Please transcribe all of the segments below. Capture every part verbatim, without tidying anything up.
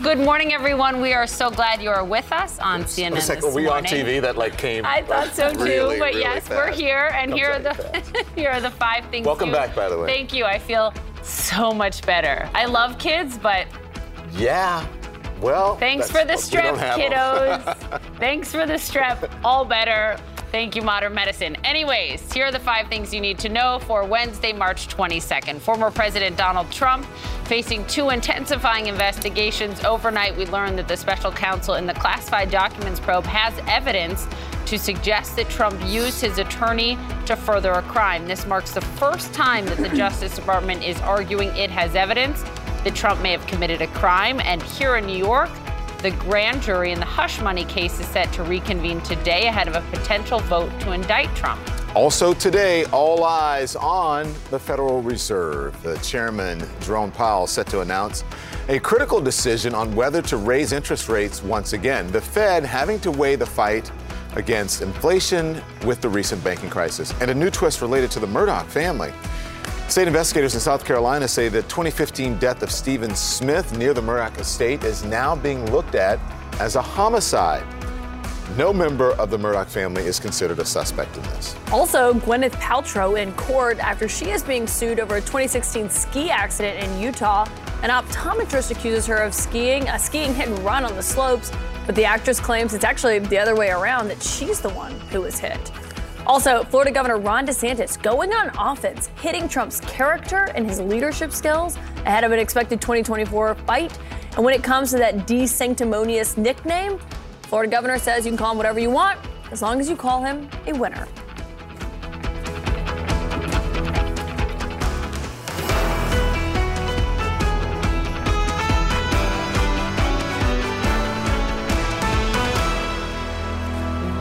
Good morning, everyone. We are so glad you are with us on C N N this morning. We on T V that like came. I thought so too, really, but really yes, fast. We're here, and Comes here are the here are the five things. Welcome you, back, by the way. Thank you. I feel so much better. I love kids, but yeah. Well, thanks for the strep, kiddos. Thanks for the strep. All better. Thank you, modern medicine. Anyways, here are the five things you need to know for Wednesday, March twenty-second. Former President Donald Trump facing two intensifying investigations. Overnight, we learned that the special counsel in the classified documents probe has evidence to suggest that Trump used his attorney to further a crime. This marks the first time that the Justice Department is arguing it has evidence that Trump may have committed a crime. And here in New York, the grand jury in the hush money case is set to reconvene today ahead of a potential vote to indict Trump. Also today, all eyes on the Federal Reserve. The chairman, Jerome Powell, set to announce a critical decision on whether to raise interest rates once again. The Fed having to weigh the fight against inflation with the recent banking crisis. And a new twist related to the Murdaugh family. State investigators in South Carolina say the twenty fifteen death of Stephen Smith near the Murdaugh estate is now being looked at as a homicide. No member of the Murdaugh family is considered a suspect in this. Also, Gwyneth Paltrow in court after she is being sued over a twenty sixteen ski accident in Utah. An optometrist accuses her of skiing, a skiing hit and run on the slopes, but the actress claims it's actually the other way around, that she's the one who was hit. Also, Florida Governor Ron DeSantis going on offense, hitting Trump's character and his leadership skills ahead of an expected twenty twenty-four fight. And when it comes to that de-sanctimonious nickname, Florida Governor says you can call him whatever you want, as long as you call him a winner.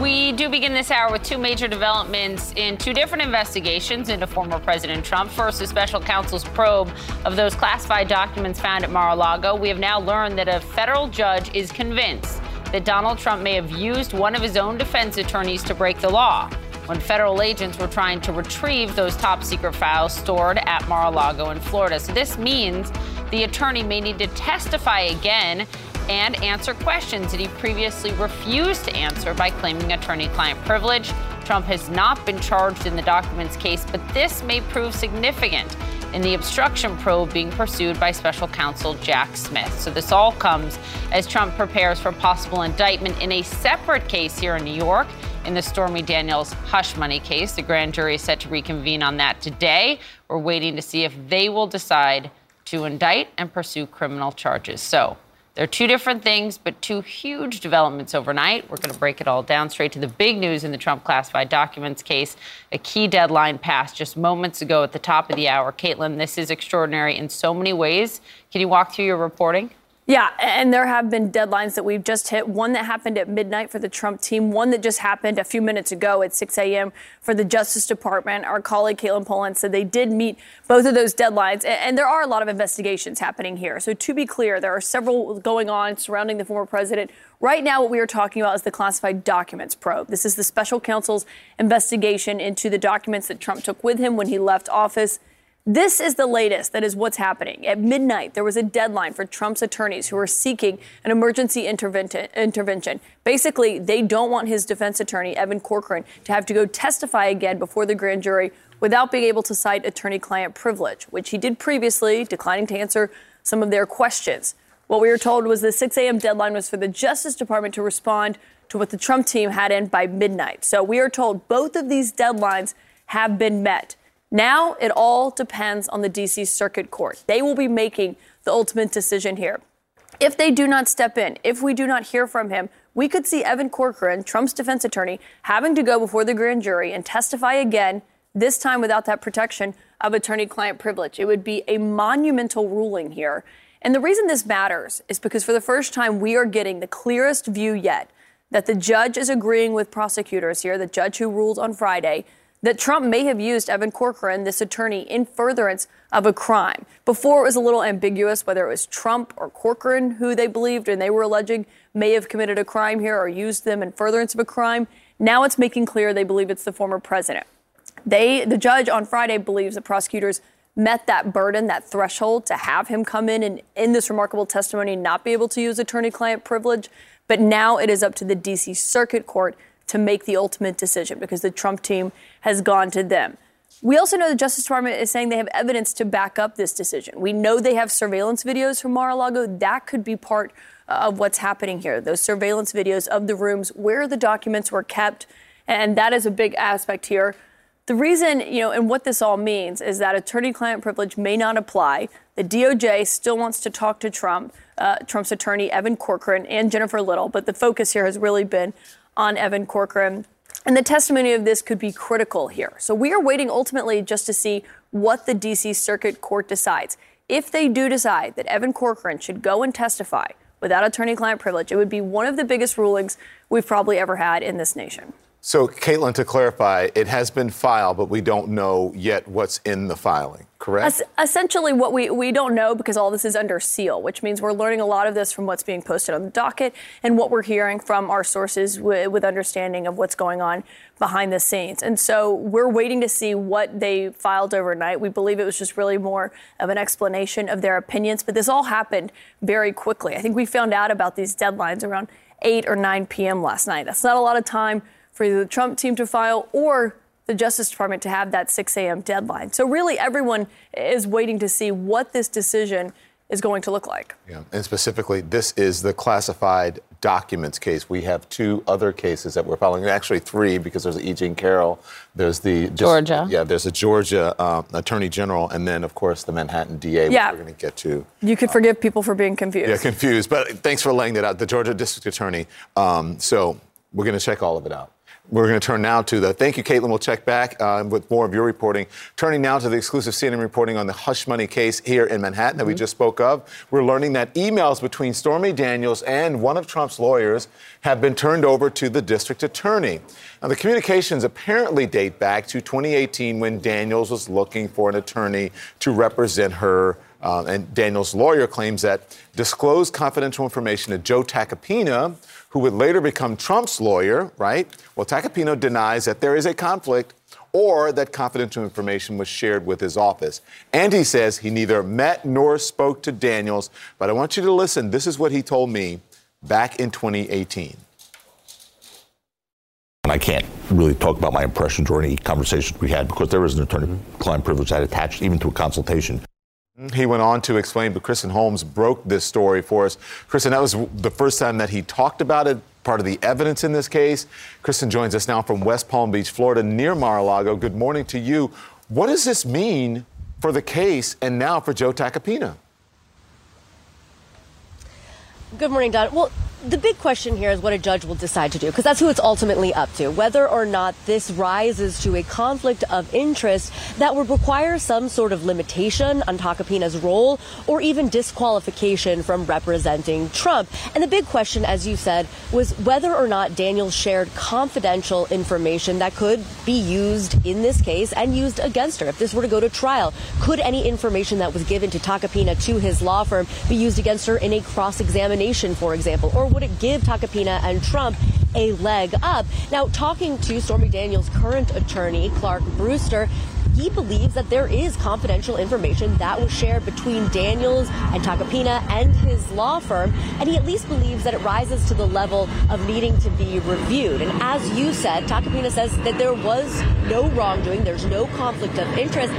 We do begin this hour with two major developments in two different investigations into former President Trump. First, the special counsel's probe of those classified documents found at Mar-a-Lago. We have now learned that a federal judge is convinced that Donald Trump may have used one of his own defense attorneys to break the law when federal agents were trying to retrieve those top secret files stored at Mar-a-Lago in Florida. So this means the attorney may need to testify again and answer questions that he previously refused to answer by claiming attorney-client privilege. Trump has not been charged in the documents case, but this may prove significant in the obstruction probe being pursued by special counsel Jack Smith. So this all comes as Trump prepares for possible indictment in a separate case here in New York in the Stormy Daniels hush money case. The grand jury is set to reconvene on that today. We're waiting to see if they will decide to indict and pursue criminal charges. So there are two different things, but two huge developments overnight. We're going to break it all down straight to the big news in the Trump classified documents case. A key deadline passed just moments ago at the top of the hour. Caitlin, this is extraordinary in so many ways. Can you walk through your reporting? Yeah, and there have been deadlines that we've just hit. One that happened at midnight for the Trump team, one that just happened a few minutes ago at six a.m. for the Justice Department. Our colleague Caitlin Collins said they did meet both of those deadlines, and there are a lot of investigations happening here. So to be clear, there are several going on surrounding the former president. Right now, what we are talking about is the classified documents probe. This is the special counsel's investigation into the documents that Trump took with him when he left office. This is the latest. That is what's happening. At midnight, there was a deadline for Trump's attorneys who are seeking an emergency intervention. Basically, they don't want his defense attorney, Evan Corcoran, to have to go testify again before the grand jury without being able to cite attorney-client privilege, which he did previously, declining to answer some of their questions. What we were told was the six a.m. deadline was for the Justice Department to respond to what the Trump team had in by midnight. So we are told both of these deadlines have been met. Now it all depends on the D C. Circuit Court. They will be making the ultimate decision here. If they do not step in, if we do not hear from him, we could see Evan Corcoran, Trump's defense attorney, having to go before the grand jury and testify again, this time without that protection of attorney-client privilege. It would be a monumental ruling here. And the reason this matters is because for the first time, we are getting the clearest view yet that the judge is agreeing with prosecutors here, the judge who ruled on Friday, that Trump may have used Evan Corcoran, this attorney, in furtherance of a crime. Before, it was a little ambiguous whether it was Trump or Corcoran who they believed and they were alleging may have committed a crime here or used them in furtherance of a crime. Now it's making clear they believe it's the former president. They, the judge on Friday believes that prosecutors met that burden, that threshold, to have him come in and in this remarkable testimony not be able to use attorney-client privilege. But now it is up to the D C. Circuit Court to make the ultimate decision because the Trump team has gone to them. We also know the Justice Department is saying they have evidence to back up this decision. We know they have surveillance videos from Mar-a-Lago. That could be part of what's happening here, those surveillance videos of the rooms where the documents were kept. And that is a big aspect here. The reason, you know, and what this all means is that attorney-client privilege may not apply. The D O J still wants to talk to Trump, uh, Trump's attorney, Evan Corcoran, and Jennifer Little. But the focus here has really been on Evan Corcoran. And the testimony of this could be critical here. So we are waiting ultimately just to see what the D C. Circuit Court decides. If they do decide that Evan Corcoran should go and testify without attorney-client privilege, it would be one of the biggest rulings we've probably ever had in this nation. So, Caitlin, to clarify, it has been filed, but we don't know yet what's in the filing, correct? Es- essentially, what we, we don't know because all this is under seal, which means we're learning a lot of this from what's being posted on the docket and what we're hearing from our sources w- with understanding of what's going on behind the scenes. And so we're waiting to see what they filed overnight. We believe it was just really more of an explanation of their opinions. But this all happened very quickly. I think we found out about these deadlines around eight or nine p.m. last night. That's not a lot of time for either the Trump team to file or the Justice Department to have that six a.m. deadline. So really everyone is waiting to see what this decision is going to look like. Yeah, and specifically, this is the classified documents case. We have two other cases that we're following, actually three, because there's the E. Jean Carroll, there's the Georgia. Just, yeah, there's a Georgia um, attorney general, and then, of course, the Manhattan D A, yeah. which we're going to get to. You could um, forgive people for being confused. Yeah, confused. But thanks for laying that out, the Georgia district attorney. Um, so we're going to check all of it out. We're going to turn now to the... Thank you, Caitlin. We'll check back uh, with more of your reporting. Turning now to the exclusive C N N reporting on the hush money case here in Manhattan mm-hmm. that we just spoke of. We're learning that emails between Stormy Daniels and one of Trump's lawyers have been turned over to the district attorney. Now, the communications apparently date back to twenty eighteen when Daniels was looking for an attorney to represent her. Uh, and Daniels' lawyer claims that disclosed confidential information to Joe Tacopina, who would later become Trump's lawyer, right? Well, Tacopina denies that there is a conflict or that confidential information was shared with his office. And he says he neither met nor spoke to Daniels. But I want you to listen. This is what he told me back in twenty eighteen. And I can't really talk about my impressions or any conversations we had because there is an attorney-client privilege that attached even to a consultation. He went on to explain, but Kristen Holmes broke this story for us. Kristen, that was the first time that he talked about it, part of the evidence in this case. Kristen joins us now from West Palm Beach, Florida, near Mar-a-Lago. Good morning to you. What does this mean for the case and now for Joe Tacopina? Good morning, Don. Well, the big question here is what a judge will decide to do, because that's who it's ultimately up to, whether or not this rises to a conflict of interest that would require some sort of limitation on Tacopina's role or even disqualification from representing Trump. And the big question, as you said, was whether or not Daniels shared confidential information that could be used in this case and used against her. If this were to go to trial, could any information that was given to Tacopina to his law firm be used against her in a cross-examination, for example, or would it give Tacopina and Trump a leg up? Now, talking to Stormy Daniels' current attorney, Clark Brewster, he believes that there is confidential information that was shared between Daniels and Tacopina and his law firm, and he at least believes that it rises to the level of needing to be reviewed. And as you said, Tacopina says that there was no wrongdoing, there's no conflict of interest.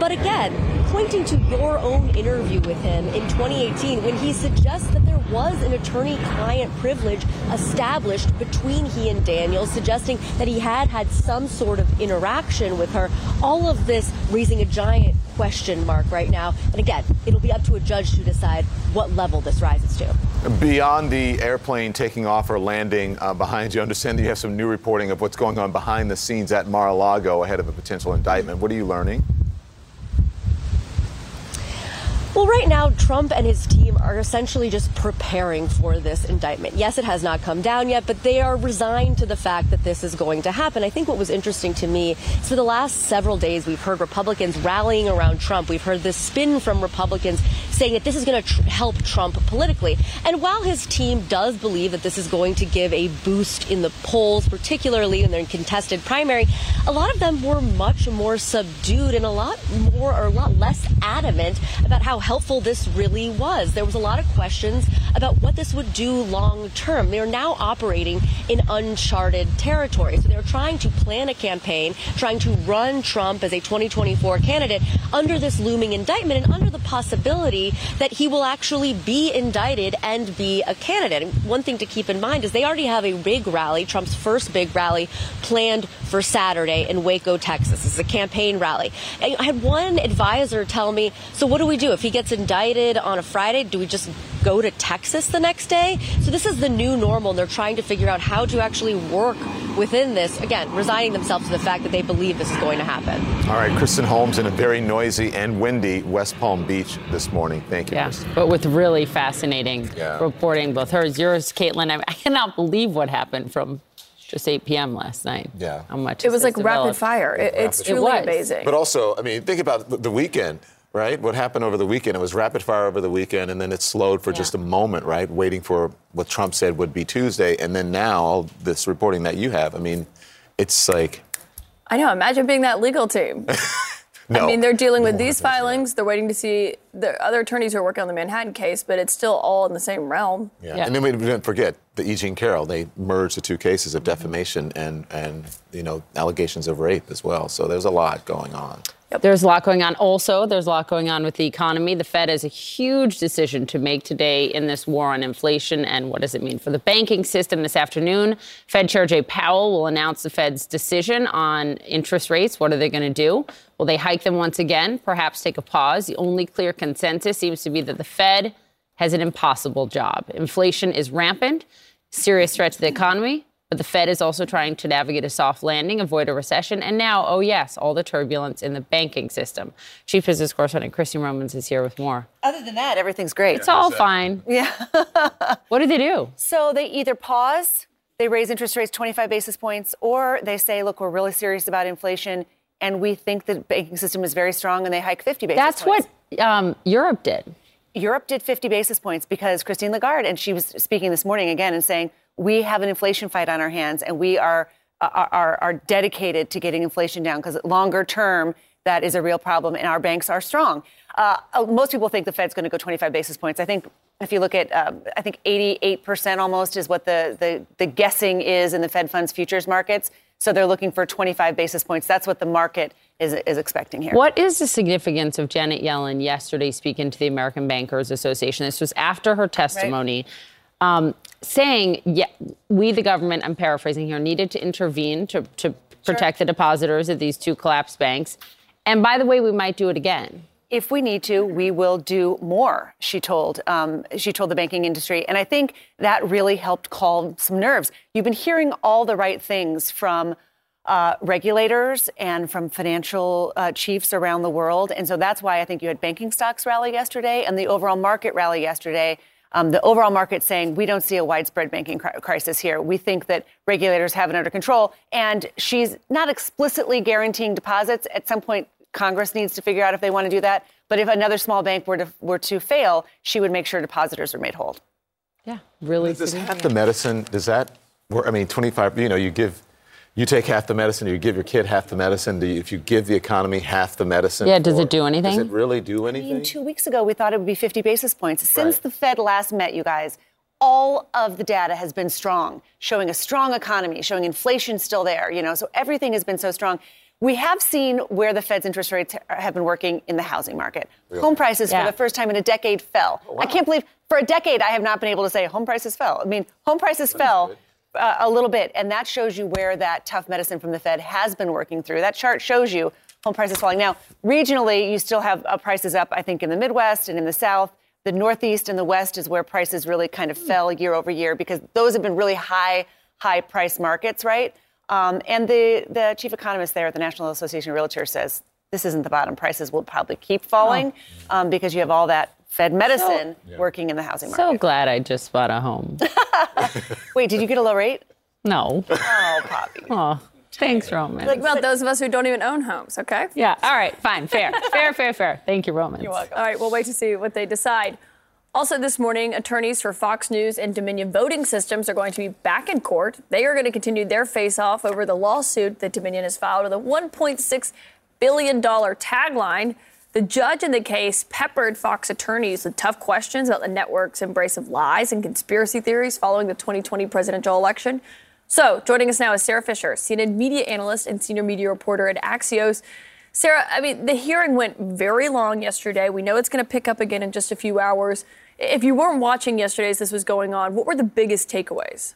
But again, pointing to your own interview with him in twenty eighteen when he suggests that there was an attorney-client privilege established between he and Daniels, suggesting that he had had some sort of interaction with her, all of this raising a giant question mark right now. And again, it'll be up to a judge to decide what level this rises to. Beyond the airplane taking off or landing uh, behind you, I understand that you have some new reporting of what's going on behind the scenes at Mar-a-Lago ahead of a potential indictment. What are you learning? Well, right now, Trump and his team are essentially just preparing for this indictment. Yes, it has not come down yet, but they are resigned to the fact that this is going to happen. I think what was interesting to me is for the last several days, we've heard Republicans rallying around Trump. We've heard this spin from Republicans saying that this is going to tr- help Trump politically. And while his team does believe that this is going to give a boost in the polls, particularly in their contested primary, a lot of them were much more subdued and a lot more or a lot less adamant about how helpful this really was. There was a lot of questions about what this would do long term. They're now operating in uncharted territory. So they're trying to plan a campaign, trying to run Trump as a twenty twenty-four candidate under this looming indictment and under the possibility that he will actually be indicted and be a candidate. And one thing to keep in mind is they already have a big rally, Trump's first big rally, planned for Saturday in Waco, Texas. It's a campaign rally. I had one advisor tell me, so what do we do? If he gets indicted on a Friday, do we just go to Texas the next day? So this is the new normal, and they're trying to figure out how to actually work within this, again, resigning themselves to the fact that they believe this is going to happen. All right, Kristen Holmes in a very noisy and windy West Palm Beach this morning. Thank you. Yeah, Kristen. But with really fascinating yeah. reporting, both hers, yours, Caitlin. I cannot believe what happened from just eight p.m. last night. Yeah. How much it was like developed. rapid fire. It, it's rapid truly it amazing. But also, I mean, think about the weekend. Right? What happened over the weekend? It was rapid fire over the weekend, and then it slowed for yeah. just a moment, right? Waiting for what Trump said would be Tuesday. And then now all this reporting that you have, I mean, it's like. I know. Imagine being that legal team. No. I mean, they're dealing with no, these filings. They're waiting to see the other attorneys who are working on the Manhattan case, but it's still all in the same realm. Yeah. yeah. And then we didn't forget the E. Jean Carroll. They merged the two cases of defamation and, and, you know, allegations of rape as well. So there's a lot going on. Yep. There's a lot going on. Also, there's a lot going on with the economy. The Fed has a huge decision to make today in this war on inflation. And what does it mean for the banking system this afternoon? Fed Chair Jay Powell will announce the Fed's decision on interest rates. What are they going to do? Will they hike them once again? Perhaps take a pause. The only clear consensus seems to be that the Fed has an impossible job. Inflation is rampant, serious threat to the economy. But the Fed is also trying to navigate a soft landing, avoid a recession, and now, oh yes, all the turbulence in the banking system. Chief Business Correspondent Christine Romans is here with more. Other than that, everything's great. It's all fine. Yeah. What do they do? So they either pause, they raise interest rates twenty-five basis points, or they say, look, we're really serious about inflation, and we think the banking system is very strong, and they hike fifty basis That's points. That's what um, Europe did. Europe did fifty basis points because Christine Lagarde, and she was speaking this morning again and saying, we have an inflation fight on our hands, and we are are, are, are dedicated to getting inflation down because longer term, that is a real problem, and our banks are strong. Uh, most people think the Fed's going to go twenty-five basis points. I think if you look at, um, I think eighty-eight percent almost is what the, the, the guessing is in the Fed funds futures markets. So they're looking for twenty-five basis points. That's what the market is, is expecting here. What is the significance of Janet Yellen yesterday speaking to the American Bankers Association? This was after her testimony. Right. Um, saying, yeah, we, the government, I'm paraphrasing here, needed to intervene to, to protect sure. the depositors of these two collapsed banks. And by the way, we might do it again. If we need to, we will do more, she told. Um, she told the banking industry. And I think that really helped calm some nerves. You've been hearing all the right things from uh, regulators and from financial uh, chiefs around the world. And so that's why I think you had banking stocks rally yesterday and the overall market rally yesterday. Um, the overall market saying we don't see a widespread banking cri- crisis here. We think that regulators have it under control. And she's not explicitly guaranteeing deposits. At some point, Congress needs to figure out if they want to do that. But if another small bank were to, were to fail, she would make sure depositors are made whole. Yeah, really. Does this half the medicine, does that work? I mean, twenty-five, you know, you give... You take half the medicine, or you give your kid half the medicine. Do you, if you give the economy half the medicine. Yeah, does it do anything? Does it really do anything? I mean, two weeks ago, we thought it would be fifty basis points. Since right. the Fed last met, you guys, all of the data has been strong, showing a strong economy, showing inflation still there, you know, so everything has been so strong. We have seen where the Fed's interest rates have been working in the housing market. Really? Home prices yeah. for the first time in a decade fell. Oh, wow. I can't believe for a decade I have not been able to say home prices fell. I mean, home prices That's fell. Good. Uh, a little bit, and that shows you where that tough medicine from the Fed has been working through. That chart shows you home prices falling. Now, regionally, you still have uh, prices up, I think, in the Midwest and in the South. The Northeast and the West is where prices really kind of fell year over year because those have been really high, high price markets, right? Um, and the, the chief economist there at the National Association of Realtors says this isn't the bottom. Prices will probably keep falling oh. um, because you have all that Fed medicine so, yeah. working in the housing market. So glad I just bought a home. Wait, did you get a low rate? No. Oh, Poppy. Oh, thanks, Roman. Like, well, those of us who don't even own homes, okay? Yeah, all right, fine, fair, fair, fair, fair. Thank you, Roman. You're welcome. All right, we'll wait to see what they decide. Also this morning, attorneys for Fox News and Dominion Voting Systems are going to be back in court. They are going to continue their face-off over the lawsuit that Dominion has filed with a one point six billion dollars tagline. The judge in the case peppered Fox attorneys with tough questions about the network's embrace of lies and conspiracy theories following the twenty twenty presidential election. So joining us now is Sarah Fisher, C N N media analyst and senior media reporter at Axios. Sarah, I mean, the hearing went very long yesterday. We know it's going to pick up again in just a few hours. If you weren't watching yesterday as this was going on, what were the biggest takeaways?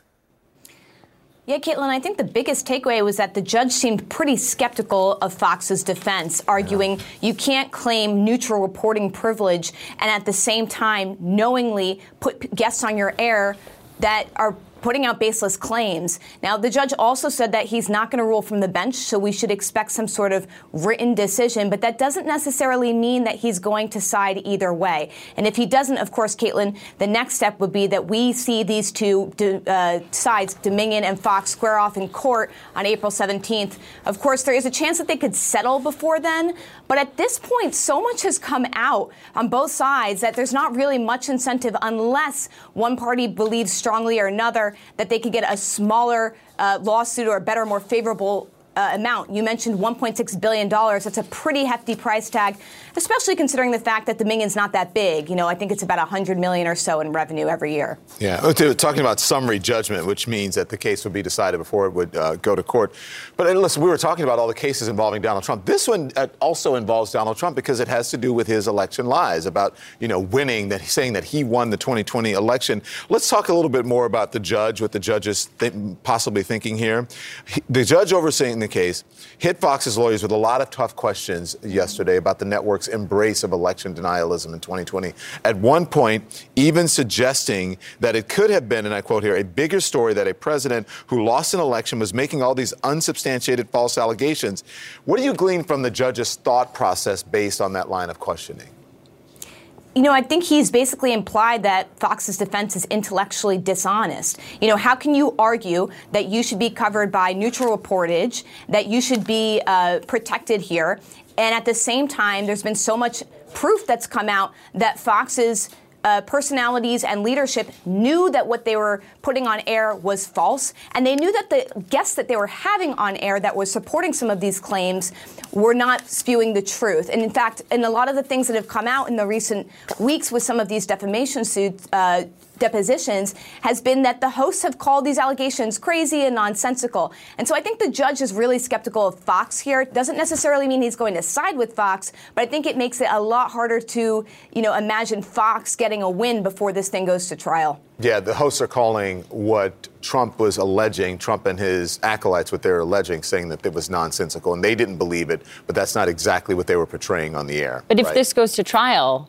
Yeah, Caitlin, I think the biggest takeaway was that the judge seemed pretty skeptical of Fox's defense, arguing yeah. you can't claim neutral reporting privilege and at the same time knowingly put guests on your air that are putting out baseless claims. Now, the judge also said that he's not going to rule from the bench, so we should expect some sort of written decision. But that doesn't necessarily mean that he's going to side either way. And if he doesn't, of course, Caitlin, the next step would be that we see these two uh, sides, Dominion and Fox, square off in court on April seventeenth. Of course, there is a chance that they could settle before then. But at this point, so much has come out on both sides that there's not really much incentive unless one party believes strongly or another that they could get a smaller uh, lawsuit or a better, more favorable uh, amount. You mentioned one point six billion dollars. That's a pretty hefty price tag, especially considering the fact that Dominion's not that big. You know, I think it's about one hundred million dollars or so in revenue every year. Yeah, talking about summary judgment, which means that the case would be decided before it would uh, go to court. But listen, we were talking about all the cases involving Donald Trump. This one also involves Donald Trump because it has to do with his election lies about, you know, winning, that saying that he won the twenty twenty election. Let's talk a little bit more about the judge, what the judge is th- possibly thinking here. He, the judge overseeing the case hit Fox's lawyers with a lot of tough questions yesterday about the network's embrace of election denialism in twenty twenty. At one point, even suggesting that it could have been, and I quote here, a bigger story that a president who lost an election was making all these unsubstantiated false allegations. What do you glean from the judge's thought process based on that line of questioning? You know, I think he's basically implied that Fox's defense is intellectually dishonest. You know, how can you argue that you should be covered by neutral reportage, that you should be uh, protected here? And at the same time, there's been so much proof that's come out that Fox's Uh, personalities and leadership knew that what they were putting on air was false, and they knew that the guests that they were having on air that was supporting some of these claims were not spewing the truth. And in fact, in a lot of the things that have come out in the recent weeks with some of these defamation suits, uh, depositions, has been that the hosts have called these allegations crazy and nonsensical. And so I think the judge is really skeptical of Fox here. It doesn't necessarily mean he's going to side with Fox, but I think it makes it a lot harder to, you know, imagine Fox getting a win before this thing goes to trial. Yeah, the hosts are calling what Trump was alleging, Trump and his acolytes, what they're alleging, saying that it was nonsensical, and they didn't believe it, but that's not exactly what they were portraying on the air. But if right? this goes to trial,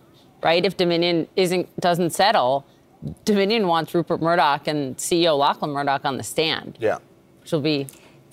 right, if Dominion isn't doesn't settle, Dominion wants Rupert Murdoch and C E O Lachlan Murdoch on the stand. Yeah. Which will be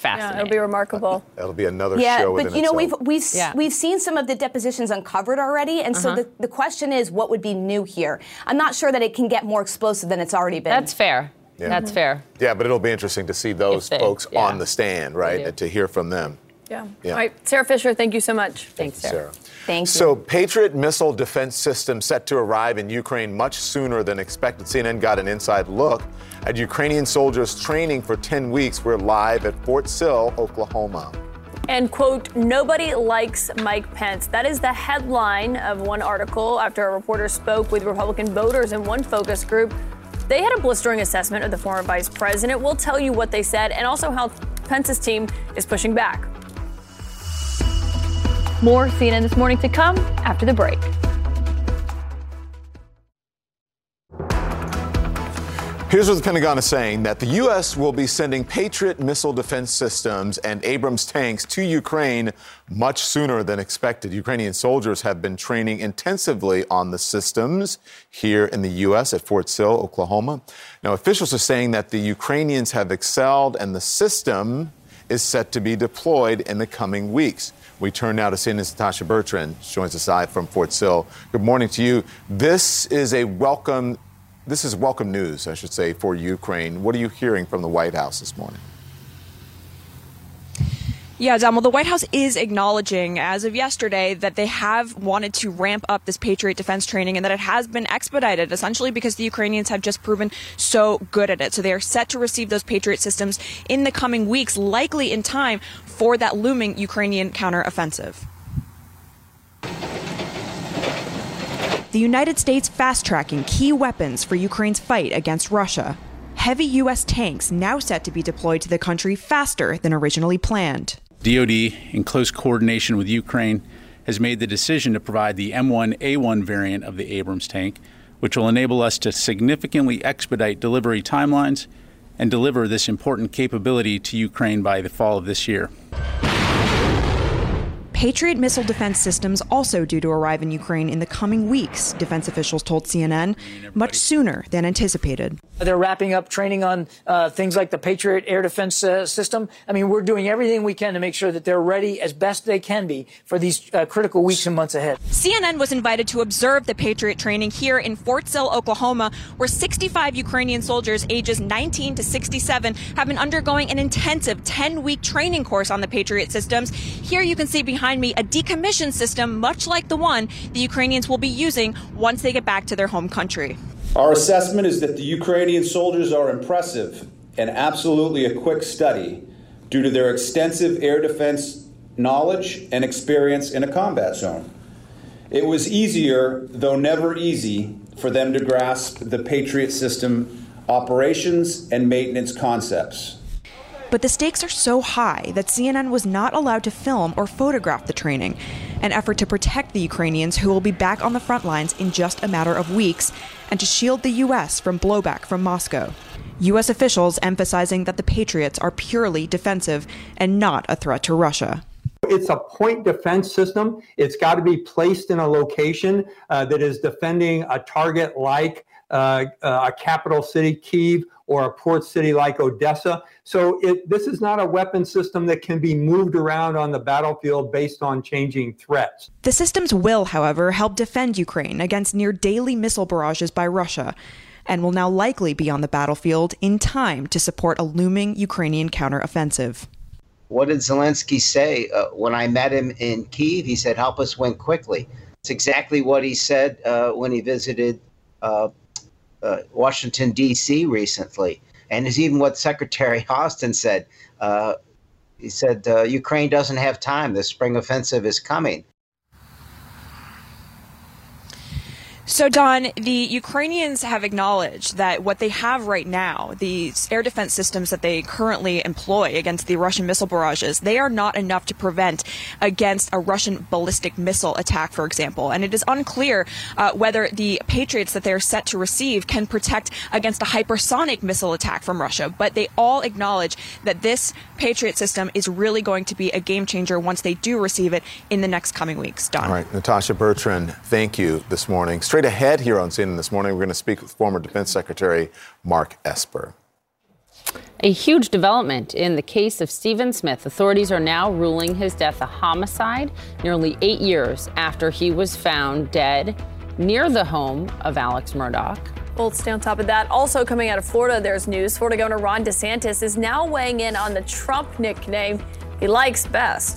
fascinating. Yeah, it'll be remarkable. That'll be another yeah, show within itself. Yeah, but you know, itself. we've we've yeah. we've seen some of the depositions uncovered already, and uh-huh. so the, the question is, what would be new here? I'm not sure that it can get more explosive than it's already been. That's fair. Yeah. That's mm-hmm. fair. Yeah, but it'll be interesting to see those they, folks yeah. on the stand, right, uh, to hear from them. Yeah. yeah. All right, Sarah Fisher, thank you so much. Thanks, Sarah. Sarah. Thank you. So, Patriot missile defense system set to arrive in Ukraine much sooner than expected. C N N got an inside look at Ukrainian soldiers training for ten weeks. We're live at Fort Sill, Oklahoma. And, quote, nobody likes Mike Pence. That is the headline of one article after a reporter spoke with Republican voters in one focus group. They had a blistering assessment of the former vice president. We'll tell you what they said and also how Pence's team is pushing back. More C N N This Morning to come after the break. Here's what the Pentagon is saying, that the U S will be sending Patriot missile defense systems and Abrams tanks to Ukraine much sooner than expected. Ukrainian soldiers have been training intensively on the systems here in the U S at Fort Sill, Oklahoma. Now, officials are saying that the Ukrainians have excelled and the system is set to be deployed in the coming weeks. We turn now to C N N's Natasha Bertrand, joins us live from Fort Sill. Good morning to you. This is a welcome, this is welcome news, I should say, for Ukraine. What are you hearing from the White House this morning? Yeah, Dom, well, the White House is acknowledging as of yesterday that they have wanted to ramp up this Patriot defense training and that it has been expedited, essentially because the Ukrainians have just proven so good at it. So they are set to receive those Patriot systems in the coming weeks, likely in time for that looming Ukrainian counteroffensive. The United States fast-tracking key weapons for Ukraine's fight against Russia. Heavy U S tanks now set to be deployed to the country faster than originally planned. D O D, in close coordination with Ukraine, has made the decision to provide the M one A one variant of the Abrams tank, which will enable us to significantly expedite delivery timelines and deliver this important capability to Ukraine by the fall of this year. Patriot missile defense systems also due to arrive in Ukraine in the coming weeks, defense officials told C N N, much sooner than anticipated. They're wrapping up training on uh, things like the Patriot air defense uh, system. I mean, we're doing everything we can to make sure that they're ready as best they can be for these uh, critical weeks and months ahead. C N N was invited to observe the Patriot training here in Fort Sill, Oklahoma, where sixty-five Ukrainian soldiers ages nineteen to sixty-seven have been undergoing an intensive ten-week training course on the Patriot systems. Here you can see behind me a decommissioned system much like the one the Ukrainians will be using once they get back to their home country. Our assessment is that the Ukrainian soldiers are impressive and absolutely a quick study due to their extensive air defense knowledge and experience in a combat zone. It was easier, though never easy, for them to grasp the Patriot system operations and maintenance concepts. But the stakes are so high that C N N was not allowed to film or photograph the training, an effort to protect the Ukrainians who will be back on the front lines in just a matter of weeks, and to shield the U S from blowback from Moscow. U S officials emphasizing that the Patriots are purely defensive and not a threat to Russia. It's a point defense system. It's got to be placed in a location uh, that is defending a target like Uh, uh, a capital city, Kyiv, or a port city like Odessa. So it, this is not a weapon system that can be moved around on the battlefield based on changing threats. The systems will, however, help defend Ukraine against near-daily missile barrages by Russia, and will now likely be on the battlefield in time to support a looming Ukrainian counteroffensive. What did Zelensky say uh, when I met him in Kyiv? He said, "Help us win quickly." It's exactly what he said uh, when he visited uh, Uh, Washington, D C recently. And it's even what Secretary Austin said. Uh, he said, uh, Ukraine doesn't have time. The spring offensive is coming. So, Don, the Ukrainians have acknowledged that what they have right now, the air defense systems that they currently employ against the Russian missile barrages, they are not enough to prevent against a Russian ballistic missile attack, for example. And it is unclear uh, whether the Patriots that they are set to receive can protect against a hypersonic missile attack from Russia. But they all acknowledge that this Patriot system is really going to be a game changer once they do receive it in the next coming weeks. Don. All right, Natasha Bertrand, thank you this morning. Straight ahead here on C N N This Morning, we're going to speak with former Defense Secretary Mark Esper. A huge development in the case of Stephen Smith. Authorities are now ruling his death a homicide nearly eight years after he was found dead near the home of Alex Murdaugh. We'll stay on top of that. Also coming out of Florida, there's news. Florida Governor Ron DeSantis is now weighing in on the Trump nickname he likes best.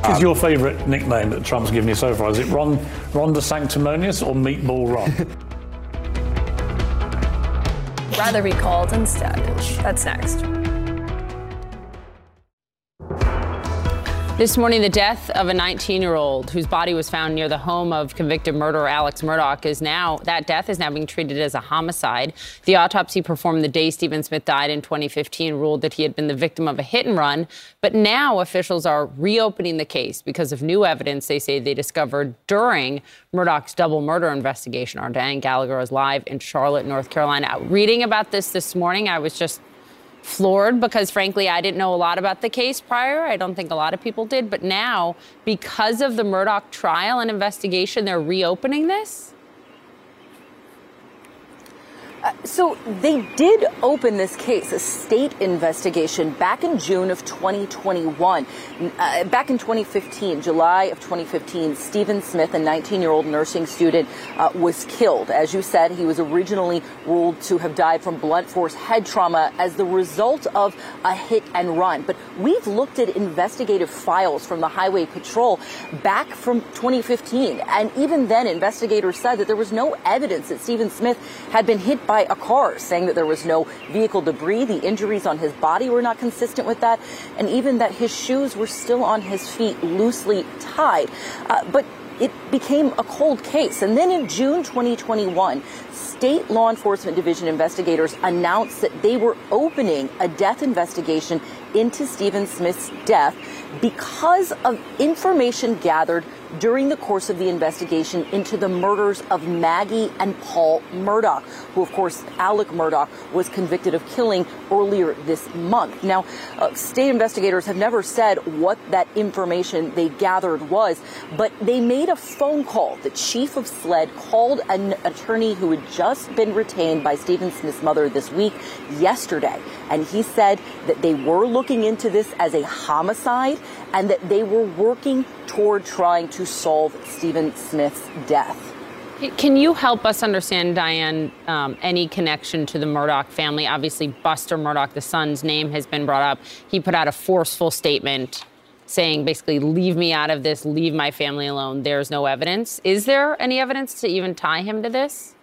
What is your favorite nickname that Trump's given you so far? Is it Ron, Ron DeSanctimonious or Meatball Ron? Rather be called instead. That's next. This morning, the death of a nineteen-year-old whose body was found near the home of convicted murderer Alex Murdaugh is now, that death is now being treated as a homicide. The autopsy performed the day Stephen Smith died in twenty fifteen ruled that he had been the victim of a hit and run. But now officials are reopening the case because of new evidence they say they discovered during Murdaugh's double murder investigation. Our Dan Gallagher is live in Charlotte, North Carolina. Reading about this this morning, I was just floored because, frankly, I didn't know a lot about the case prior. I don't think a lot of people did. But now, because of the Murdaugh trial and investigation, they're reopening this? Uh, So they did open this case, a state investigation, back in June of twenty twenty-one. Uh, back in twenty fifteen, July of twenty fifteen, Stephen Smith, a nineteen-year-old nursing student, uh, was killed. As you said, he was originally ruled to have died from blunt force head trauma as the result of a hit and run. But we've looked at investigative files from the Highway Patrol back from twenty fifteen. And even then, investigators said that there was no evidence that Stephen Smith had been hit by a car, saying that there was no vehicle debris. The injuries on his body were not consistent with that, and even that his shoes were still on his feet, loosely tied. Uh, but it became a cold case. And then in June twenty twenty-one, state law enforcement division investigators announced that they were opening a death investigation into Stephen Smith's death because of information gathered during the course of the investigation into the murders of Maggie and Paul Murdaugh, who, of course, Alex Murdaugh was convicted of killing earlier this month. Now, uh, state investigators have never said what that information they gathered was, but they made a phone call. The chief of SLED called an attorney who had just been retained by Stephen Smith's mother this week, yesterday, and he said that they were looking into this as a homicide and that they were working toward trying to solve Stephen Smith's death. Can you help us understand, Diane, um, any connection to the Murdaugh family? Obviously, Buster Murdaugh, the son's name, has been brought up. He put out a forceful statement saying, basically, leave me out of this, leave my family alone. There's no evidence. Is there any evidence to even tie him to this?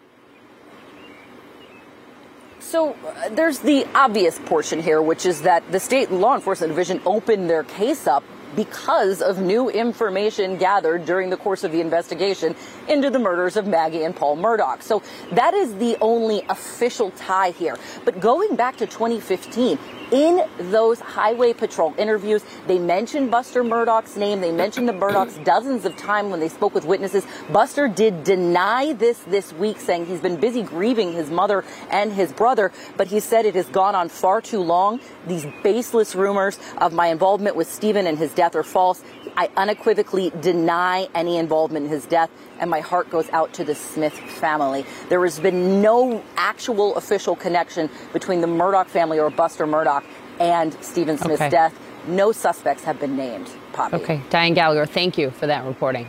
So uh, there's the obvious portion here, which is that the state law enforcement division opened their case up because of new information gathered during the course of the investigation into the murders of Maggie and Paul Murdaugh. So that is the only official tie here. But going back to twenty fifteen, in those Highway Patrol interviews, they mentioned Buster Murdaugh's name. They mentioned the Murdaughs dozens of times when they spoke with witnesses. Buster did deny this this week, saying he's been busy grieving his mother and his brother, but he said it has gone on far too long. These baseless rumors of my involvement with Stephen and his death are false. I unequivocally deny any involvement in his death, and my heart goes out to the Smith family. There has been no actual official connection between the Murdaugh family or Buster Murdaugh and Stephen Smith's okay. death. No suspects have been named, Poppy. Okay. Diane Gallagher, thank you for that reporting.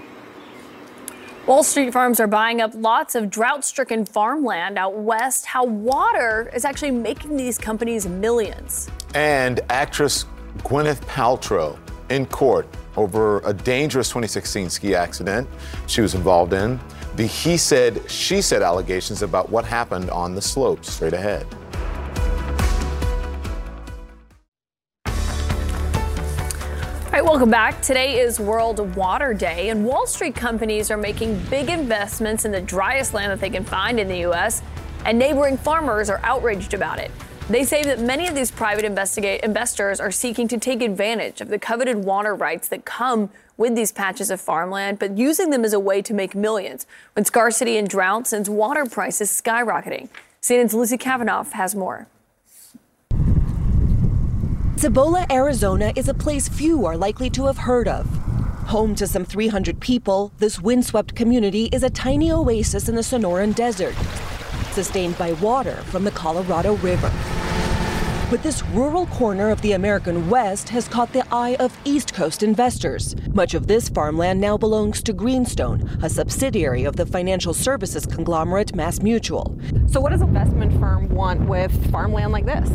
Wall Street firms are buying up lots of drought-stricken farmland out west. How water is actually making these companies millions. And actress Gwyneth Paltrow in court over a dangerous twenty sixteen ski accident she was involved in. The he said, she said allegations about what happened on the slope. Straight ahead. All right, welcome back. Today is World Water Day, and Wall Street companies are making big investments in the driest land that they can find in the U S, and neighboring farmers are outraged about it. They say that many of these private investigate investors are seeking to take advantage of the coveted water rights that come with these patches of farmland, but using them as a way to make millions when scarcity and drought sends water prices skyrocketing. C N N's Lucy Kavanaugh has more. Cibola, Arizona is a place few are likely to have heard of. Home to some three hundred people, this windswept community is a tiny oasis in the Sonoran Desert, sustained by water from the Colorado River. But this rural corner of the American West has caught the eye of East Coast investors. Much of this farmland now belongs to Greenstone, a subsidiary of the financial services conglomerate MassMutual. So what does an investment firm want with farmland like this?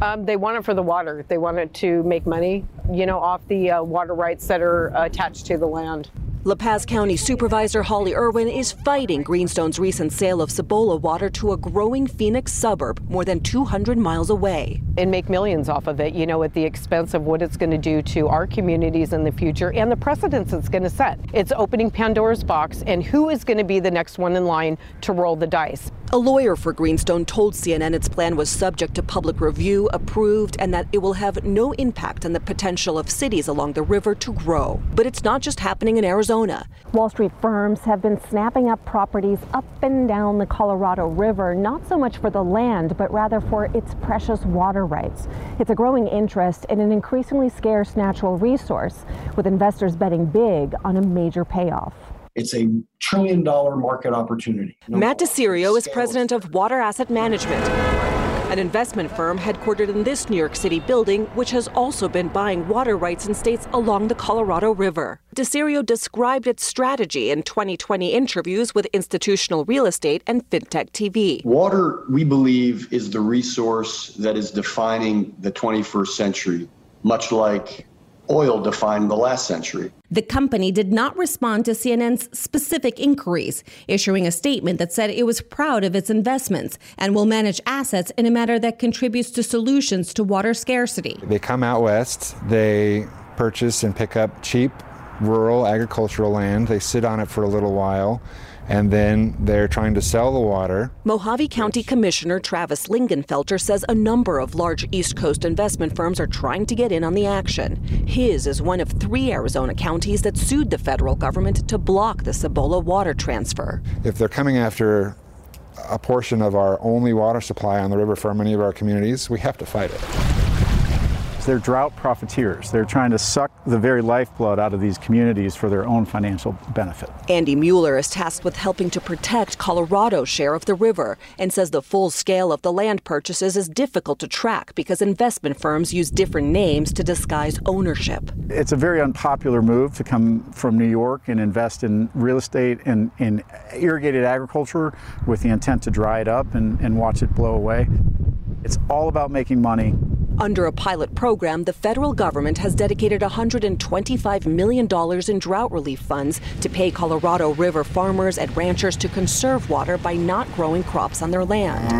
Um, they want it for the water. They want it to make money, you know, off the uh, water rights that are uh, attached to the land. La Paz County Supervisor Holly Irwin is fighting Greenstone's recent sale of Cibola water to a growing Phoenix suburb more than two hundred miles away. And make millions off of it, you know, at the expense of what it's going to do to our communities in the future and the precedents it's going to set. It's opening Pandora's box, and who is going to be the next one in line to roll the dice? A lawyer for Greenstone told C N N its plan was subject to public review, approved, and that it will have no impact on the potential of cities along the river to grow. But it's not just happening in Arizona. Wall Street firms have been snapping up properties up and down the Colorado River, not so much for the land, but rather for its precious water rights. It's a growing interest in an increasingly scarce natural resource, with investors betting big on a major payoff. It's a trillion dollar market opportunity. No Matt DeCirio is president of Water Asset Management, an investment firm headquartered in this New York City building, which has also been buying water rights in states along the Colorado River. DeCirio described its strategy in twenty twenty interviews with Institutional Real Estate and FinTech T V. Water, we believe, is the resource that is defining the twenty-first century, much like oil defined the last century. The company did not respond to C N N's specific inquiries, issuing a statement that said it was proud of its investments and will manage assets in a manner that contributes to solutions to water scarcity. They come out west, they purchase and pick up cheap rural agricultural land, they sit on it for a little while, and then they're trying to sell the water. Mojave County Commissioner Travis Lingenfelter says a number of large East Coast investment firms are trying to get in on the action. His is one of three Arizona counties that sued the federal government to block the Cibola water transfer. If they're coming after a portion of our only water supply on the river for many of our communities, we have to fight it. They're drought profiteers. They're trying to suck the very lifeblood out of these communities for their own financial benefit. Andy Mueller is tasked with helping to protect Colorado's share of the river and says the full scale of the land purchases is difficult to track because investment firms use different names to disguise ownership. It's a very unpopular move to come from New York and invest in real estate and in irrigated agriculture with the intent to dry it up and, and watch it blow away. It's all about making money. Under a pilot program, the federal government has dedicated one hundred twenty-five million dollars in drought relief funds to pay Colorado River farmers and ranchers to conserve water by not growing crops on their land.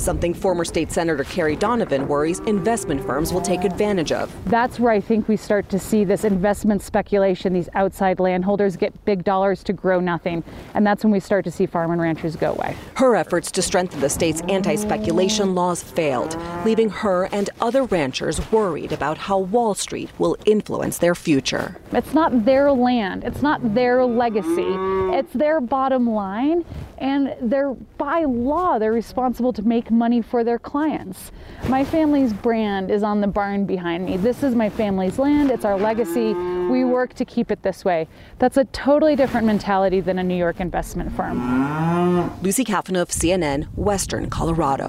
Something former state senator Carrie Donovan worries investment firms will take advantage of. That's where I think we start to see this investment speculation. These outside landholders get big dollars to grow nothing. And that's when we start to see farm and ranchers go away. Her efforts to strengthen the state's anti-speculation laws failed, leaving her and other ranchers worried about how Wall Street will influence their future. It's not their land. It's not their legacy. It's their bottom line. And they're, by law, they're responsible to make money for their clients. My family's brand is on the barn behind me. This is my family's land. It's our legacy. We work to keep it this way. That's a totally different mentality than a New York investment firm. Lucy Kafanoff, C N N, Western Colorado.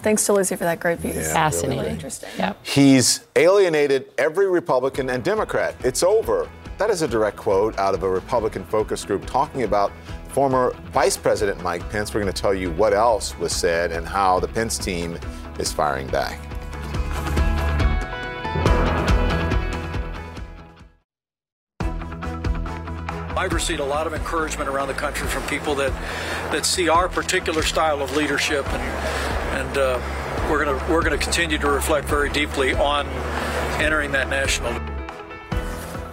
Thanks to Lucy for that great piece. Yeah, fascinating. Really interesting. Yep. He's alienated every Republican and Democrat. It's over. That is a direct quote out of a Republican focus group talking about former Vice President Mike Pence. We're going to tell you what else was said and how the Pence team is firing back. I've received a lot of encouragement around the country from people that that see our particular style of leadership, and and uh, we're gonna we're gonna continue to reflect very deeply on entering that national.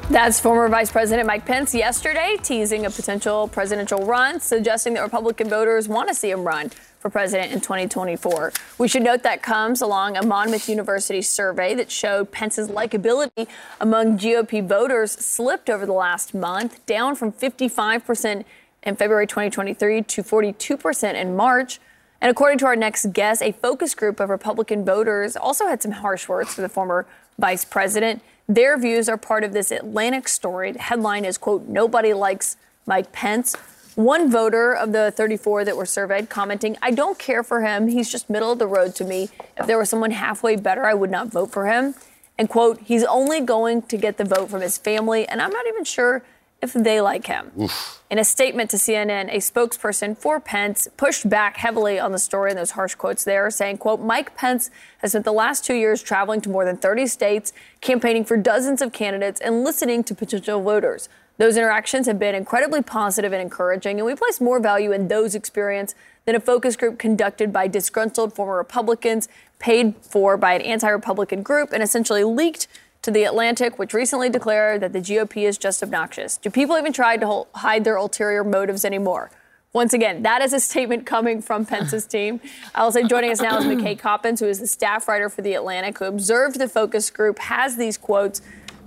That's former Vice President Mike Pence yesterday teasing a potential presidential run, suggesting that Republican voters want to see him run for president in twenty twenty-four. We should note that comes along a Monmouth University survey that showed Pence's likability among G O P voters slipped over the last month, down from fifty-five percent in February twenty twenty-three to forty-two percent in March. And according to our next guest, a focus group of Republican voters also had some harsh words for the former vice president. Their views are part of this Atlantic story. The headline is, quote, "Nobody likes Mike Pence." One voter of the thirty-four that were surveyed commenting, "I don't care for him. He's just middle of the road to me. If there was someone halfway better, I would not vote for him." And, quote, "He's only going to get the vote from his family, and I'm not even sure if they like him." Oof. In a statement to C N N, a spokesperson for Pence pushed back heavily on the story and those harsh quotes there, saying, quote, "Mike Pence has spent the last two years traveling to more than thirty states, campaigning for dozens of candidates and listening to potential voters. Those interactions have been incredibly positive and encouraging, and we place more value in those experiences than a focus group conducted by disgruntled former Republicans, paid for by an anti-Republican group, and essentially leaked to The Atlantic, which recently declared that the G O P is just obnoxious. Do people even try to hold, hide their ulterior motives anymore?" Once again, that is a statement coming from Pence's team. I'll say joining us now is McKay Coppins, who is the staff writer for The Atlantic, who observed the focus group, has these quotes,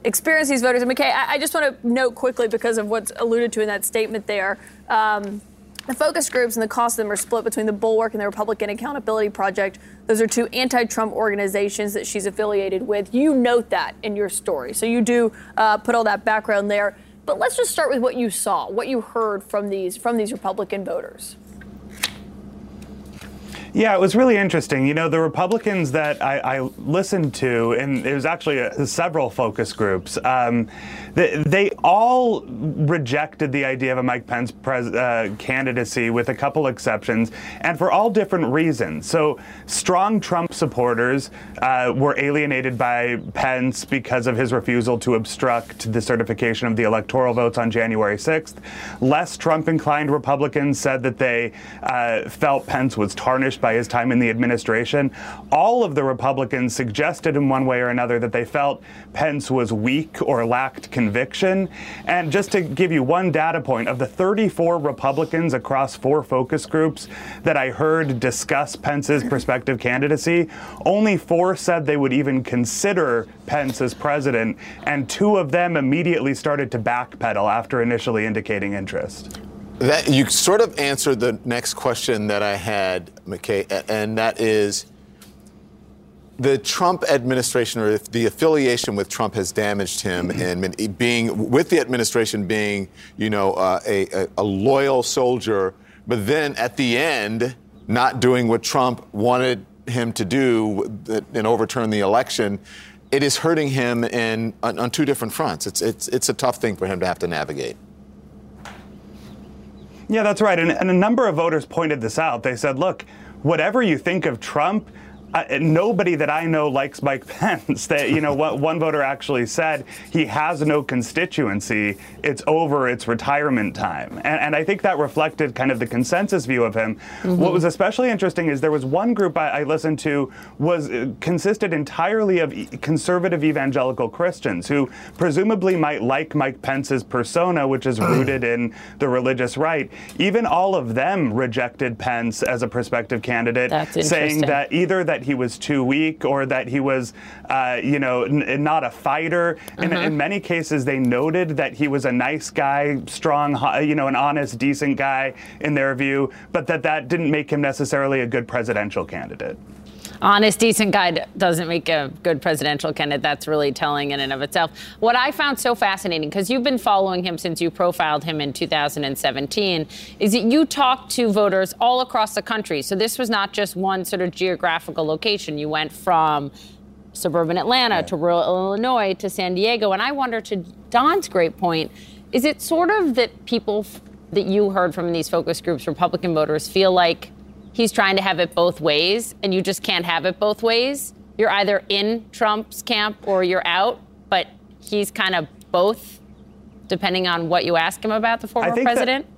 experience these voters. And McKay, I, I just want to note quickly, because of what's alluded to in that statement there, um, The focus groups and the cost of them are split between the Bulwark and the Republican Accountability Project. Those are two anti-Trump organizations that she's affiliated with. You note that in your story. So you do uh, put all that background there. But let's just start with what you saw, what you heard from these from these Republican voters. Yeah, it was really interesting. You know, the Republicans that I, I listened to, and it was actually a, several focus groups, um, they, they all rejected the idea of a Mike Pence pres, uh, candidacy, with a couple exceptions, and for all different reasons. So strong Trump supporters uh, were alienated by Pence because of his refusal to obstruct the certification of the electoral votes on January sixth. Less Trump-inclined Republicans said that they uh, felt Pence was tarnished by his time in the administration. All of the Republicans suggested in one way or another that they felt Pence was weak or lacked conviction. And just to give you one data point, of the thirty-four Republicans across four focus groups that I heard discuss Pence's prospective candidacy, only four said they would even consider Pence as president, and two of them immediately started to backpedal after initially indicating interest. That you sort of answered the next question that I had, McKay, and that is the Trump administration, or if the affiliation with Trump has damaged him, and being with the administration being, you know, uh, a, a loyal soldier, but then at the end not doing what Trump wanted him to do and overturn the election. It is hurting him in, on, on two different fronts. It's, it's, it's a tough thing for him to have to navigate. Yeah, that's right. And, and a number of voters pointed this out. They said, look, whatever you think of Trump, Uh, nobody that I know likes Mike Pence. That, you know, what one voter actually said, he has no constituency. It's over. It's retirement time. And, and I think that reflected kind of the consensus view of him. Mm-hmm. What was especially interesting is there was one group I, I listened to was uh, consisted entirely of e- conservative evangelical Christians who presumably might like Mike Pence's persona, which is rooted in the religious right. Even all of them rejected Pence as a prospective candidate, saying that either that he was too weak or that he was, uh, you know, n- not a fighter. And uh-huh. in many cases, they noted that he was a nice guy, strong, you know, an honest, decent guy in their view, but that that didn't make him necessarily a good presidential candidate. Honest, decent guy doesn't make a good presidential candidate. That's really telling in and of itself. What I found so fascinating, because you've been following him since you profiled him in two thousand seventeen, is that you talked to voters all across the country. So this was not just one sort of geographical location. You went from suburban Atlanta yeah. to rural Illinois to San Diego. And I wonder, to Don's great point, is it sort of that people f- that you heard from in these focus groups, Republican voters, feel like he's trying to have it both ways, and you just can't have it both ways? You're either in Trump's camp or you're out, but he's kind of both, depending on what you ask him about the former president? That-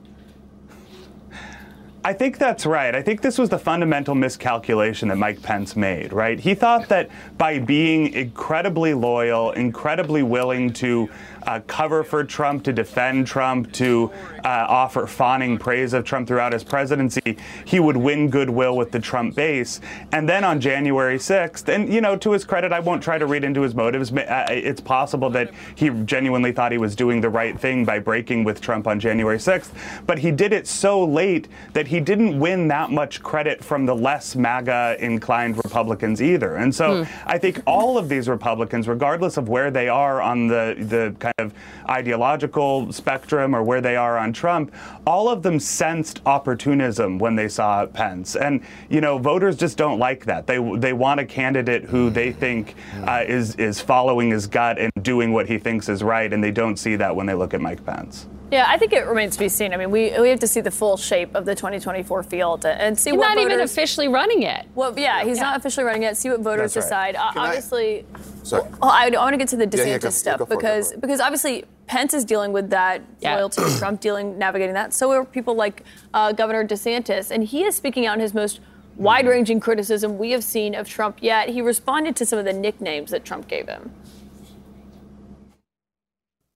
I think that's right. I think this was the fundamental miscalculation that Mike Pence made, right? He thought that by being incredibly loyal, incredibly willing to uh, cover for Trump, to defend Trump, to uh, offer fawning praise of Trump throughout his presidency, he would win goodwill with the Trump base. And then on January sixth, and, you know, to his credit, I won't try to read into his motives. It's possible that he genuinely thought he was doing the right thing by breaking with Trump on January sixth, but he did it so late that he didn't win that much credit from the less MAGA-inclined Republicans either. And so hmm. I think all of these Republicans, regardless of where they are on the, the kind of ideological spectrum or where they are on Trump, all of them sensed opportunism when they saw Pence. And, you know, voters just don't like that. They they want a candidate who they think uh, is, is following his gut and doing what he thinks is right, and they don't see that when they look at Mike Pence. Yeah, I think it remains to be seen. I mean, we we have to see the full shape of the twenty twenty-four field and see he's what voters... He's not even officially running yet. Well, yeah, he's yeah. not officially running yet. See what voters right. decide. Can obviously, I, sorry. Well, I, I want to get to the DeSantis yeah, yeah, go, stuff go because, it, because obviously Pence is dealing with that, yeah. loyalty to Trump, dealing, navigating that. So are people like uh, Governor DeSantis, and he is speaking out in his most wide-ranging criticism we have seen of Trump yet. He responded to some of the nicknames that Trump gave him.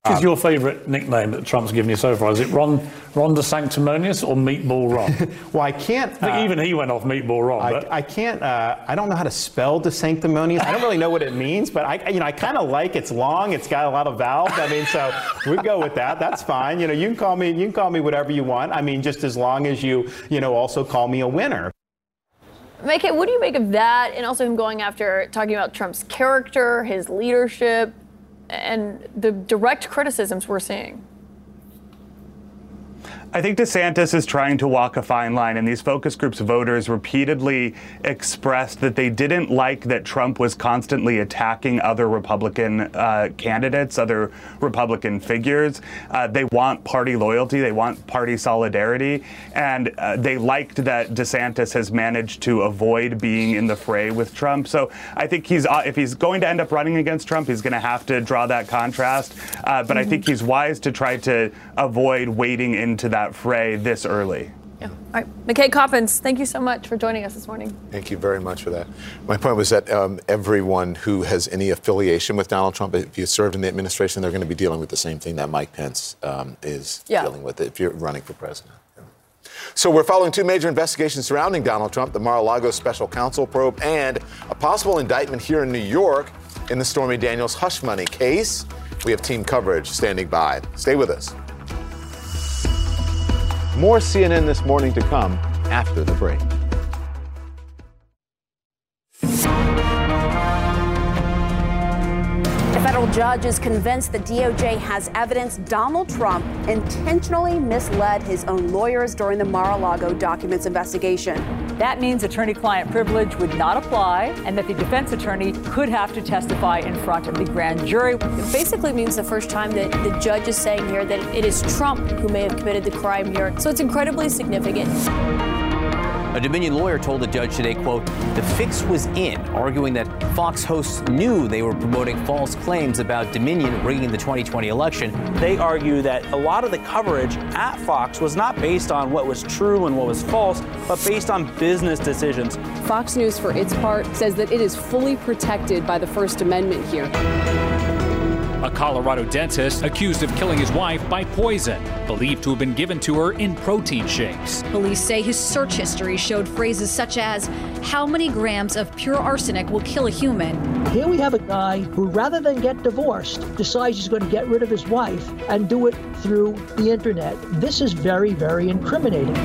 What is your favourite nickname that Trump's given you so far? Is it Ron, Ron DeSanctimonious or Meatball Ron? Well, I can't... I think uh, even he went off Meatball Ron. I, but... I can't... Uh, I don't know how to spell DeSanctimonious. I don't really know what it means, but I, you know, I kind of like it's long. It's got a lot of vowels. I mean, so we go with that. That's fine. You know, you can call me, you can call me whatever you want. I mean, just as long as you, you know, also call me a winner. Mike, what do you make of that? And also him going after talking about Trump's character, his leadership, and the direct criticisms we're seeing. I think DeSantis is trying to walk a fine line, and these focus groups voters repeatedly expressed that they didn't like that Trump was constantly attacking other Republican uh, candidates, other Republican figures. Uh, they want party loyalty. They want party solidarity. And uh, they liked that DeSantis has managed to avoid being in the fray with Trump. So I think he's uh, if he's going to end up running against Trump, he's going to have to draw that contrast. Uh, but mm-hmm. I think he's wise to try to avoid wading into that fray this early. Yeah. All right. McKay Coppins, thank you so much for joining us this morning. Thank you very much for that. My point was that um, everyone who has any affiliation with Donald Trump, if you served in the administration, they're going to be dealing with the same thing that Mike Pence um, is yeah. dealing with if you're running for president. Yeah. So we're following two major investigations surrounding Donald Trump, the Mar-a-Lago special counsel probe and a possible indictment here in New York in the Stormy Daniels hush money case. We have team coverage standing by. Stay with us. More C N N This Morning to come after the break. A federal judge is convinced the D O J has evidence Donald Trump intentionally misled his own lawyers during the Mar-a-Lago documents investigation. That means attorney-client privilege would not apply and that the defense attorney could have to testify in front of the grand jury. It basically means the first time that the judge is saying here that it is Trump who may have committed the crime here. So it's incredibly significant. A Dominion lawyer told the judge today, quote, the fix was in, arguing that Fox hosts knew they were promoting false claims about Dominion rigging the twenty twenty election. They argue that a lot of the coverage at Fox was not based on what was true and what was false, but based on business decisions. Fox News, for its part, says that it is fully protected by the First Amendment here. A Colorado dentist accused of killing his wife by poison, believed to have been given to her in protein shakes. Police say his search history showed phrases such as, how many grams of pure arsenic will kill a human? Here we have a guy who, rather than get divorced, decides he's going to get rid of his wife and do it through the internet. This is very, very incriminating.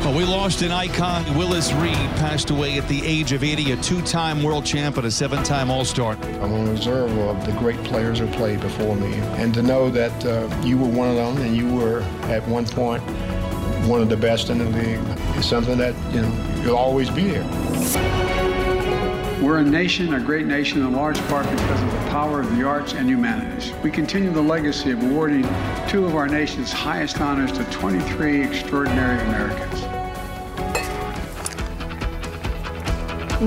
Well, we lost an icon. Willis Reed passed away at the age of eighty, a two-time world champ and a seven-time All-Star. I'm on the reserve of the great players who played before me. And to know that uh, you were one of them and you were, at one point, one of the best in the league is something that, you know, you'll always be there. We're a nation, a great nation, in large part because of the power of the arts and humanities. We continue the legacy of awarding two of our nation's highest honors to twenty-three extraordinary Americans.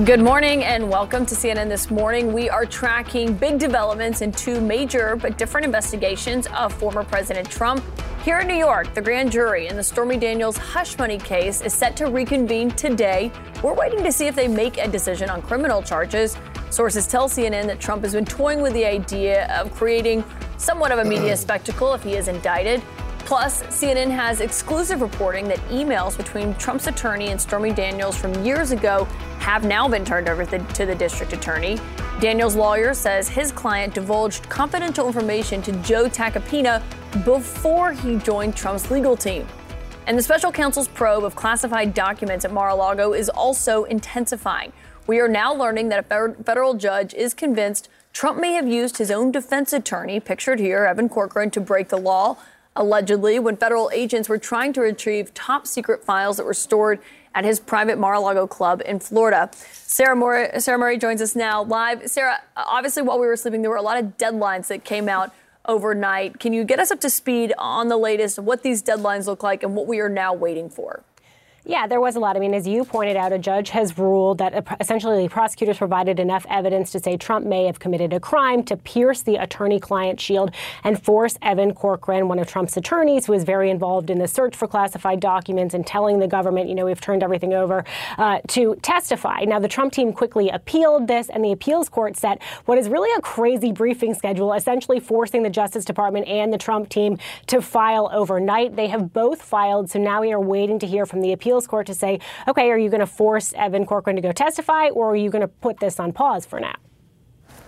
Good morning and welcome to C N N This Morning. We are tracking big developments in two major but different investigations of former President Trump. Here in New York, the grand jury in the Stormy Daniels hush money case is set to reconvene today. We're waiting to see if they make a decision on criminal charges. Sources tell C N N that Trump has been toying with the idea of creating somewhat of a media spectacle if he is indicted. Plus, C N N has exclusive reporting that emails between Trump's attorney and Stormy Daniels from years ago have now been turned over to the district attorney. Daniels' lawyer says his client divulged confidential information to Joe Tacopina before he joined Trump's legal team. And the special counsel's probe of classified documents at Mar-a-Lago is also intensifying. We are now learning that a federal judge is convinced Trump may have used his own defense attorney, pictured here, Evan Corcoran, to break the law. Allegedly, when federal agents were trying to retrieve top secret files that were stored at his private Mar-a-Lago club in Florida. Sarah Murray, Sarah Murray joins us now live. Sarah, obviously, while we were sleeping, there were a lot of deadlines that came out overnight. Can you get us up to speed on the latest, what these deadlines look like and what we are now waiting for? Yeah, there was a lot. I mean, as you pointed out, a judge has ruled that essentially prosecutors provided enough evidence to say Trump may have committed a crime to pierce the attorney-client shield and force Evan Corcoran, one of Trump's attorneys, who was very involved in the search for classified documents and telling the government, you know, we've turned everything over, uh, to testify. Now, the Trump team quickly appealed this, and the appeals court set what is really a crazy briefing schedule, essentially forcing the Justice Department and the Trump team to file overnight. They have both filed, so now we are waiting to hear from the appeals court to say, okay, are you going to force Evan Corcoran to go testify, or are you going to put this on pause for now?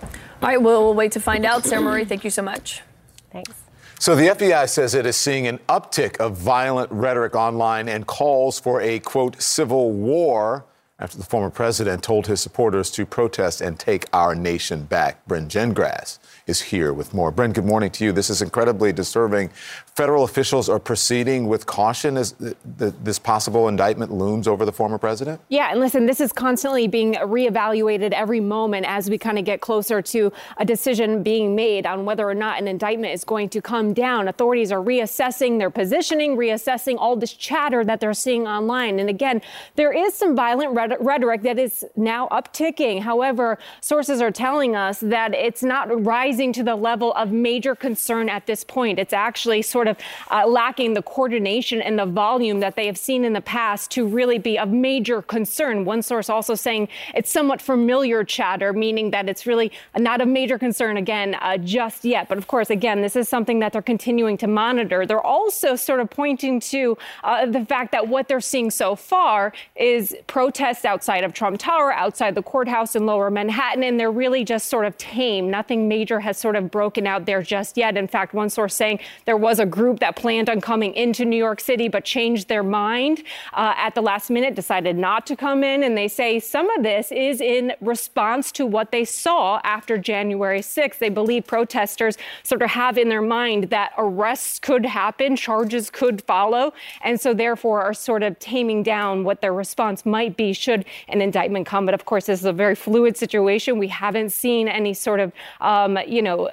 All right, well, we'll wait to find out. Sarah Marie, thank you so much. Thanks. So the F B I says it is seeing an uptick of violent rhetoric online and calls for a, quote, civil war after the former president told his supporters to protest and take our nation back. Bryn Gengras is here with more. Bryn, good morning to you. This is incredibly disturbing. Federal officials are proceeding with caution as th- th- this possible indictment looms over the former president? Yeah, and listen, this is constantly being reevaluated every moment as we kind of get closer to a decision being made on whether or not an indictment is going to come down. Authorities are reassessing their positioning, reassessing all this chatter that they're seeing online. And again, there is some violent rhetoric that is now upticking. However, sources are telling us that it's not rising to the level of major concern at this point. It's actually sort of uh, lacking the coordination and the volume that they have seen in the past to really be of major concern. One source also saying it's somewhat familiar chatter, meaning that it's really not of major concern again uh, just yet. But of course, again, this is something that they're continuing to monitor. They're also sort of pointing to uh, the fact that what they're seeing so far is protests outside of Trump Tower, outside the courthouse in Lower Manhattan, and they're really just sort of tame. Nothing major has sort of broken out there just yet. In fact, one source saying there was a group that planned on coming into New York City but changed their mind uh, at the last minute, decided not to come in. And they say some of this is in response to what they saw after January sixth. They believe protesters sort of have in their mind that arrests could happen, charges could follow, and so therefore are sort of taming down what their response might be should an indictment come. But of course, this is a very fluid situation. We haven't seen any sort of um, you know,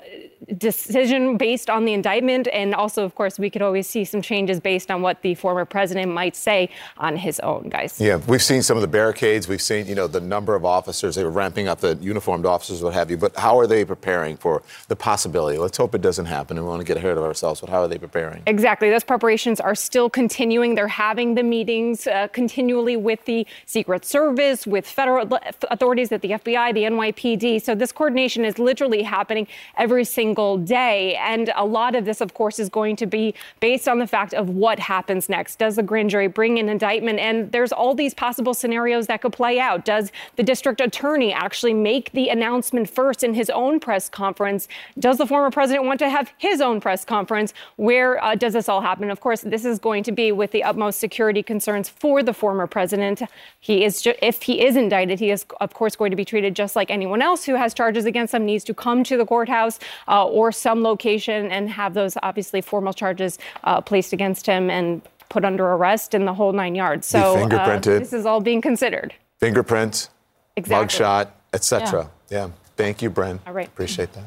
decision based on the indictment. And also, of course, we could always see some changes based on what the former president might say on his own, guys. Yeah, we've seen some of the barricades. We've seen, you know, the number of officers. They were ramping up the uniformed officers, what have you. But how are they preparing for the possibility? Let's hope it doesn't happen, and we want to get ahead of ourselves. But how are they preparing? Exactly. Those preparations are still continuing. They're having the meetings uh, continually with the Secret Service, with federal authorities at the F B I, the N Y P D. So this coordination is literally happening every single day. And a lot of this, of course, is going to be based on the fact of what happens next. Does the grand jury bring an indictment? And there's all these possible scenarios that could play out. Does the district attorney actually make the announcement first in his own press conference? Does the former president want to have his own press conference? Where uh, does this all happen? Of course, this is going to be with the utmost security concerns for the former president. He is, ju- if he is indicted, he is, of course, going to be treated just like anyone else who has charges against him, needs to come to the courthouse uh, or some location and have those obviously formal charges uh, placed against him and put under arrest in the whole nine yards. So uh, this is all being considered. Fingerprints, exactly. Mugshot, et cetera. Yeah. yeah. Thank you, Bryn. All right. Appreciate that.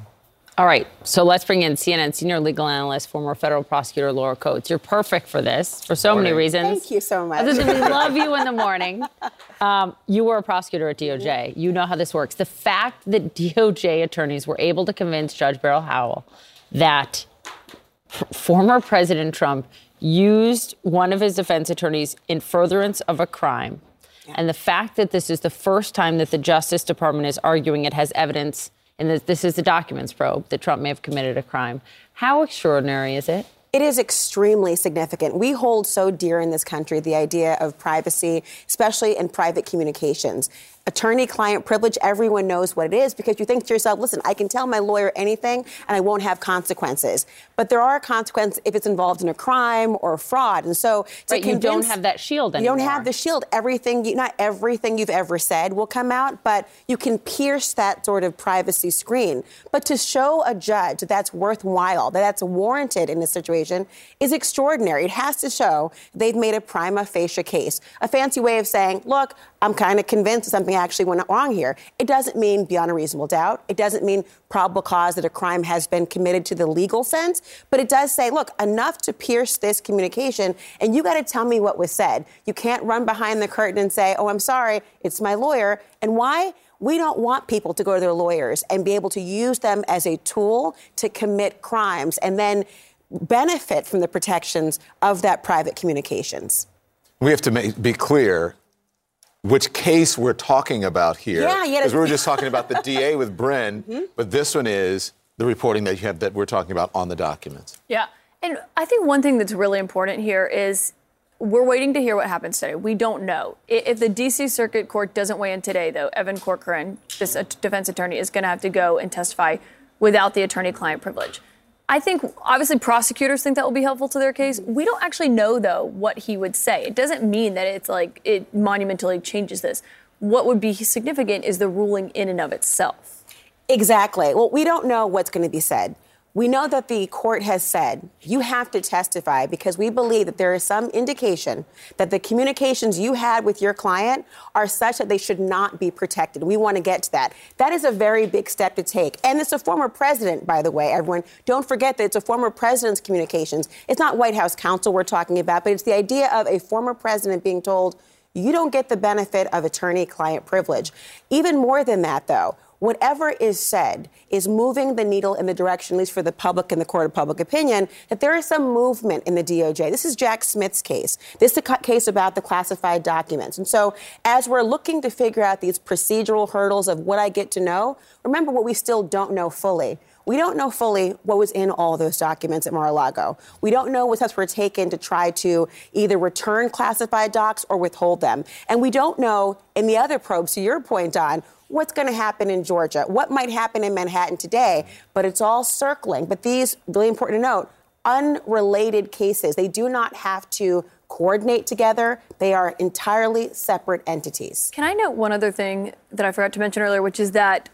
All right. So let's bring in C N N senior legal analyst, former federal prosecutor Laura Coates. You're perfect for this for so many reasons. Thank you so much. Other than we love you in the morning. Um, you were a prosecutor at D O J. You know how this works. The fact that D O J attorneys were able to convince Judge Beryl Howell that f- former President Trump used one of his defense attorneys in furtherance of a crime. Yeah. And the fact that this is the first time that the Justice Department is arguing it has evidence. And this is the documents probe that Trump may have committed a crime. How extraordinary is it? It is extremely significant. We hold so dear in this country the idea of privacy, especially in private communications. Attorney-client privilege, everyone knows what it is because you think to yourself, listen, I can tell my lawyer anything and I won't have consequences. But there are consequences if it's involved in a crime or fraud. And so to right, convince, you don't have that shield anymore. You don't have the shield. Everything, not everything you've ever said will come out, but you can pierce that sort of privacy screen. But to show a judge that that's worthwhile, that that's warranted in this situation, invasion is extraordinary. It has to show they've made a prima facie case, a fancy way of saying, look, I'm kind of convinced something actually went wrong here. It doesn't mean beyond a reasonable doubt. It doesn't mean probable cause that a crime has been committed to the legal sense. But it does say, look, enough to pierce this communication. And you got to tell me what was said. You can't run behind the curtain and say, oh, I'm sorry, it's my lawyer. And why? We don't want people to go to their lawyers and be able to use them as a tool to commit crimes and then benefit from the protections of that private communications. We have to make, be clear which case we're talking about here. Yeah, yeah. Because we were just talking about the D A with Bren, mm-hmm. but this one is the reporting that you have that we're talking about on the documents. Yeah. And I think one thing that's really important here is we're waiting to hear what happens today. We don't know. If the D C. Circuit Court doesn't weigh in today, though, Evan Corcoran, this defense attorney, is going to have to go and testify without the attorney-client privilege. I think, obviously, prosecutors think that will be helpful to their case. We don't actually know, though, what he would say. It doesn't mean that it's like it monumentally changes this. What would be significant is the ruling in and of itself. Exactly. Well, we don't know what's going to be said. We know that the court has said you have to testify because we believe that there is some indication that the communications you had with your client are such that they should not be protected. We want to get to that. That is a very big step to take. And it's a former president, by the way, everyone. Don't forget that it's a former president's communications. It's not White House counsel we're talking about, but it's the idea of a former president being told you don't get the benefit of attorney-client privilege. Even more than that, though, whatever is said is moving the needle in the direction, at least for the public and the court of public opinion, that there is some movement in the D O J. This is Jack Smith's case. This is a case about the classified documents. And so as we're looking to figure out these procedural hurdles of what I get to know, remember what we still don't know fully. We don't know fully what was in all those documents at Mar-a-Lago. We don't know what steps were taken to try to either return classified docs or withhold them. And we don't know, in the other probes, to your point, Don, what's going to happen in Georgia, what might happen in Manhattan today, but it's all circling. But these, really important to note, unrelated cases, they do not have to coordinate together. They are entirely separate entities. Can I note one other thing that I forgot to mention earlier, which is that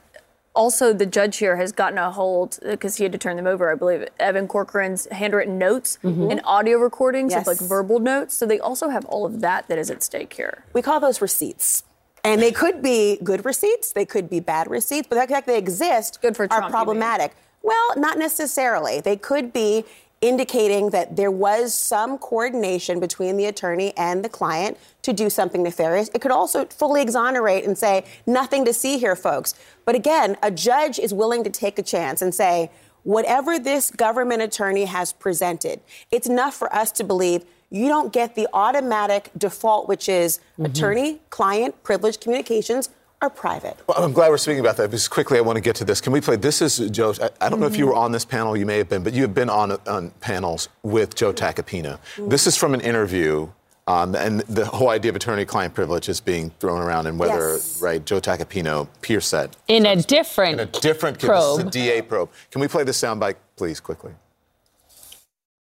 also the judge here has gotten a hold, because he had to turn them over, I believe, Evan Corcoran's handwritten notes mm-hmm. and audio recordings, yes. of like verbal notes. So they also have all of that that is at stake here. We call those receipts. And they could be good receipts. They could be bad receipts. But the fact that they exist good for Trump, are problematic. Well, not necessarily. They could be indicating that there was some coordination between the attorney and the client to do something nefarious. It could also fully exonerate and say, nothing to see here, folks. But again, a judge is willing to take a chance and say, whatever this government attorney has presented, it's enough for us to believe you don't get the automatic default, which is mm-hmm. attorney-client privileged communications are private. Well, I'm glad we're speaking about that, because quickly I want to get to this. Can we play? This is Joe. I, I don't mm-hmm. know if you were on this panel. You may have been, but you have been on, on panels with Joe Tacopina. Mm-hmm. This is from an interview, um, and the whole idea of attorney-client privilege is being thrown around, and whether yes. right Joe Tacopina pierced that in a different in a different probe. This is a D A probe. Can we play this soundbite, please, quickly?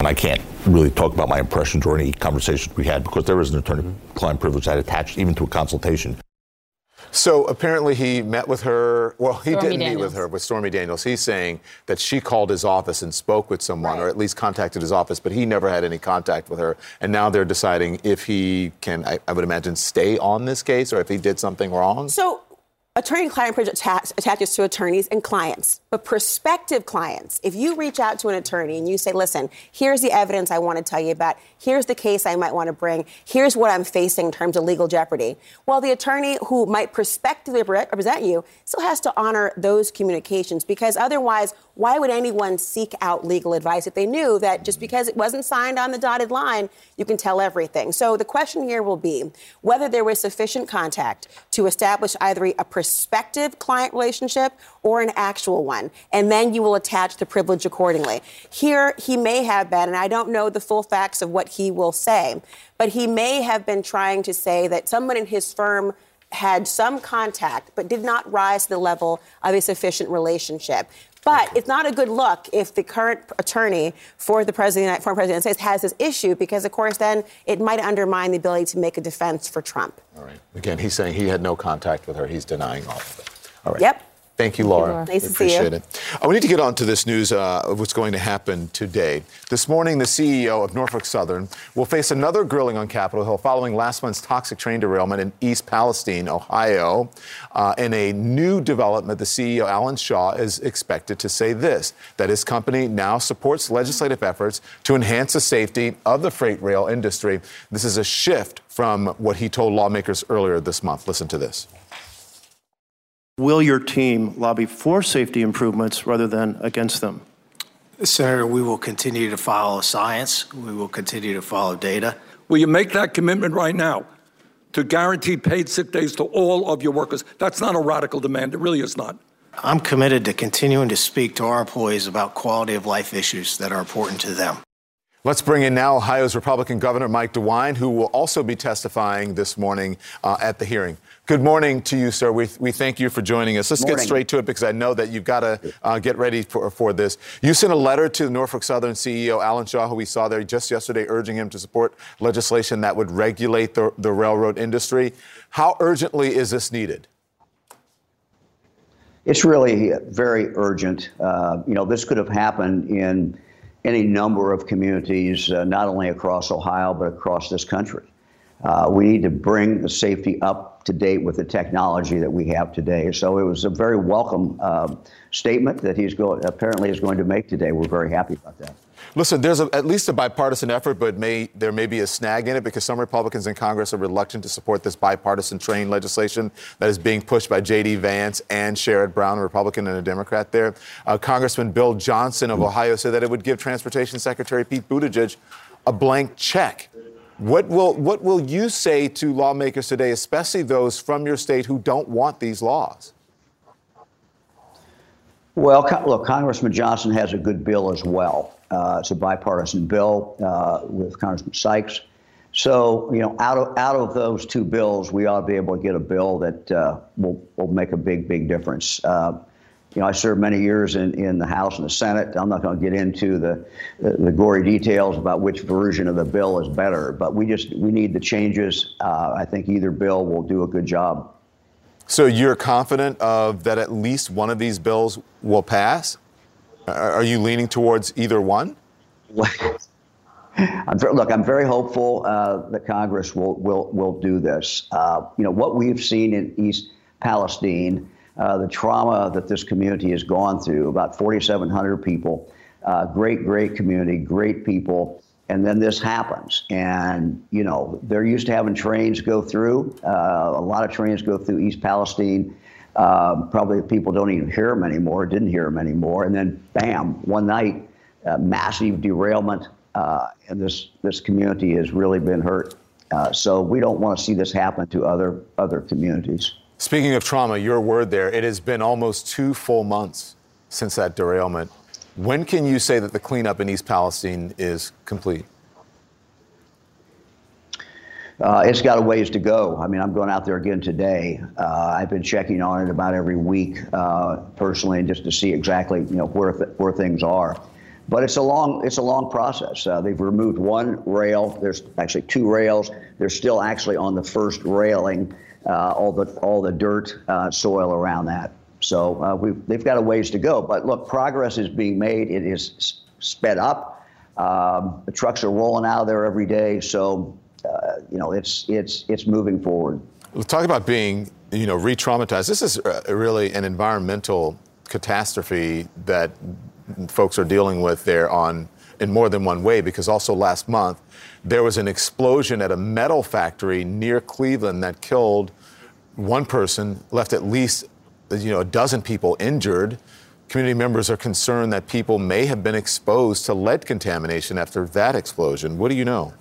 And I can't really talk about my impressions or any conversations we had, because there is an attorney-client privilege that attached even to a consultation. So apparently he met with her. Well, he Stormy didn't Daniels. meet with her, with Stormy Daniels. He's saying that she called his office and spoke with someone, right. or at least contacted his office, but he never had any contact with her. And now they're deciding if he can, I, I would imagine, stay on this case, or if he did something wrong. So attorney-client privilege attaches to attorneys and clients, but prospective clients, if you reach out to an attorney and you say, listen, here's the evidence I want to tell you about, here's the case I might want to bring, here's what I'm facing in terms of legal jeopardy. Well, the attorney who might prospectively represent you still has to honor those communications, because otherwise, why would anyone seek out legal advice if they knew that just because it wasn't signed on the dotted line, you can tell everything? So the question here will be whether there was sufficient contact to establish either a prospective client relationship or an actual one. And then you will attach the privilege accordingly. Here, he may have been, and I don't know the full facts of what he will say, but he may have been trying to say that someone in his firm had some contact but did not rise to the level of a sufficient relationship. But it's not a good look if the current attorney for the president, former president of the United States, has this issue, because, of course, then it might undermine the ability to make a defense for Trump. All right. Again, he's saying he had no contact with her. He's denying all of it. All right. Yep. Thank you, Laura. Thank you, Laura. Nice to see you. Appreciate it. Uh, we need to get on to this news uh, of what's going to happen today. This morning, the C E O of Norfolk Southern will face another grilling on Capitol Hill following last month's toxic train derailment in East Palestine, Ohio. Uh, in a new development, the C E O, Alan Shaw, is expected to say this, that his company now supports legislative efforts to enhance the safety of the freight rail industry. This is a shift from what he told lawmakers earlier this month. Listen to this. Will your team lobby for safety improvements rather than against them? Senator, we will continue to follow science. We will continue to follow data. Will you make that commitment right now to guarantee paid sick days to all of your workers? That's not a radical demand. It really is not. I'm committed to continuing to speak to our employees about quality of life issues that are important to them. Let's bring in now Ohio's Republican Governor Mike DeWine, who will also be testifying this morning uh, at the hearing. Good morning to you, sir. We we thank you for joining us. Let's morning. get straight to it because I know that you've got to uh, get ready for, for this. You sent a letter to the Norfolk Southern C E O, Alan Shaw, who we saw there just yesterday, urging him to support legislation that would regulate the, the railroad industry. How urgently is this needed? It's really very urgent. Uh, you know, this could have happened in any number of communities, uh, not only across Ohio, but across this country. Uh, we need to bring the safety up to date with the technology that we have today. So it was a very welcome uh, statement that he's go- apparently is going to make today. We're very happy about that. Listen, there's a, at least a bipartisan effort, but may, there may be a snag in it because some Republicans in Congress are reluctant to support this bipartisan train legislation that is being pushed by J D. Vance and Sherrod Brown, a Republican and a Democrat there. Uh, Congressman Bill Johnson of Ohio said that it would give Transportation Secretary Pete Buttigieg a blank check. What will what will you say to lawmakers today, especially those from your state who don't want these laws? Well, look, Congressman Johnson has a good bill as well. Uh, it's a bipartisan bill uh, with Congressman Sykes. So, you know, out of out of those two bills, we ought to be able to get a bill that uh, will will make a big, big difference. Uh, You know, I served many years in, in the House and the Senate. I'm not going to get into the, the the gory details about which version of the bill is better, but we just we need the changes. Uh, I think either bill will do a good job. So you're confident of that at least one of these bills will pass? Are you leaning towards either one? I'm, look, I'm very hopeful uh, that Congress will will will do this. Uh, you know, what we've seen in East Palestine. Uh, the trauma that this community has gone through, about forty-seven hundred people, uh, great, great community, great people. And then this happens. And, you know, they're used to having trains go through. Uh, a lot of trains go through East Palestine. Uh, probably people don't even hear them anymore, didn't hear them anymore. And then, bam, one night, uh, massive derailment. Uh, and this, this community has really been hurt. Uh, so we don't want to see this happen to other other communities. Speaking of trauma, your word there, it has been almost two full months since that derailment. When can you say that the cleanup in East Palestine is complete? Uh, it's got a ways to go. I mean, I'm going out there again today. Uh, I've been checking on it about every week uh, personally just to see exactly, you know, where where things are. But it's a long it's a long process. Uh, they've removed one rail. There's actually two rails. They're still actually on the first railing. Uh, all the all the dirt, uh, soil around that. So uh, we've they've got a ways to go. But look, progress is being made. It is sped up. Um, the trucks are rolling out of there every day. So uh, you know it's it's it's moving forward. We'll talk about being you know re-traumatized. This is really an environmental catastrophe that folks are dealing with there on in more than one way. Because also last month. There was an explosion at a metal factory near Cleveland that killed one person, left at least, you know, a dozen people injured. Community members are concerned that people may have been exposed to lead contamination after that explosion. What do you know?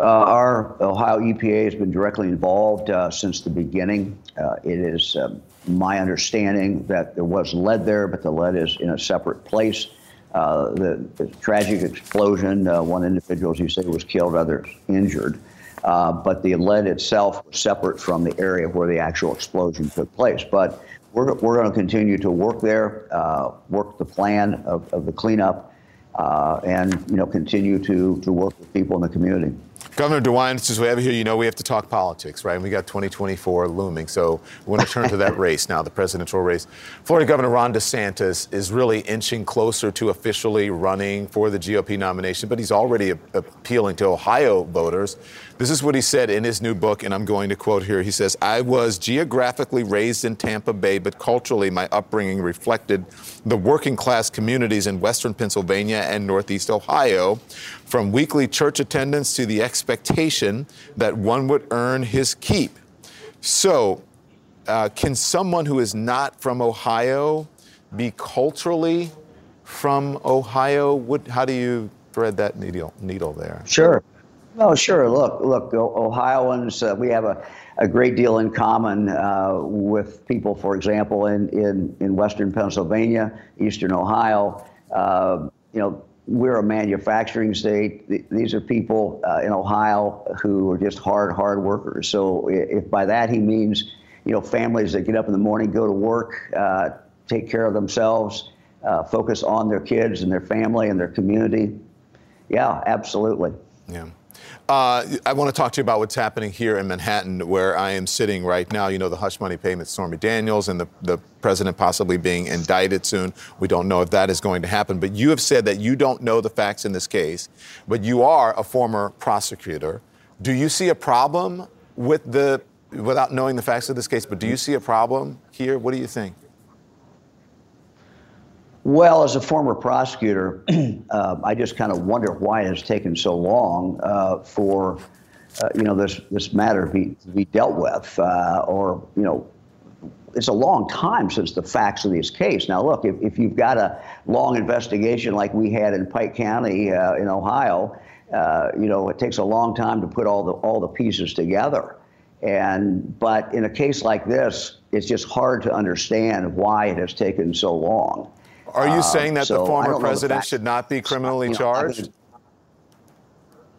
Uh, our Ohio E P A has been directly involved uh, since the beginning. Uh, it is uh, my understanding that there was lead there, but the lead is in a separate place. Uh, the, the tragic explosion, uh, one individual, as you say, was killed, others injured. Uh, but the lead itself was separate from the area where the actual explosion took place. But we're, we're going to continue to work there, uh, work the plan of, of the cleanup, uh, and, you know, continue to, to work with people in the community. Governor DeWine says, whatever here, you know, we have to talk politics, right? And we got twenty twenty-four looming. So we're going to turn to that race now, the presidential race. Florida Governor Ron DeSantis is really inching closer to officially running for the G O P nomination, but he's already a- appealing to Ohio voters. This is what he said in his new book, and I'm going to quote here. He says, I was geographically raised in Tampa Bay, but culturally my upbringing reflected the working class communities in western Pennsylvania and northeast Ohio, from weekly church attendance to the expectation that one would earn his keep. So uh, can someone who is not from Ohio be culturally from Ohio? What, how do you thread that needle, needle there? Sure. Oh, sure. Look, look, Ohioans, uh, we have a, a great deal in common uh, with people, for example, in, in, in western Pennsylvania, eastern Ohio. Uh, you know, we're a manufacturing state. These are people uh, in Ohio who are just hard, hard workers. So if by that he means, you know, families that get up in the morning, go to work, uh, take care of themselves, uh, focus on their kids and their family and their community. Yeah, absolutely. Yeah. Uh, I want to talk to you about what's happening here in Manhattan, where I am sitting right now. You know, the hush money payment, Stormy Daniels, and the, the president possibly being indicted soon. We don't know if that is going to happen. But you have said that you don't know the facts in this case, but you are a former prosecutor. Do you see a problem with the, without knowing the facts of this case, but do you see a problem here? What do you think? Well, as a former prosecutor, uh, I just kind of wonder why it has taken so long uh, for, uh, you know, this this matter to be, be dealt with, uh, or, you know, it's a long time since the facts of this case. Now, look, if, if you've got a long investigation like we had in Pike County uh, in Ohio, uh, you know, it takes a long time to put all the all the pieces together. And but in a case like this, it's just hard to understand why it has taken so long. Are you saying that uh, so the former president the should not be criminally you know, charged? I mean,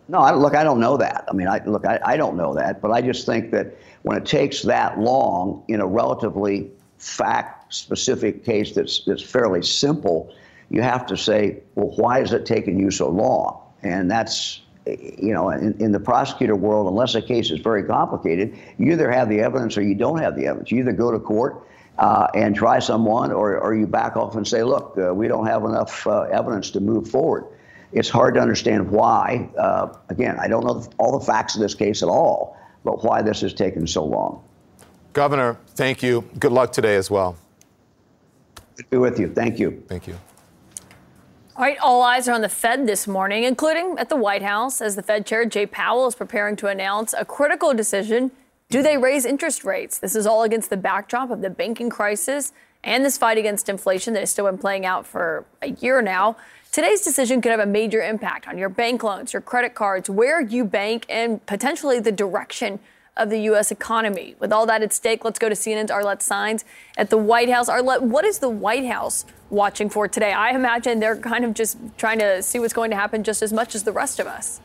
no, I, look, I don't know that. I mean, I, look, I, I don't know that. But I just think that when it takes that long in a relatively fact-specific case that's, that's fairly simple, you have to say, well, why is it taking you so long? And that's, you know, in, in the prosecutor world, unless a case is very complicated, you either have the evidence or you don't have the evidence. You either go to court Uh, and try someone, or, or you back off and say, look, uh, we don't have enough uh, evidence to move forward. It's hard to understand why. Uh, again, I don't know all the facts of this case at all, but why this has taken so long. Governor, thank you. Good luck today as well. Good to be with you. Thank you. Thank you. All right, all eyes are on the Fed this morning, including at the White House, as the Fed Chair Jay Powell is preparing to announce a critical decision. Do they raise interest rates? This is all against the backdrop of the banking crisis and this fight against inflation that has still been playing out for a year now. Today's decision could have a major impact on your bank loans, your credit cards, where you bank, and potentially the direction of the U S economy. With all that at stake, let's go to C N N's Arlette Sines at the White House. Arlette, what is the White House watching for today? I imagine they're kind of just trying to see what's going to happen just as much as the rest of us.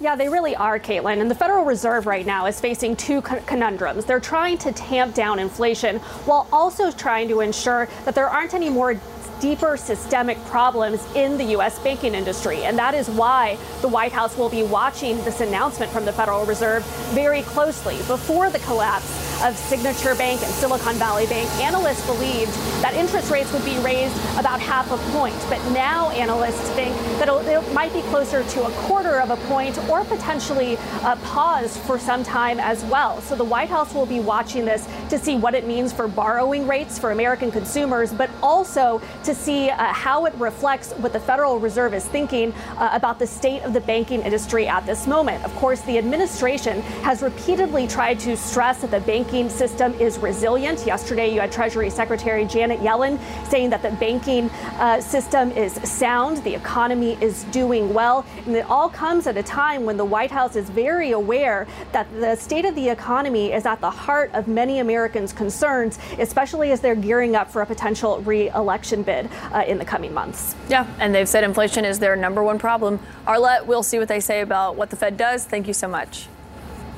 Yeah, they really are, Caitlin. And the Federal Reserve right now is facing two conundrums. They're trying to tamp down inflation while also trying to ensure that there aren't any more deeper systemic problems in the U S banking industry. And that is why the White House will be watching this announcement from the Federal Reserve very closely. Before the collapse of Signature Bank and Silicon Valley Bank, analysts believed that interest rates would be raised about half a point. But now analysts think that it might be closer to a quarter of a point, or potentially a pause for some time as well. So the White House will be watching this to see what it means for borrowing rates for American consumers, but also to see uh, how it reflects what the Federal Reserve is thinking uh, about the state of the banking industry at this moment. Of course, the administration has repeatedly tried to stress that the banking system is resilient. Yesterday, you had Treasury Secretary Janet Yellen saying that the banking uh, system is sound, the economy is doing well, and it all comes at a time when the White House is very aware that the state of the economy is at the heart of many Americans' concerns, especially as they're gearing up for a potential re-election bid uh, in the coming months. Yeah, and they've said inflation is their number one problem. Arlette, we'll see what they say about what the Fed does. Thank you so much.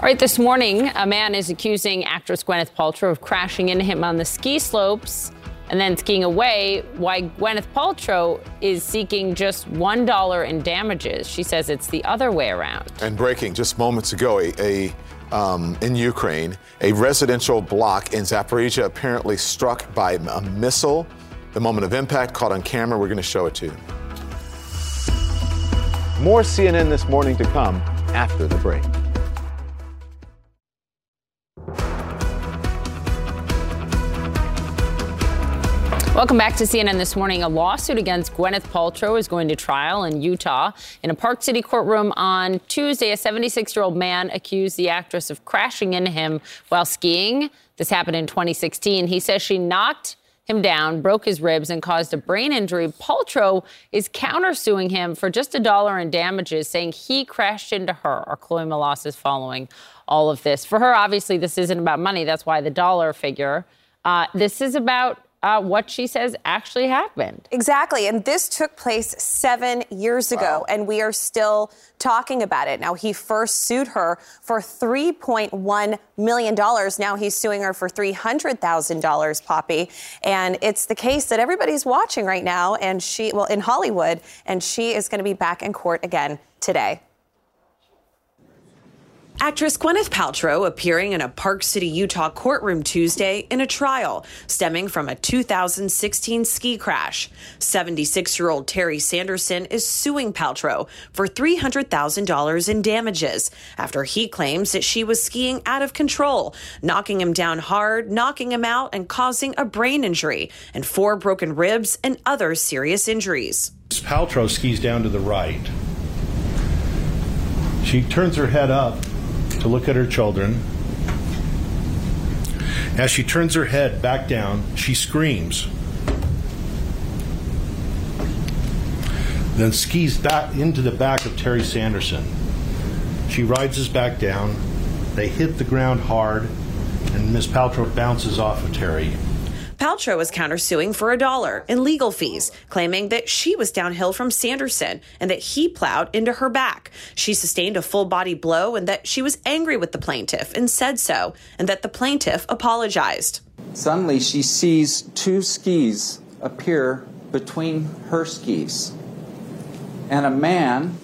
All right, this morning, a man is accusing actress Gwyneth Paltrow of crashing into him on the ski slopes And then skiing away, why Gwyneth Paltrow is seeking just one dollar in damages. She says it's the other way around. And breaking just moments ago, a, a um, in Ukraine, a residential block in Zaporizhzhia apparently struck by a missile. The moment of impact caught on camera. We're going to show it to you. More C N N this morning to come after the break. Welcome back to C N N This Morning. A lawsuit against Gwyneth Paltrow is going to trial in Utah. In a Park City courtroom on Tuesday, a seventy-six-year-old man accused the actress of crashing into him while skiing. This happened in twenty sixteen. He says she knocked him down, broke his ribs, and caused a brain injury. Paltrow is countersuing him for just a dollar in damages, saying he crashed into her. Our Chloe Malas is following all of this. For her, obviously, this isn't about money. That's why the dollar figure. Uh, this is about Uh, what she says actually happened. Exactly. And this took place seven years ago, wow. and we are still talking about it. Now, he first sued her for three point one million dollars. Now he's suing her for three hundred thousand dollars, Poppy. And it's the case that everybody's watching right now. And she, well, in Hollywood, and she is going to be back in court again today. Actress Gwyneth Paltrow appearing in a Park City, Utah courtroom Tuesday in a trial stemming from a two thousand sixteen ski crash. seventy-six-year-old Terry Sanderson is suing Paltrow for three hundred thousand dollars in damages after he claims that she was skiing out of control, knocking him down hard, knocking him out, and causing a brain injury and four broken ribs and other serious injuries. Paltrow skis down to the right. She turns her head up to look at her children. As she turns her head back down, she screams, then skis back into the back of Terry Sanderson. She rides us back down. They hit the ground hard, and Miz Paltrow bounces off of Terry. Paltrow is countersuing for a dollar in legal fees, claiming that she was downhill from Sanderson and that he plowed into her back. She sustained a full-body blow and that she was angry with the plaintiff and said so, and that the plaintiff apologized. Suddenly, she sees two skis appear between her skis, and a man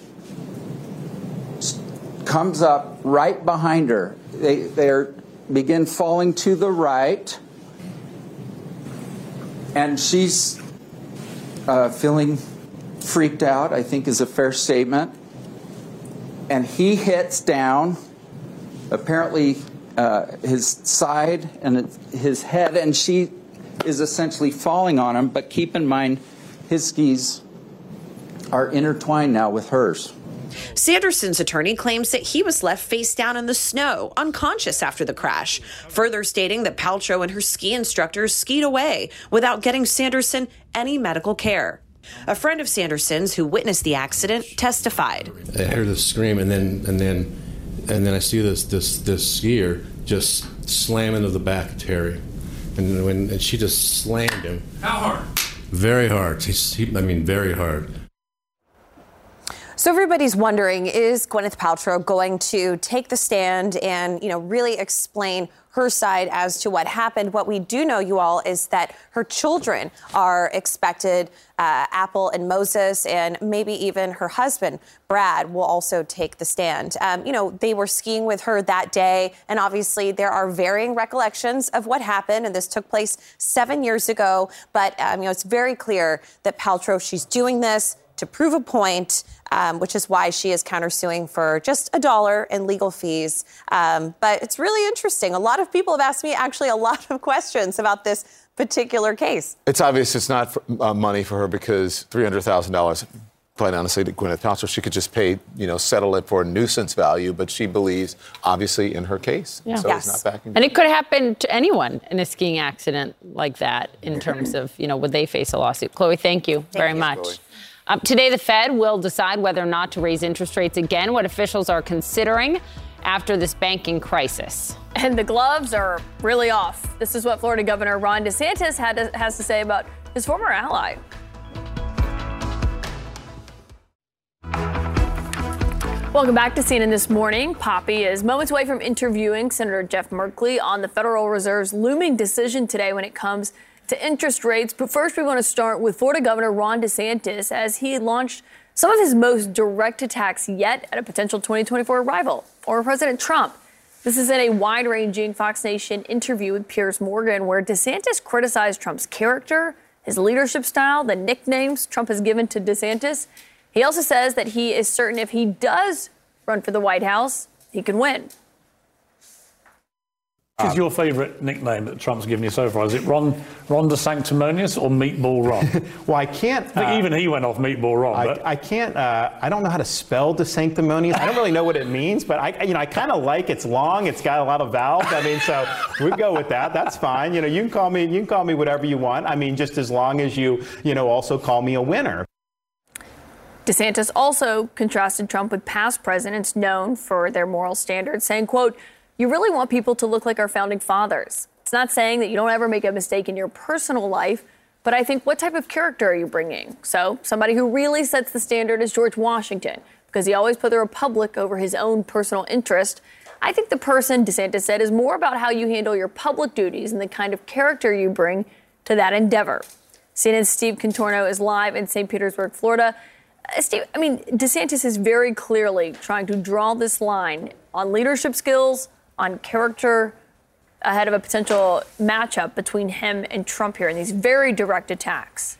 comes up right behind her. They, they are, begin falling to the right. And she's uh, feeling freaked out, I think is a fair statement. And he hits down, apparently uh, his side and his head, and she is essentially falling on him. But keep in mind, his skis are intertwined now with hers. Sanderson's attorney claims that he was left face down in the snow, unconscious after the crash, further stating that Paltrow and her ski instructors skied away without getting Sanderson any medical care. A friend of Sanderson's who witnessed the accident testified. I heard the scream, and then and then and then I see this this this skier just slam into the back of Terry, and when and she just slammed him. How hard? Very hard. He, he, I mean, very hard. So everybody's wondering, is Gwyneth Paltrow going to take the stand and, you know, really explain her side as to what happened? What we do know, you all, is that her children are expected. Uh, Apple and Moses, and maybe even her husband, Brad, will also take the stand. Um, you know, they were skiing with her that day, and obviously there are varying recollections of what happened, and this took place seven years ago. But, um, you know, it's very clear that Paltrow, she's doing this to prove a point, um, which is why she is countersuing for just a dollar in legal fees. Um, but it's really interesting. A lot of people have asked me actually a lot of questions about this particular case. It's obvious it's not for, uh, money for her, because three hundred thousand dollars, quite honestly, to Gwyneth Paltrow, she could just pay, you know, settle it for nuisance value. But she believes, obviously, in her case. Yeah. So yes. It's not backing. And it could happen to anyone in a skiing accident like that in terms of, you know, would they face a lawsuit. Chloe, thank you thank very you, much. Chloe. Um, today, the Fed will decide whether or not to raise interest rates again, what officials are considering after this banking crisis. And the gloves are really off. This is what Florida Governor Ron DeSantis had to, has to say about his former ally. Welcome back to C N N This Morning. Poppy is moments away from interviewing Senator Jeff Merkley on the Federal Reserve's looming decision today when it comes to interest rates. But first, we want to start with Florida Governor Ron DeSantis as he launched some of his most direct attacks yet at a potential twenty twenty-four rival, or President Trump. This is in a wide-ranging Fox Nation interview with Piers Morgan, where DeSantis criticized Trump's character, his leadership style, the nicknames Trump has given to DeSantis. He also says that he is certain if he does run for the White House, he can win. What is your favourite nickname that Trump's given you so far? Is it Ron, Ron DeSanctimonious or Meatball Ron? Well, I can't... I think uh, even he went off Meatball Ron. I, but... I can't... Uh, I don't know how to spell DeSanctimonious. I don't really know what it means, but I, you know, I kind of like it's long. It's got a lot of vowels. I mean, so we go with that. That's fine. You know, you can call me. You can call me whatever you want. I mean, just as long as you, you know, also call me a winner. DeSantis also contrasted Trump with past presidents known for their moral standards, saying, quote, "You really want people to look like our founding fathers. It's not saying that you don't ever make a mistake in your personal life, but I think what type of character are you bringing? So somebody who really sets the standard is George Washington, because he always put the republic over his own personal interest. I think the person," DeSantis said, "is more about how you handle your public duties and the kind of character you bring to that endeavor." C N N's Steve Contorno is live in Saint Petersburg, Florida. Steve, I mean, DeSantis is very clearly trying to draw this line on leadership skills, on character, ahead of a potential matchup between him and Trump here in these very direct attacks.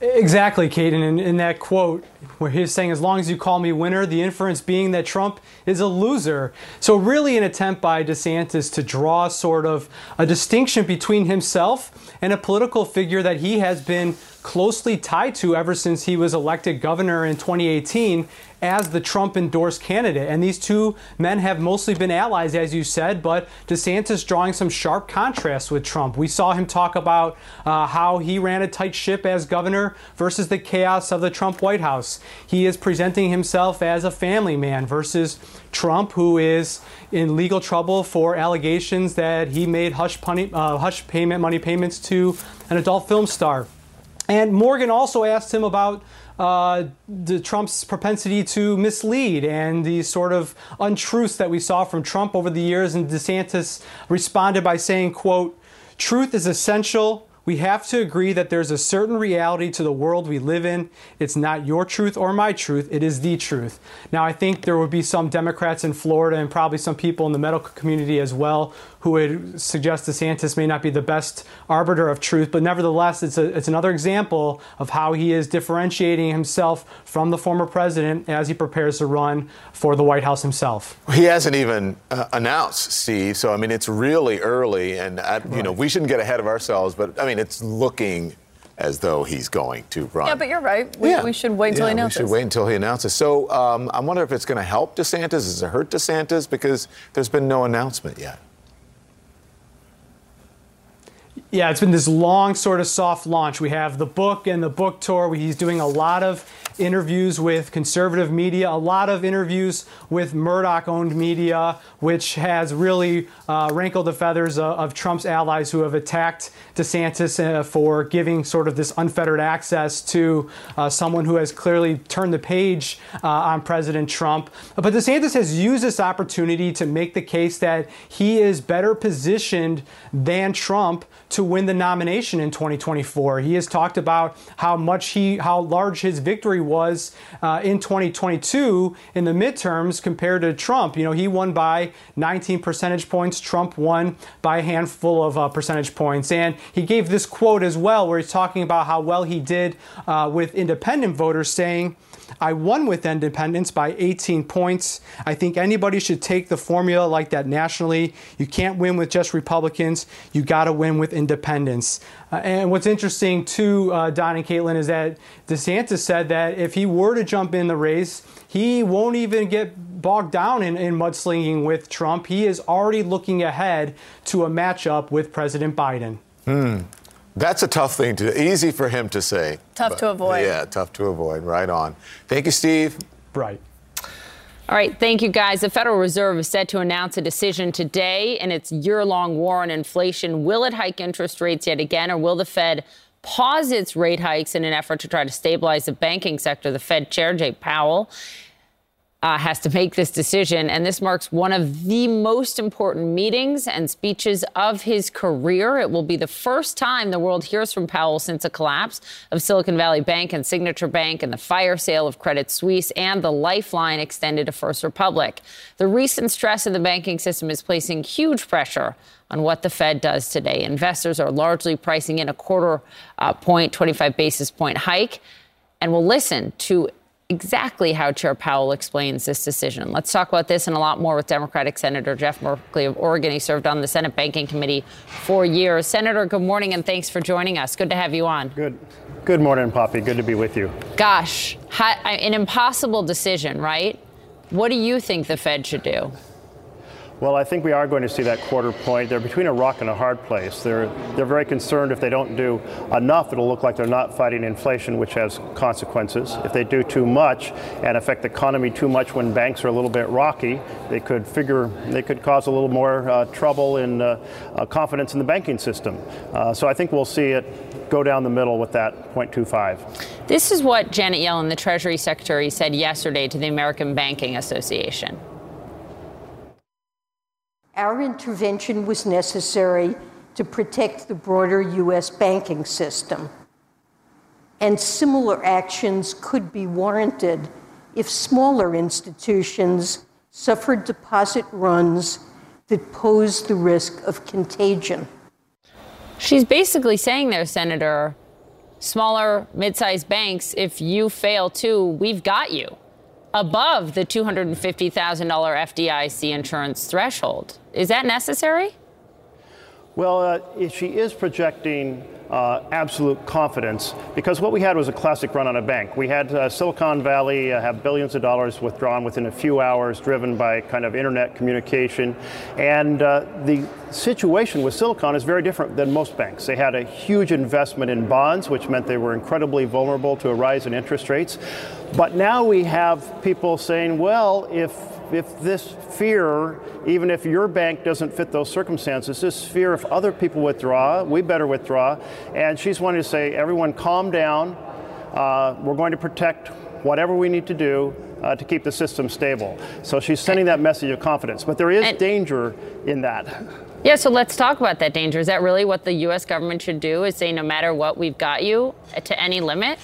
Exactly, Caden. In, in that quote where he's saying, as long as you call me winner, the inference being that Trump is a loser. So really an attempt by DeSantis to draw sort of a distinction between himself and a political figure that he has been closely tied to ever since he was elected governor in twenty eighteen as the Trump-endorsed candidate. And these two men have mostly been allies, as you said, but DeSantis drawing some sharp contrast with Trump. We saw him talk about uh, how he ran a tight ship as governor versus the chaos of the Trump White House. He is presenting himself as a family man versus Trump, who is in legal trouble for allegations that he made hush, punny, uh, hush payment money payments to an adult film star. And Morgan also asked him about uh, the Trump's propensity to mislead and the sort of untruths that we saw from Trump over the years. And DeSantis responded by saying, quote, "Truth is essential. We have to agree that there's a certain reality to the world we live in. It's not your truth or my truth. It is the truth." Now, I think there would be some Democrats in Florida and probably some people in the medical community as well who would suggest DeSantis may not be the best arbiter of truth. But nevertheless, it's, a, it's another example of how he is differentiating himself from the former president as he prepares to run for the White House himself. He hasn't even uh, announced, Steve. So, I mean, it's really early. And, I, you right. know, we shouldn't get ahead of ourselves. But, I mean, it's looking as though he's going to run. Yeah, but you're right. We, yeah. we should wait until yeah, he announces. We should wait until he announces. So um, I wonder if it's going to help DeSantis. Does it hurt DeSantis? Because there's been no announcement yet. Yeah, it's been this long sort of soft launch. We have the book and the book tour where he's doing a lot of interviews with conservative media, a lot of interviews with Murdaugh-owned media, which has really uh, rankled the feathers of, of Trump's allies who have attacked DeSantis uh, for giving sort of this unfettered access to uh, someone who has clearly turned the page uh, on President Trump. But DeSantis has used this opportunity to make the case that he is better positioned than Trump to to win the nomination in twenty twenty-four. He has talked about how much he, how large his victory was uh, in twenty twenty-two in the midterms compared to Trump. You know, he won by nineteen percentage points. Trump won by a handful of uh, percentage points. And he gave this quote as well, where he's talking about how well he did uh, with independent voters, saying, "I won with independents by eighteen points. I think anybody should take the formula like that nationally. You can't win with just Republicans. You got to win with independents." Uh, and what's interesting, too, uh, Don and Caitlin, is that DeSantis said that if he were to jump in the race, he won't even get bogged down in, in mudslinging with Trump. He is already looking ahead to a matchup with President Biden. Mm. That's a tough thing to do. Easy for him to say. Tough to avoid. Yeah, tough to avoid. Right on. Thank you, Steve. Right. All right. Thank you, guys. The Federal Reserve is set to announce a decision today in its year-long war on inflation. Will it hike interest rates yet again, or will the Fed pause its rate hikes in an effort to try to stabilize the banking sector? The Fed Chair, Jay Powell, uh, has to make this decision. And this marks one of the most important meetings and speeches of his career. It will be the first time the world hears from Powell since the collapse of Silicon Valley Bank and Signature Bank and the fire sale of Credit Suisse and the lifeline extended to First Republic. The recent stress in the banking system is placing huge pressure on what the Fed does today. Investors are largely pricing in a quarter uh, point, twenty-five basis point hike. And we'll listen to exactly how Chair Powell explains this decision. Let's talk about this and a lot more with Democratic Senator Jeff Merkley of Oregon. He served on the Senate Banking Committee for years. Senator, good morning, and thanks for joining us. Good to have you on. Good. Good morning, Poppy. Good to be with you. Gosh, an impossible decision, right? What do you think the Fed should do? Well, I think we are going to see that quarter point. They're between a rock and a hard place. They're they're very concerned if they don't do enough, it'll look like they're not fighting inflation, which has consequences. If they do too much and affect the economy too much when banks are a little bit rocky, they could figure they could cause a little more uh, trouble in uh, uh, confidence in the banking system. Uh, so I think we'll see it go down the middle with that zero point two five. This is what Janet Yellen, the Treasury Secretary, said yesterday to the American Banking Association. Our intervention was necessary to protect the broader U S banking system. And similar actions could be warranted if smaller institutions suffered deposit runs that posed the risk of contagion. She's basically saying there, Senator, smaller, mid-sized banks, if you fail too, we've got you. Above the two hundred fifty thousand dollars F D I C insurance threshold. Is that necessary? Well, uh, she is projecting uh, absolute confidence, because what we had was a classic run on a bank. We had uh, Silicon Valley uh, have billions of dollars withdrawn within a few hours, driven by kind of internet communication. And uh, the situation with Silicon is very different than most banks. They had a huge investment in bonds, which meant they were incredibly vulnerable to a rise in interest rates. But now we have people saying, well, if if this fear, even if your bank doesn't fit those circumstances, this fear if other people withdraw, we better withdraw. And she's wanting to say, everyone calm down. Uh, we're going to protect whatever we need to do uh, to keep the system stable. So she's sending that message of confidence. But there is and- danger in that. Yeah, so let's talk about that danger. Is that really what the U S government should do, is say no matter what, we've got you to any limit?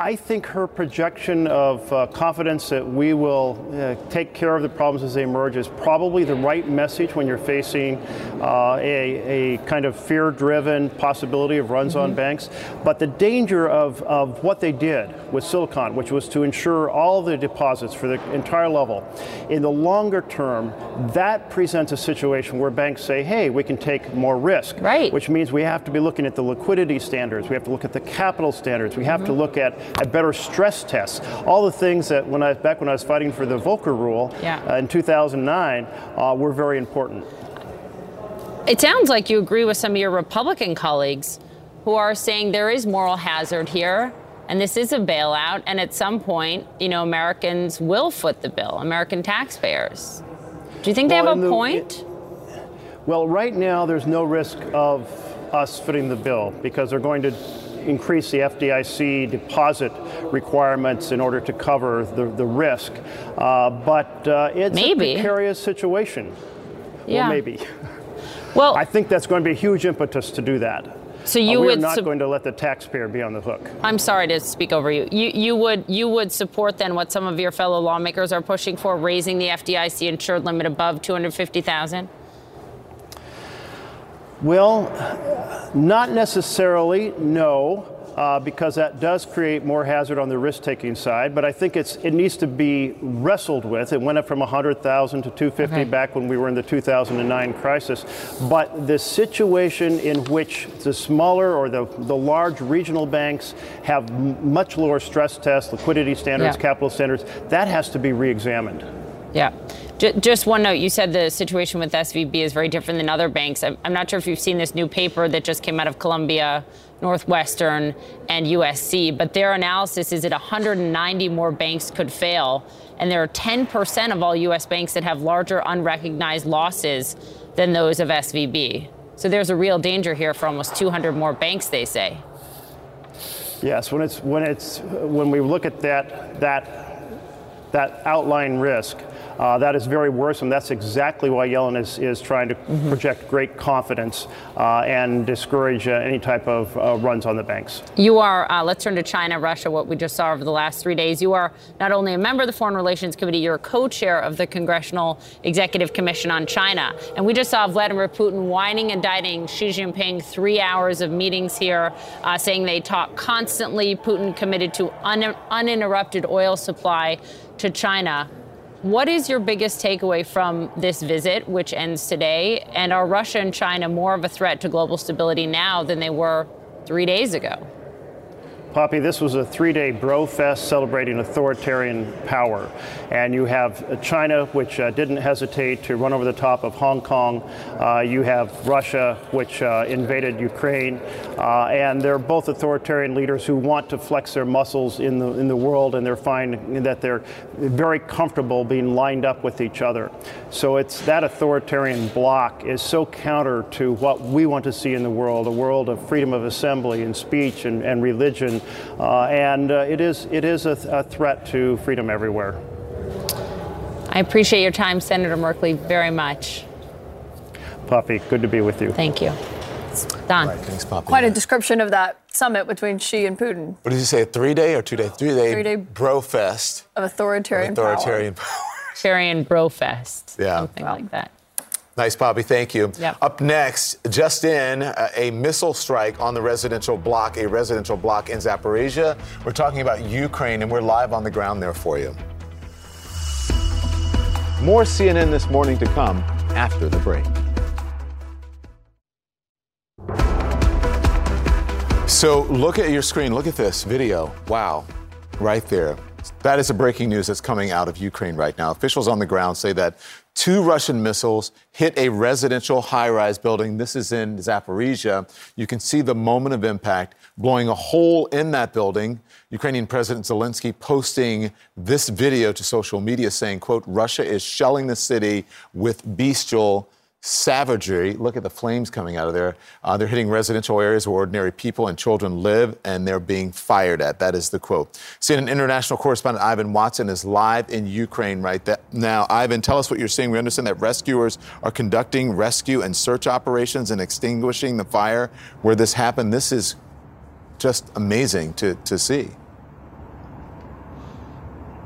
I think her projection of uh, confidence that we will uh, take care of the problems as they emerge is probably the right message when you're facing uh, a, a kind of fear-driven possibility of runs mm-hmm. on banks. But the danger of, of what they did with Silicon, which was to insure all the deposits for the entire level, in the longer term, that presents a situation where banks say, hey, we can take more risk, right. Which means we have to be looking at the liquidity standards. We have to look at the capital standards. We have mm-hmm. to look at a better stress test, all the things that when I back when I was fighting for the Volcker rule yeah. uh, in two thousand nine uh, were very important. It sounds like you agree with some of your Republican colleagues who are saying there is moral hazard here and this is a bailout. And at some point, you know, Americans will foot the bill, American taxpayers. Do you think well, they have a the, point? It, well, right now, there's no risk of us footing the bill because they're going to increase the F D I C deposit requirements in order to cover the, the risk. Uh, but uh, it's maybe. a precarious situation. Yeah. Well, maybe. Well, I think that's going to be a huge impetus to do that. So you uh, would not su- going to let the taxpayer be on the hook. I'm sorry to speak over you. You you would you would support then what some of your fellow lawmakers are pushing for, raising the F D I C insured limit above two hundred fifty thousand dollars? Well, not necessarily, no, uh, because that does create more hazard on the risk-taking side. But I think it's it needs to be wrestled with. It went up from one hundred thousand to two hundred fifty okay. back when we were in the two thousand nine crisis. But the situation in which the smaller or the, the large regional banks have m- much lower stress tests, liquidity standards, yeah. capital standards, that has to be re-examined. Yeah. Just one note, you said the situation with S V B is very different than other banks. I'm not sure if you've seen this new paper that just came out of Columbia, Northwestern, and U S C, but their analysis is that one hundred ninety more banks could fail, and there are ten percent of all U S banks that have larger unrecognized losses than those of S V B. So there's a real danger here for almost two hundred more banks, they say. Yes, when it's when it's when we look at that that that outlying risk. Uh, that is very worrisome. That's exactly why Yellen is, is trying to mm-hmm. project great confidence uh, and discourage uh, any type of uh, runs on the banks. You are, uh, let's turn to China, Russia, what we just saw over the last three days. You are not only a member of the Foreign Relations Committee, you're a co-chair of the Congressional Executive Commission on China. And we just saw Vladimir Putin whining and dining Xi Jinping, three hours of meetings here, uh, saying they talk constantly. Putin committed to un- uninterrupted oil supply to China. What is your biggest takeaway from this visit, which ends today? And are Russia and China more of a threat to global stability now than they were three days ago? Poppy, this was a three-day bro fest celebrating authoritarian power. And you have China, which uh, didn't hesitate to run over the top of Hong Kong. Uh, you have Russia, which uh, invaded Ukraine. Uh, and they're both authoritarian leaders who want to flex their muscles in the in the world, and they're finding that they're very comfortable being lined up with each other. So it's that authoritarian bloc is so counter to what we want to see in the world, a world of freedom of assembly and speech and, and religion. Uh, and uh, it is it is a, th- a threat to freedom everywhere. I appreciate your time, Senator Merkley, very much. Poppy, good to be with you. Thank you. Don. Right, thanks, Poppy. Quite a description of that summit between Xi and Putin. What did you say, a three-day or two-day? Three-day, three-day bro fest. Of authoritarian power. Authoritarian power. Authoritarian bro fest. Yeah. Something wow. like that. Nice, Poppy. Thank you. Yep. Up next, just in, uh, a missile strike on the residential block, a residential block in Zaporizhzhia. We're talking about Ukraine, and we're live on the ground there for you. More C N N This Morning to come after the break. So look at your screen. Look at this video. Wow. Right there. That is the breaking news that's coming out of Ukraine right now. Officials on the ground say that two Russian missiles hit a residential high-rise building. This is in Zaporizhzhia. You can see the moment of impact blowing a hole in that building. Ukrainian President Zelensky posting this video to social media saying, quote, Russia is shelling the city with bestial savagery. Look at the flames coming out of there. Uh, they're hitting residential areas where ordinary people and children live, and they're being fired at. That is the quote. C N N international correspondent Ivan Watson is live in Ukraine right now. Ivan, tell us what you're seeing. We understand that rescuers are conducting rescue and search operations and extinguishing the fire where this happened. This is just amazing to, to see.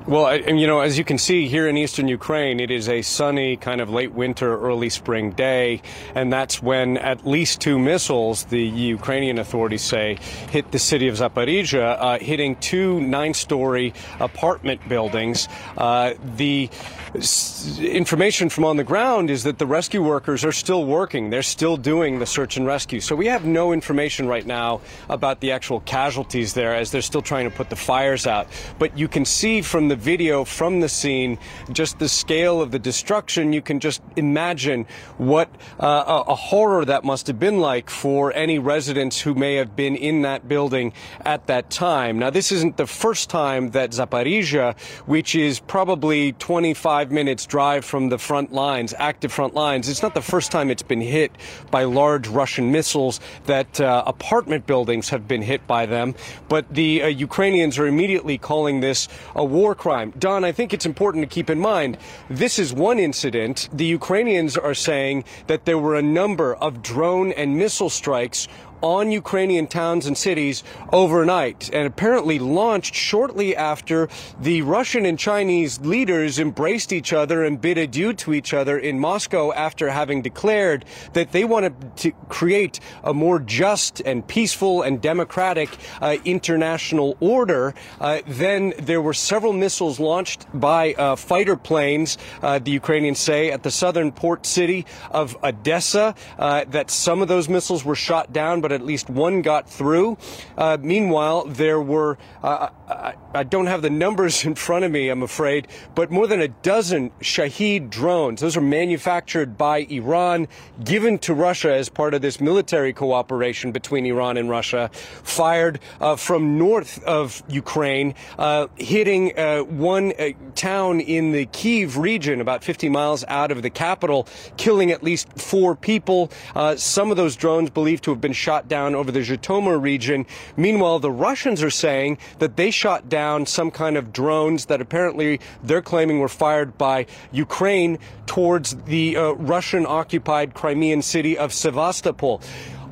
Well, I, you know, as you can see here in eastern Ukraine, it is a sunny kind of late winter, early spring day. And that's when at least two missiles, the Ukrainian authorities say, hit the city of Zaporizhzhia, uh, hitting two nine-story apartment buildings. Uh, the s- information from on the ground is that the rescue workers are still working. They're still doing the search and rescue. So we have no information right now about the actual casualties there, as they're still trying to put the fires out. But you can see from the the video from the scene, just the scale of the destruction. You can just imagine what uh, a horror that must have been like for any residents who may have been in that building at that time. Now, this isn't the first time that Zaporizhzhia, which is probably twenty-five minutes drive from the front lines, active front lines, it's not the first time it's been hit by large Russian missiles, that uh, apartment buildings have been hit by them. But the uh, Ukrainians are immediately calling this a war crime. Don, I think it's important to keep in mind, this is one incident. The Ukrainians are saying that there were a number of drone and missile strikes on Ukrainian towns and cities overnight, and apparently launched shortly after the Russian and Chinese leaders embraced each other and bid adieu to each other in Moscow after having declared that they wanted to create a more just and peaceful and democratic uh, international order. Uh, then there were several missiles launched by uh, fighter planes, uh, the Ukrainians say, at the southern port city of Odessa, uh, that some of those missiles were shot down, but at least one got through. Uh, meanwhile, there were, uh, I, I don't have the numbers in front of me, I'm afraid, but more than a dozen Shahed drones. Those are manufactured by Iran, given to Russia as part of this military cooperation between Iran and Russia, fired uh, from north of Ukraine, uh, hitting uh, one uh, town in the Kyiv region, about fifty miles out of the capital, killing at least four people. Uh, some of those drones believed to have been shot shot down over the Zhytomyr region. Meanwhile, the Russians are saying that they shot down some kind of drones that apparently they're claiming were fired by Ukraine towards the uh, Russian-occupied Crimean city of Sevastopol.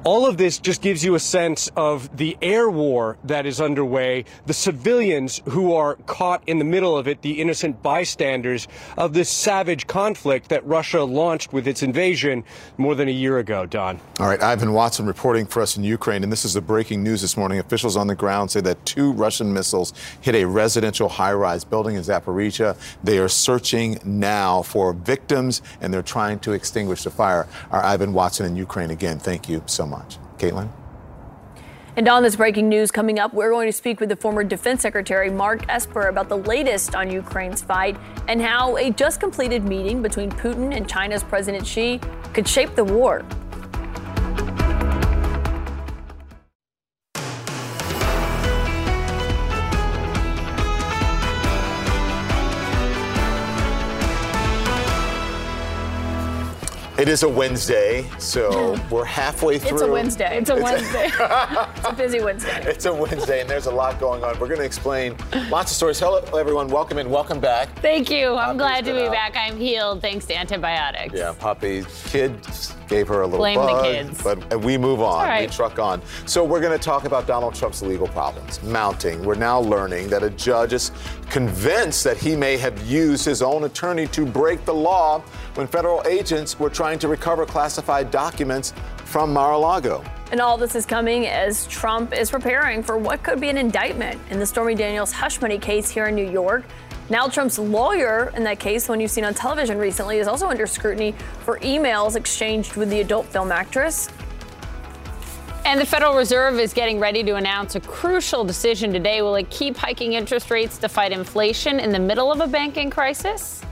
All of this just gives you a sense of the air war that is underway, the civilians who are caught in the middle of it, the innocent bystanders of this savage conflict that Russia launched with its invasion more than a year ago, Don. All right, Ivan Watson reporting for us in Ukraine, and this is the breaking news this morning. Officials on the ground say that two Russian missiles hit a residential high-rise building in Zaporizhzhia. They are searching now for victims, and they're trying to extinguish the fire. Our Ivan Watson in Ukraine again, thank you so much. much. Caitlin? And on this breaking news coming up, we're going to speak with the former Defense Secretary Mark Esper about the latest on Ukraine's fight and how a just completed meeting between Putin and China's President Xi could shape the war. It is a Wednesday, so we're halfway through. It's a Wednesday. It's a Wednesday. It's a busy Wednesday. It's a Wednesday, and there's a lot going on. We're going to explain lots of stories. Hello, everyone. Welcome in. Welcome back. Thank you. Poppy's I'm glad to be out. back. I'm healed thanks to antibiotics. Yeah, Poppy's kid gave her a little Blame bug, the kids. But we move on. Right. We truck on. So we're going to talk about Donald Trump's legal problems mounting. We're now learning that a judge is convinced that he may have used his own attorney to break the law when federal agents were trying to recover classified documents from Mar-a-Lago. And all this is coming as Trump is preparing for what could be an indictment in the Stormy Daniels hush money case here in New York. Now Trump's lawyer in that case, one you've seen on television recently, is also under scrutiny for emails exchanged with the adult film actress. And the Federal Reserve is getting ready to announce a crucial decision today. Will it keep hiking interest rates to fight inflation in the middle of a banking crisis?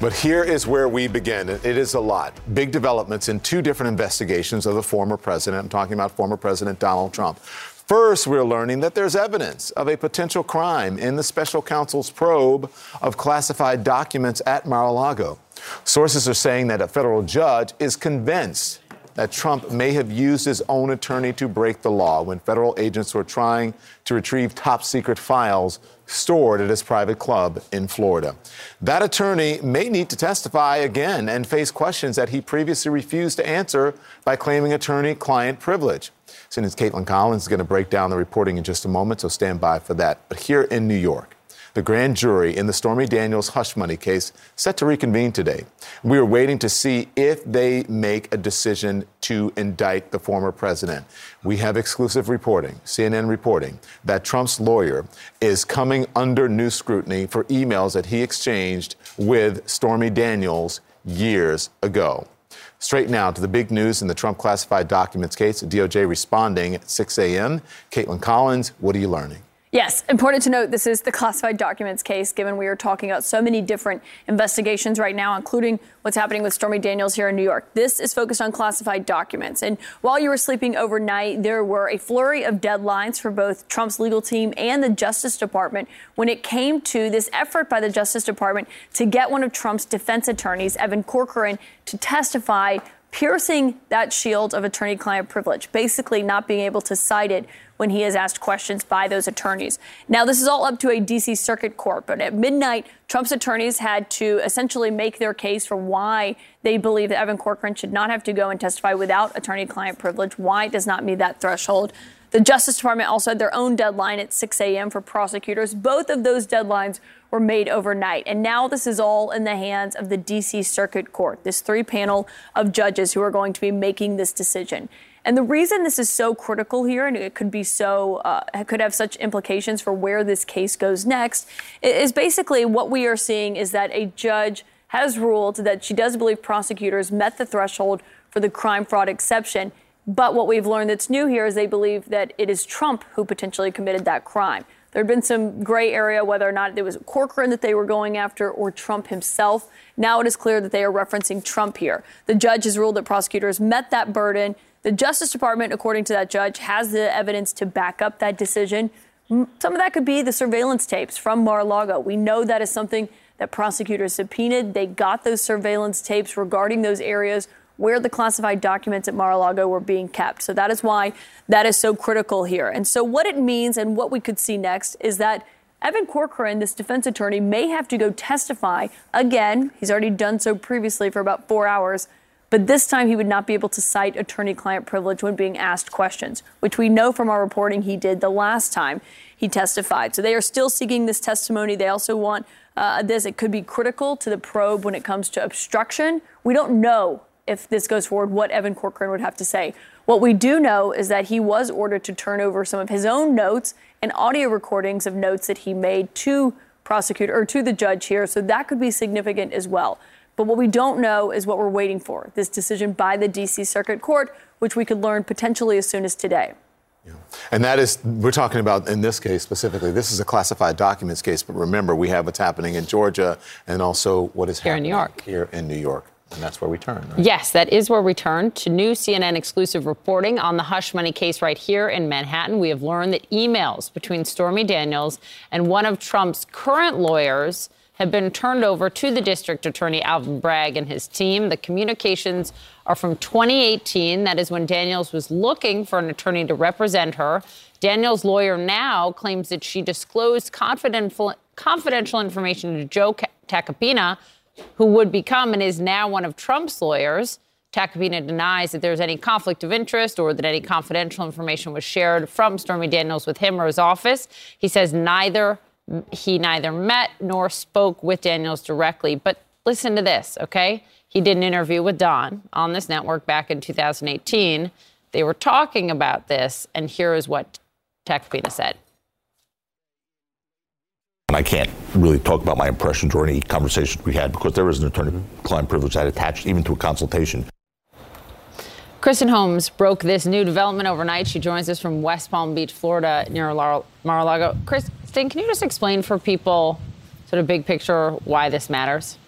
But here is where we begin. It is a lot. Big developments in two different investigations of the former president. I'm talking about former President Donald Trump. First, we're learning that there's evidence of a potential crime in the special counsel's probe of classified documents at Mar-a-Lago. Sources are saying that a federal judge is convinced that Trump may have used his own attorney to break the law when federal agents were trying to retrieve top-secret files stored at his private club in Florida. That attorney may need to testify again and face questions that he previously refused to answer by claiming attorney-client privilege. Senator Caitlin Collins is going to break down the reporting in just a moment, so stand by for that. But here in New York, the grand jury in the Stormy Daniels hush money case set to reconvene today. We are waiting to see if they make a decision to indict the former president. We have exclusive reporting, C N N reporting, that Trump's lawyer is coming under new scrutiny for emails that he exchanged with Stormy Daniels years ago. Straight now to the big news in the Trump classified documents case, the D O J responding at six a.m. Caitlin Collins, what are you learning? Yes, important to note, this is the classified documents case, given we are talking about so many different investigations right now, including what's happening with Stormy Daniels here in New York. This is focused on classified documents. And while you were sleeping overnight, there were a flurry of deadlines for both Trump's legal team and the Justice Department when it came to this effort by the Justice Department to get one of Trump's defense attorneys, Evan Corcoran, to testify, piercing that shield of attorney-client privilege, basically not being able to cite it when he is asked questions by those attorneys. Now, this is all up to a D C Circuit Court, but at midnight, Trump's attorneys had to essentially make their case for why they believe that Evan Corcoran should not have to go and testify without attorney-client privilege, why it does not meet that threshold. The Justice Department also had their own deadline at six a.m. for prosecutors. Both of those deadlines were made overnight. And now this is all in the hands of the D C Circuit Court, this three panel of judges who are going to be making this decision. And the reason this is so critical here, and it could be so, uh, could have such implications for where this case goes next, is basically what we are seeing is that a judge has ruled that she does believe prosecutors met the threshold for the crime fraud exception. But what we've learned that's new here is they believe that it is Trump who potentially committed that crime. There had been some gray area whether or not it was Corcoran that they were going after or Trump himself. Now it is clear that they are referencing Trump here. The judge has ruled that prosecutors met that burden. The Justice Department, according to that judge, has the evidence to back up that decision. Some of that could be the surveillance tapes from Mar-a-Lago. We know that is something that prosecutors subpoenaed. They got those surveillance tapes regarding those areas where the classified documents at Mar-a-Lago were being kept. So that is why that is so critical here. And so what it means and what we could see next is that Evan Corcoran, this defense attorney, may have to go testify again. He's already done so previously for about four hours. But this time he would not be able to cite attorney-client privilege when being asked questions, which we know from our reporting he did the last time he testified. So they are still seeking this testimony. They also want uh, this. It could be critical to the probe when it comes to obstruction. We don't know if this goes forward what Evan Corcoran would have to say. What we do know is that he was ordered to turn over some of his own notes and audio recordings of notes that he made to prosecutor or to the judge here. So that could be significant as well. But what we don't know is what we're waiting for, this decision by the D C Circuit Court, which we could learn potentially as soon as today. Yeah. And that is, we're talking about in this case specifically, this is a classified documents case. But remember, we have what's happening in Georgia and also what is happening here in New York. And that's where we turn, right? Yes, that is where we turn to new C N N exclusive reporting on the hush money case right here in Manhattan. We have learned that emails between Stormy Daniels and one of Trump's current lawyers have been turned over to the district attorney, Alvin Bragg, and his team. The communications are from twenty eighteen. That is when Daniels was looking for an attorney to represent her. Daniels' lawyer now claims that she disclosed confidential, confidential information to Joe Tacopina, who would become and is now one of Trump's lawyers. Tacopina denies that there's any conflict of interest or that any confidential information was shared from Stormy Daniels with him or his office. He says neither He neither met nor spoke with Daniels directly. But listen to this, okay? He did an interview with Don on this network back in two thousand eighteen. They were talking about this, and here is what Tacopina said. I can't really talk about my impressions or any conversations we had because there is an attorney-client privilege that attached even to a consultation. Kristen Holmes broke this new development overnight. She joins us from West Palm Beach, Florida, near Mar-a-Lago. Chris, can you just explain for people, sort of big picture, why this matters?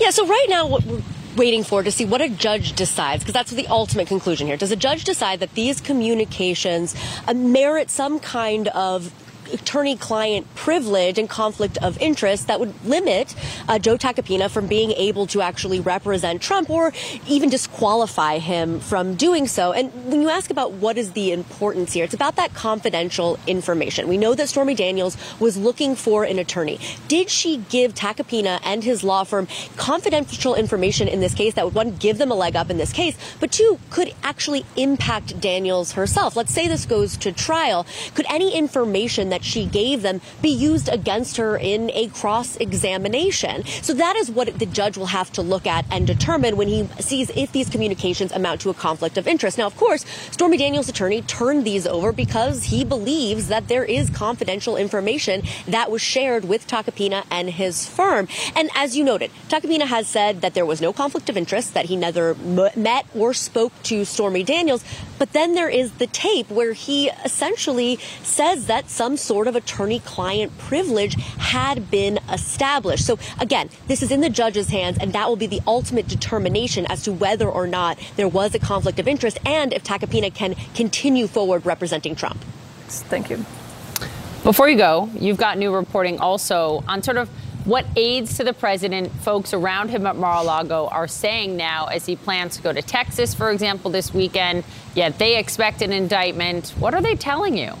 Yeah, so right now what we're waiting for to see what a judge decides, because that's the ultimate conclusion here. Does a judge decide that these communications merit some kind of attorney-client privilege and conflict of interest that would limit uh, Joe Tacopina from being able to actually represent Trump or even disqualify him from doing so? And when you ask about what is the importance here, it's about that confidential information. We know that Stormy Daniels was looking for an attorney. Did she give Tacopina and his law firm confidential information in this case that would, one, give them a leg up in this case, but two, could actually impact Daniels herself? Let's say this goes to trial. Could any information that that she gave them be used against her in a cross-examination? So that is what the judge will have to look at and determine when he sees if these communications amount to a conflict of interest. Now, of course, Stormy Daniels' attorney turned these over because he believes that there is confidential information that was shared with Tacopina and his firm. And as you noted, Tacopina has said that there was no conflict of interest, that he neither met or spoke to Stormy Daniels. But then there is the tape where he essentially says that some sort of attorney-client privilege had been established. So again, this is in the judge's hands, and that will be the ultimate determination as to whether or not there was a conflict of interest and if Tacopina can continue forward representing Trump. Thank you. Before you go, you've got new reporting also on sort of what aides to the president, folks around him at Mar-a-Lago, are saying now as he plans to go to Texas, for example, this weekend, yet they expect an indictment. What are they telling you?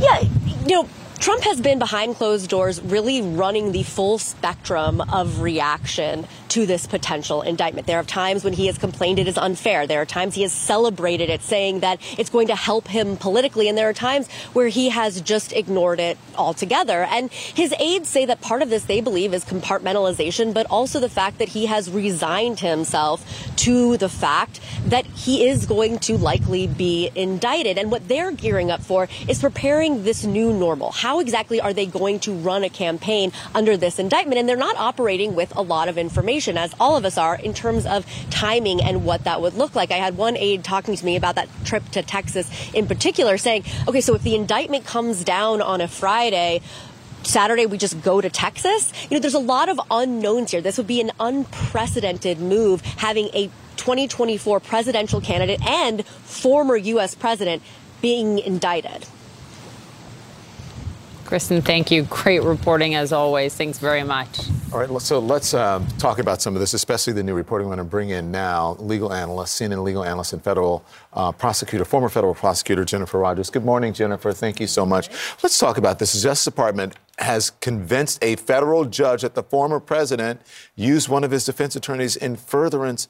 Yeah, you know, Trump has been behind closed doors really running the full spectrum of reaction to this potential indictment. There are times when he has complained it is unfair. There are times he has celebrated it, saying that it's going to help him politically. And there are times where he has just ignored it altogether. And his aides say that part of this, they believe, is compartmentalization, but also the fact that he has resigned himself to the fact that he is going to likely be indicted. And what they're gearing up for is preparing this new normal. How exactly are they going to run a campaign under this indictment? And they're not operating with a lot of information, as all of us are, in terms of timing and what that would look like. I had one aide talking to me about that trip to Texas in particular, saying, okay, so if the indictment comes down on a Friday, Saturday we just go to Texas? You know, there's a lot of unknowns here. This would be an unprecedented move, having a twenty twenty-four presidential candidate and former U S president being indicted. Kristen, thank you. Great reporting as always. Thanks very much. All right, so let's um, talk about some of this, especially the new reporting. We're going to bring in now legal analyst, C N N legal analyst and federal uh, prosecutor, former federal prosecutor Jennifer Rogers. Good morning, Jennifer. Thank you so much. Let's talk about this. The Justice Department has convinced a federal judge that the former president used one of his defense attorneys in furtherance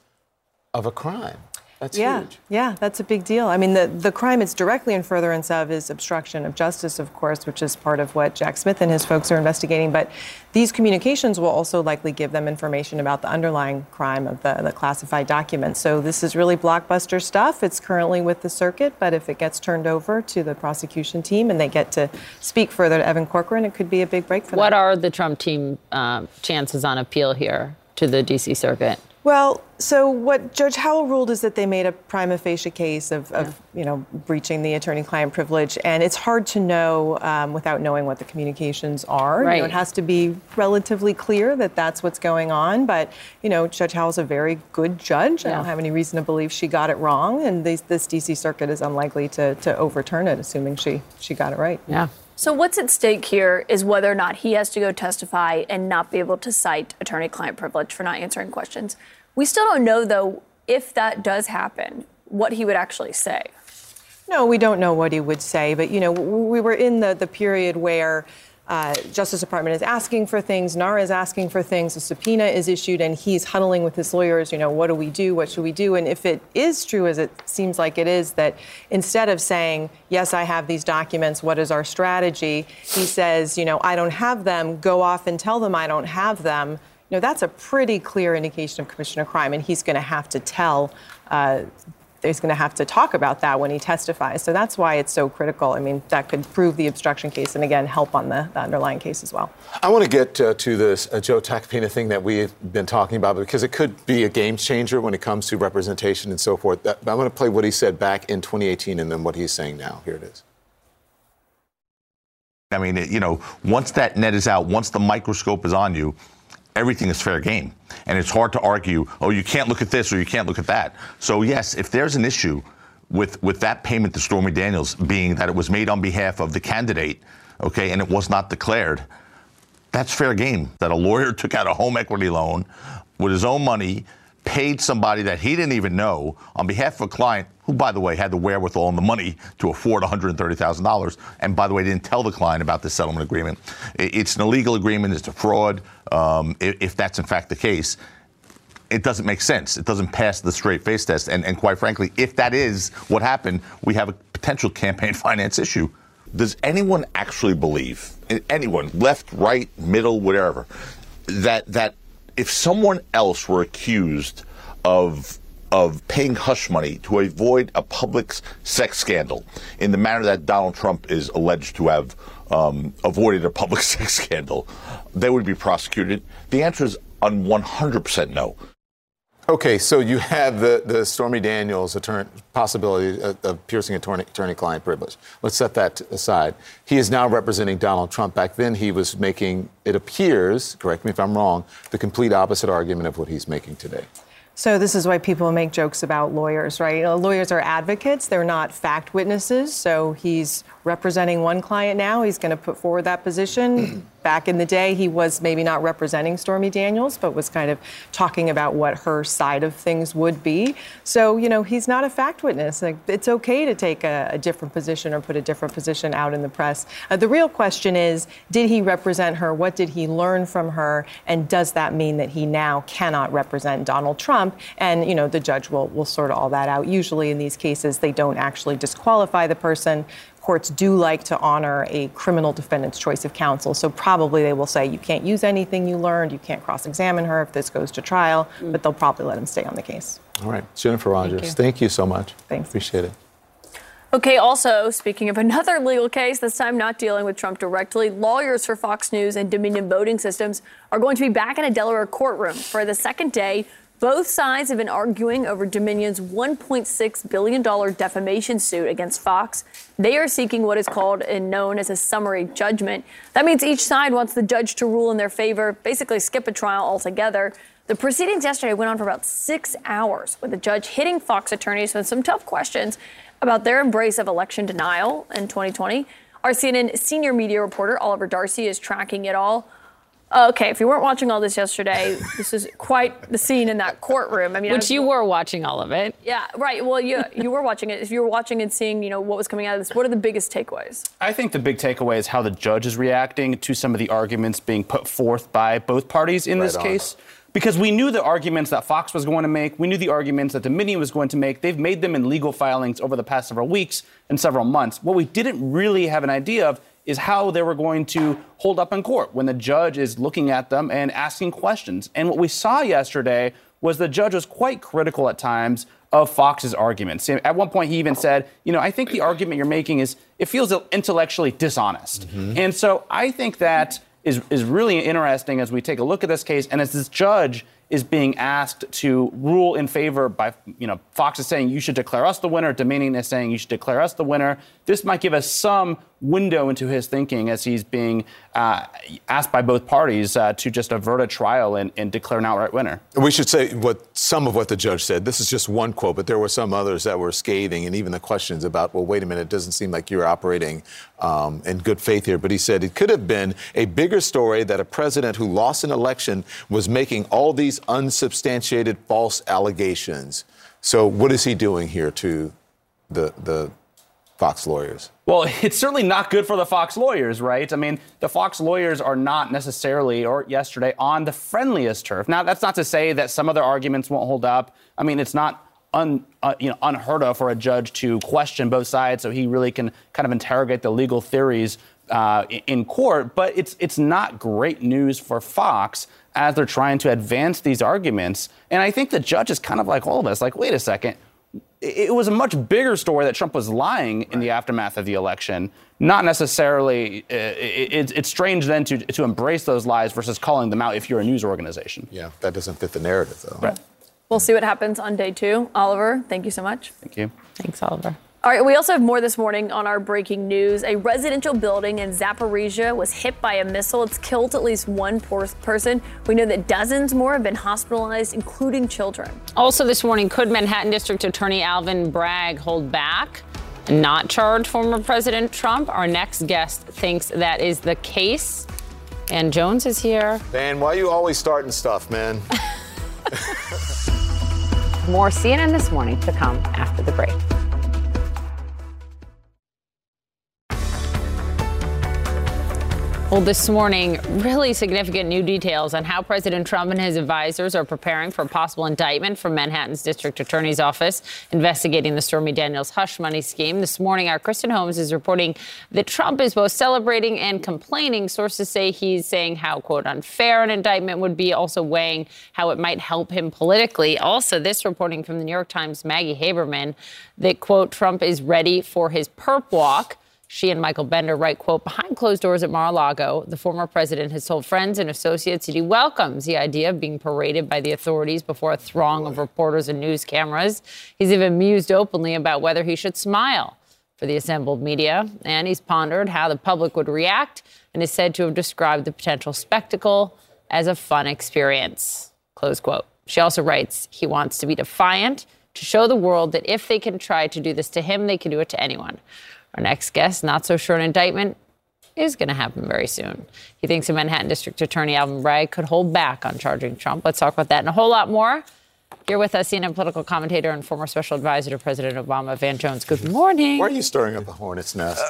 of a crime. That's yeah, huge. Yeah, that's a big deal. I mean, the, the crime it's directly in furtherance of is obstruction of justice, of course, which is part of what Jack Smith and his folks are investigating. But these communications will also likely give them information about the underlying crime of the, the classified documents. So this is really blockbuster stuff. It's currently with the circuit, but if it gets turned over to the prosecution team and they get to speak further to Evan Corcoran, it could be a big break for them. What are the Trump team um, chances on appeal here to the D C Circuit? Well, so what Judge Howell ruled is that they made a prima facie case of, yeah. of you know, breaching the attorney-client privilege. And it's hard to know um, without knowing what the communications are. Right. You know, it has to be relatively clear that that's what's going on. But, you know, Judge Howell's a very good judge. Yeah. I don't have any reason to believe she got it wrong. And this, this D C Circuit is unlikely to, to overturn it, assuming she, she got it right. Yeah. So what's at stake here is whether or not he has to go testify and not be able to cite attorney-client privilege for not answering questions. We still don't know, though, if that does happen, what he would actually say. No, we don't know what he would say. But, you know, we were in the, the period where Uh, Justice Department is asking for things. NARA is asking for things. A subpoena is issued, and he's huddling with his lawyers. You know, what do we do? What should we do? And if it is true, as it seems like it is, that instead of saying, yes, I have these documents, what is our strategy? He says, you know, I don't have them. Go off and tell them I don't have them. You know, that's a pretty clear indication of commission of crime, and he's going to have to tell uh He's going to have to talk about that when he testifies. So that's why it's so critical. I mean, that could prove the obstruction case and, again, help on the, the underlying case as well. I want to get uh, to this uh, Joe Tacopina thing that we've been talking about, because it could be a game changer when it comes to representation and so forth. I want to play what he said back in twenty eighteen and then what he's saying now. Here it is. I mean, you know, once that net is out, once the microscope is on you, everything is fair game. And it's hard to argue, oh, you can't look at this or you can't look at that. So, yes, if there's an issue with, with that payment to Stormy Daniels being that it was made on behalf of the candidate, okay, and it was not declared, that's fair game. That a lawyer took out a home equity loan with his own money, paid somebody that he didn't even know on behalf of a client who, by the way, had the wherewithal and the money to afford one hundred thirty thousand dollars. And by the way, didn't tell the client about this settlement agreement. It's an illegal agreement. It's a fraud. Um, if that's in fact the case, it doesn't make sense. It doesn't pass the straight face test. And, and quite frankly, if that is what happened, we have a potential campaign finance issue. Does anyone actually believe, anyone, left, right, middle, whatever, that that if someone else were accused of of paying hush money to avoid a public sex scandal in the manner that Donald Trump is alleged to have um, avoided a public sex scandal, they would be prosecuted? The answer is on one hundred percent no. Okay, so you have the, the Stormy Daniels attorney, possibility of, of piercing attorney-client privilege. Let's set that aside. He is now representing Donald Trump. Back then, he was making, it appears, correct me if I'm wrong, the complete opposite argument of what he's making today. So this is why people make jokes about lawyers, right? You know, lawyers are advocates. They're not fact witnesses. So he's representing one client now. He's going to put forward that position. Back in the day, he was maybe not representing Stormy Daniels, but was kind of talking about what her side of things would be. So, you know, he's not a fact witness. Like, it's okay to take a, a different position or put a different position out in the press. Uh, the real question is, did he represent her? What did he learn from her? And does that mean that he now cannot represent Donald Trump? And, you know, the judge will, will sort all that out. Usually in these cases, they don't actually disqualify the person. Courts do like to honor a criminal defendant's choice of counsel. So probably they will say you can't use anything you learned. You can't cross-examine her if this goes to trial. Mm. But they'll probably let him stay on the case. All right. Jennifer Rogers, thank you, thank you so much. Thanks. Appreciate it. Okay, also, speaking of another legal case, this time not dealing with Trump directly, lawyers for Fox News and Dominion Voting Systems are going to be back in a Delaware courtroom for the second day. Both sides have been arguing over Dominion's one point six billion dollars defamation suit against Fox. They are seeking what is called and known as a summary judgment. That means each side wants the judge to rule in their favor, basically skip a trial altogether. The proceedings yesterday went on for about six hours, with the judge hitting Fox attorneys with some tough questions about their embrace of election denial in twenty twenty. Our C N N senior media reporter Oliver Darcy is tracking it all. Okay, if you weren't watching all this yesterday, this is quite the scene in that courtroom. I mean, Which I was, you were watching all of it. Yeah, right. Well, you you were watching it. If you were watching and seeing, you know, what was coming out of this, what are the biggest takeaways? I think the big takeaway is how the judge is reacting to some of the arguments being put forth by both parties in right this on. case. Because we knew the arguments that Fox was going to make. We knew the arguments that Dominion was going to make. They've made them in legal filings over the past several weeks and several months. What we didn't really have an idea of is how they were going to hold up in court when the judge is looking at them and asking questions. And what we saw yesterday was the judge was quite critical at times of Fox's arguments. At one point, he even said, you know, I think the argument you're making is, it feels intellectually dishonest. Mm-hmm. And so I think that is, is really interesting as we take a look at this case. And as this judge is being asked to rule in favor by, you know, Fox is saying you should declare us the winner. Dominion is saying you should declare us the winner. This might give us some window into his thinking as he's being uh, asked by both parties uh, to just avert a trial and, and declare an outright winner. We should say what some of what the judge said. This is just one quote, but there were some others that were scathing, and even the questions about, well, wait a minute, it doesn't seem like you're operating um, in good faith here. But he said it could have been a bigger story that a president who lost an election was making all these unsubstantiated false allegations. So what is he doing here to the the Fox lawyers? Well, it's certainly not good for the Fox lawyers, right? I mean, the Fox lawyers are not necessarily, or yesterday, on the friendliest turf. Now, that's not to say that some of their arguments won't hold up. I mean, it's not un, uh, you know, unheard of for a judge to question both sides so he really can kind of interrogate the legal theories uh, in court. But it's it's not great news for Fox as they're trying to advance these arguments. And I think the judge is kind of like all of us, like, wait a second. It was a much bigger story that Trump was lying in the aftermath of the election. Not necessarily. Uh, it, it's strange then to to embrace those lies versus calling them out if you're a news organization. Yeah, that doesn't fit the narrative, though. Right. We'll see what happens on day two. Oliver, thank you so much. Thank you. Thanks, Oliver. All right, we also have more this morning on our breaking news. A residential building in Zaporizhzhia was hit by a missile. It's killed at least one person. We know that dozens more have been hospitalized, including children. Also this morning, could Manhattan District Attorney Alvin Bragg hold back and not charge former President Trump? Our next guest thinks that is the case. Dan Jones is here. Dan, why are you always starting stuff, man? More C N N This Morning to come after the break. Well, this morning, really significant new details on how President Trump and his advisors are preparing for a possible indictment from Manhattan's district attorney's office investigating the Stormy Daniels hush money scheme. This morning, our Kristen Holmes is reporting that Trump is both celebrating and complaining. Sources say he's saying how, quote, unfair an indictment would be, also weighing how it might help him politically. Also, this reporting from the New York Times' Maggie Haberman that, quote, Trump is ready for his perp walk. She and Michael Bender write, quote, behind closed doors at Mar-a-Lago, the former president has told friends and associates that he welcomes the idea of being paraded by the authorities before a throng of reporters and news cameras. He's even mused openly about whether he should smile for the assembled media. And he's pondered how the public would react and is said to have described the potential spectacle as a fun experience, close quote. She also writes, he wants to be defiant, to show the world that if they can try to do this to him, they can do it to anyone. Our next guest, not so sure an indictment is going to happen very soon. He thinks the Manhattan District Attorney Alvin Bragg could hold back on charging Trump. Let's talk about that and a whole lot more. Here with us, C N N political commentator and former special advisor to President Obama, Dan Jones. Good morning. Why are you stirring up a hornet's nest?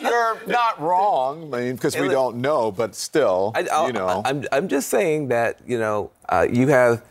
You're not wrong, I mean, because we don't know, but still, I, you know. I'm, I'm just saying that, you know, uh, you have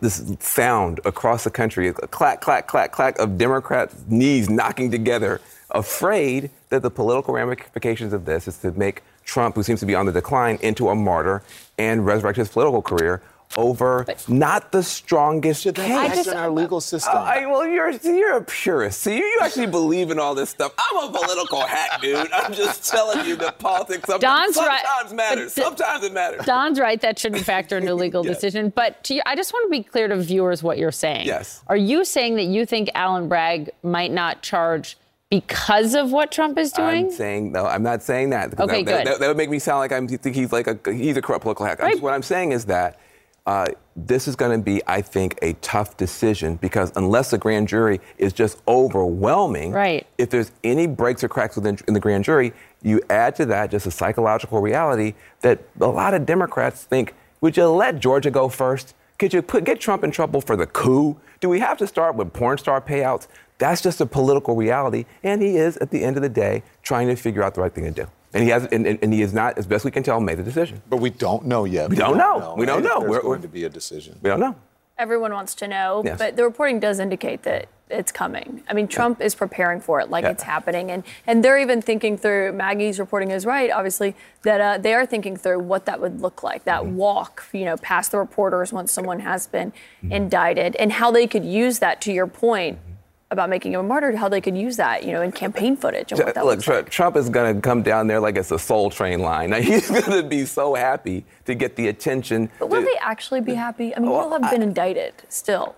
this sound across the country, a clack, clack, clack, clack of Democrats' knees knocking together, afraid that the political ramifications of this is to make Trump, who seems to be on the decline, into a martyr and resurrect his political career over but, not the strongest case I just, in our legal system. Uh, I, well, you're you're a purist. So you, you actually believe in all this stuff. I'm a political hack, dude. I'm just telling you that politics sometimes, sometimes right, matters. Sometimes it matters. Don's right. That shouldn't factor into a legal yes. decision. But to you, I just want to be clear to viewers what you're saying. Yes. Are you saying that you think Alvin Bragg might not charge because of what Trump is doing? I'm saying, no, I'm not saying that. Okay, that, good. That, that would make me sound like I'm think he's like a, he's a corrupt political hack. Right. What I'm saying is that Uh, this is going to be, I think, a tough decision because unless the grand jury is just overwhelming, right. if there's any breaks or cracks within in the grand jury, You add to that just a psychological reality that a lot of Democrats think, would you let Georgia go first? Could you put, get Trump in trouble for the coup? Do we have to start with porn star payouts? That's just a political reality. And he is, at the end of the day, trying to figure out the right thing to do. And he has, and, and he has not, as best we can tell, made the decision. But we don't know yet. We, we don't, don't know. know. We don't know. There's we're, going we're, to be a decision. We don't know. Everyone wants to know, yes. But the reporting does indicate that it's coming. I mean, Trump yeah. is preparing for it like yeah. it's happening. And and they're even thinking through, Maggie's reporting is right, obviously, that uh, they are thinking through what that would look like, that mm-hmm. walk, you know, past the reporters once someone has been mm-hmm. indicted, and how they could use that, to your point, mm-hmm. about making him a martyr, how they could use that, you know, in campaign footage. And what that Look, looks like. Trump is going to come down there like it's a Soul Train line. Now, he's going to be so happy to get the attention. But will to, they actually be happy? I mean, well, he'll have I, been indicted still.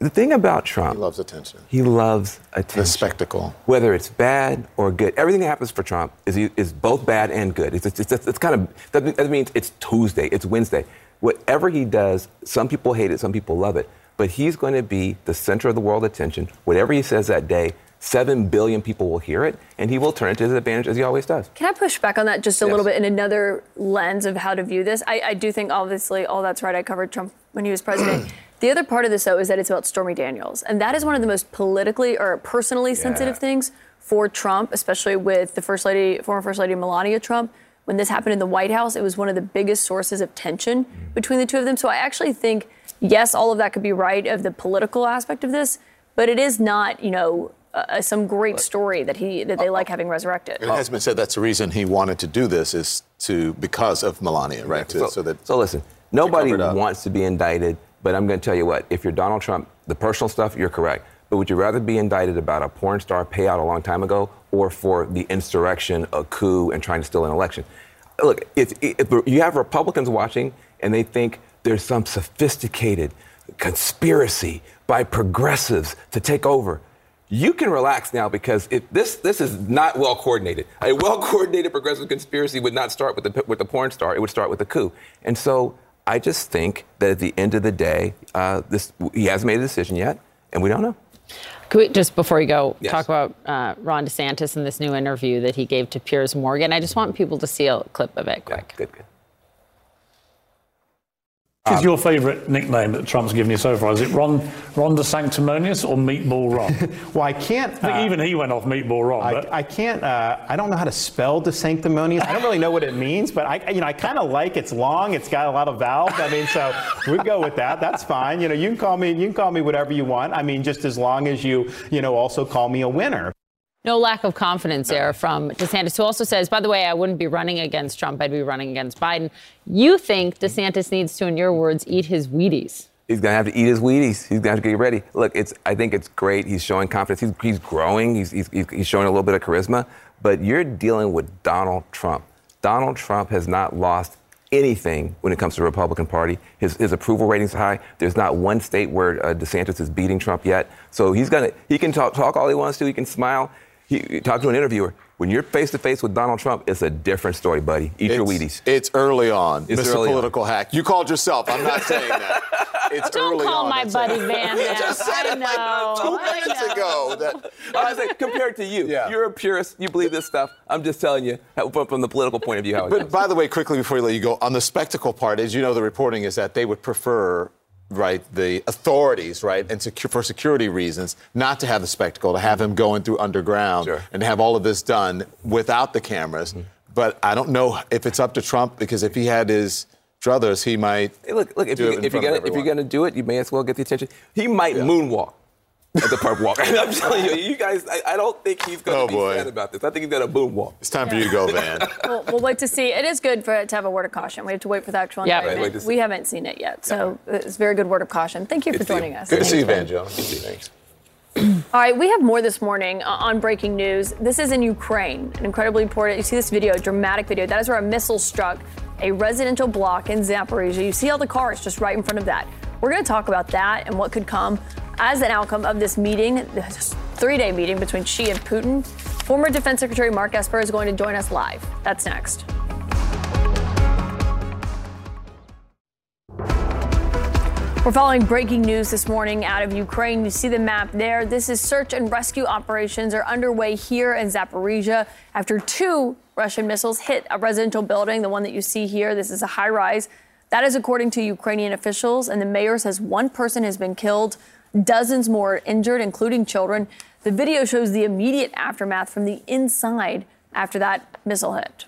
The thing about Trump... He loves attention. He loves attention. The spectacle. Whether it's bad or good. Everything that happens for Trump is is both bad and good. It's, it's, it's, it's kind of... That means it's Tuesday. It's Wednesday. Whatever he does, some people hate it, some people love it. But he's going to be the center of the world attention. Whatever he says that day, seven billion people will hear it, and he will turn it to his advantage, as he always does. Can I push back on that just a yes. little bit in another lens of how to view this? I, I do think, obviously, all that's right. I covered Trump when he was president. The other part of this, though, is that it's about Stormy Daniels. And that is one of the most politically or personally sensitive yeah. things for Trump, especially with the First Lady, former First Lady Melania Trump. When this happened in the White House, it was one of the biggest sources of tension between the two of them. So I actually think, yes, all of that could be right of the political aspect of this, but it is not, you know, uh, some great story that he that they like having resurrected. It has been said that's the reason he wanted to do this is to because of Melania, right? So, to, so, that, so listen, nobody wants to be indicted, but I'm going to tell you what, if you're Donald Trump, the personal stuff, you're correct. But would you rather be indicted about a porn star payout a long time ago or for the insurrection, a coup, and trying to steal an election? Look, if, if you have Republicans watching and they think there's some sophisticated conspiracy by progressives to take over, you can relax now because if this this is not well coordinated. A well coordinated progressive conspiracy would not start with the with the porn star; it would start with a coup. And so I just think that at the end of the day, uh, this he hasn't made a decision yet, and we don't know. Could we, just before you go, yes. talk about uh, Ron DeSantis and this new interview that he gave to Piers Morgan? I just want people to see a clip of it quick. Yeah, good, good. What is your favorite nickname that Trump's given you so far? Is it Ron, Ron DeSanctimonious or Meatball Ron? Well, I can't... I think uh, even he went off Meatball Ron. I, but... I can't... Uh, I don't know how to spell DeSanctimonious. I don't really know what it means, but I, you know, I kind of like it's long. It's got a lot of vowels. I mean, so we go with that. That's fine. You know, you can call me, you can call me whatever you want. I mean, just as long as you, you know, also call me a winner. No lack of confidence there from DeSantis, who also says, by the way, I wouldn't be running against Trump. I'd be running against Biden. You think DeSantis needs to, in your words, eat his Wheaties? He's going to have to eat his Wheaties. He's going to have to get ready. Look, it's. I think it's great. He's showing confidence. He's, he's growing. He's, he's, he's showing a little bit of charisma. But you're dealing with Donald Trump. Donald Trump has not lost anything when it comes to the Republican Party. His, his approval ratings are high. There's not one state where uh, DeSantis is beating Trump yet. So he's going to. He can talk, talk all he wants to. He can smile. He talked to an interviewer. When you're face-to-face with Donald Trump, it's a different story, buddy. Eat it's, your Wheaties. It's early on. It's Mister Early Political on. Hack. You called yourself. I'm not saying that. It's Don't early call on. My buddy Van Ness. You just said I it know. like two I minutes know. ago. That, I was like, compared to you, yeah. you're a purist. You believe this stuff. I'm just telling you from the political point of view how it but goes. By the way, quickly before we let you go, on the spectacle part, as you know, the reporting is that they would prefer... right, the authorities, right, and secu- for security reasons, not to have the spectacle, to have him going through underground sure. and to have all of this done without the cameras. Mm-hmm. But I don't know if it's up to Trump, because if he had his druthers, he might hey, Look, look, if, you, if, you're gonna, if you're going to do it, you may as well get the attention. He might yeah. moonwalk at the park walk. I'm telling you, you guys, I, I don't think he's going to oh, be sad about this. I think he's going to moonwalk. It's time yeah. for you to go, Van. We'll, we'll wait to see. It is good for to have a word of caution. We have to wait for the actual yeah. indictment. Right, we haven't seen it yet, so yeah. it's a very good word of caution. Thank you good for joining you. us. Good Thanks. to see you, Van, Joe. Thanks. All right, we have more this morning on breaking news. This is in Ukraine, an incredibly important. You see this video, a dramatic video. That is where a missile struck a residential block in Zaporizhzhia. You see all the cars just right in front of that. We're going to talk about that and what could come as an outcome of this meeting, this three-day meeting between Xi and Putin. Former Defense Secretary Mark Esper is going to join us live. That's next. We're following breaking news this morning out of Ukraine. You see the map there. This is search and rescue operations are underway here in Zaporizhzhia after two Russian missiles hit a residential building, the one that you see here. This is a high rise. That is according to Ukrainian officials. And the mayor says one person has been killed, dozens more injured, including children. The video shows the immediate aftermath from the inside after that missile hit.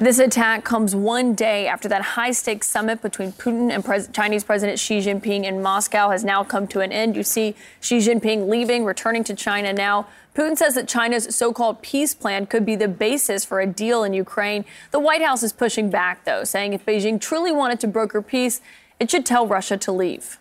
This attack comes one day after that high-stakes summit between Putin and Pres- Chinese President Xi Jinping in Moscow has now come to an end. You see Xi Jinping leaving, returning to China now. Putin says that China's so-called peace plan could be the basis for a deal in Ukraine. The White House is pushing back, though, saying if Beijing truly wanted to broker peace, it should tell Russia to leave.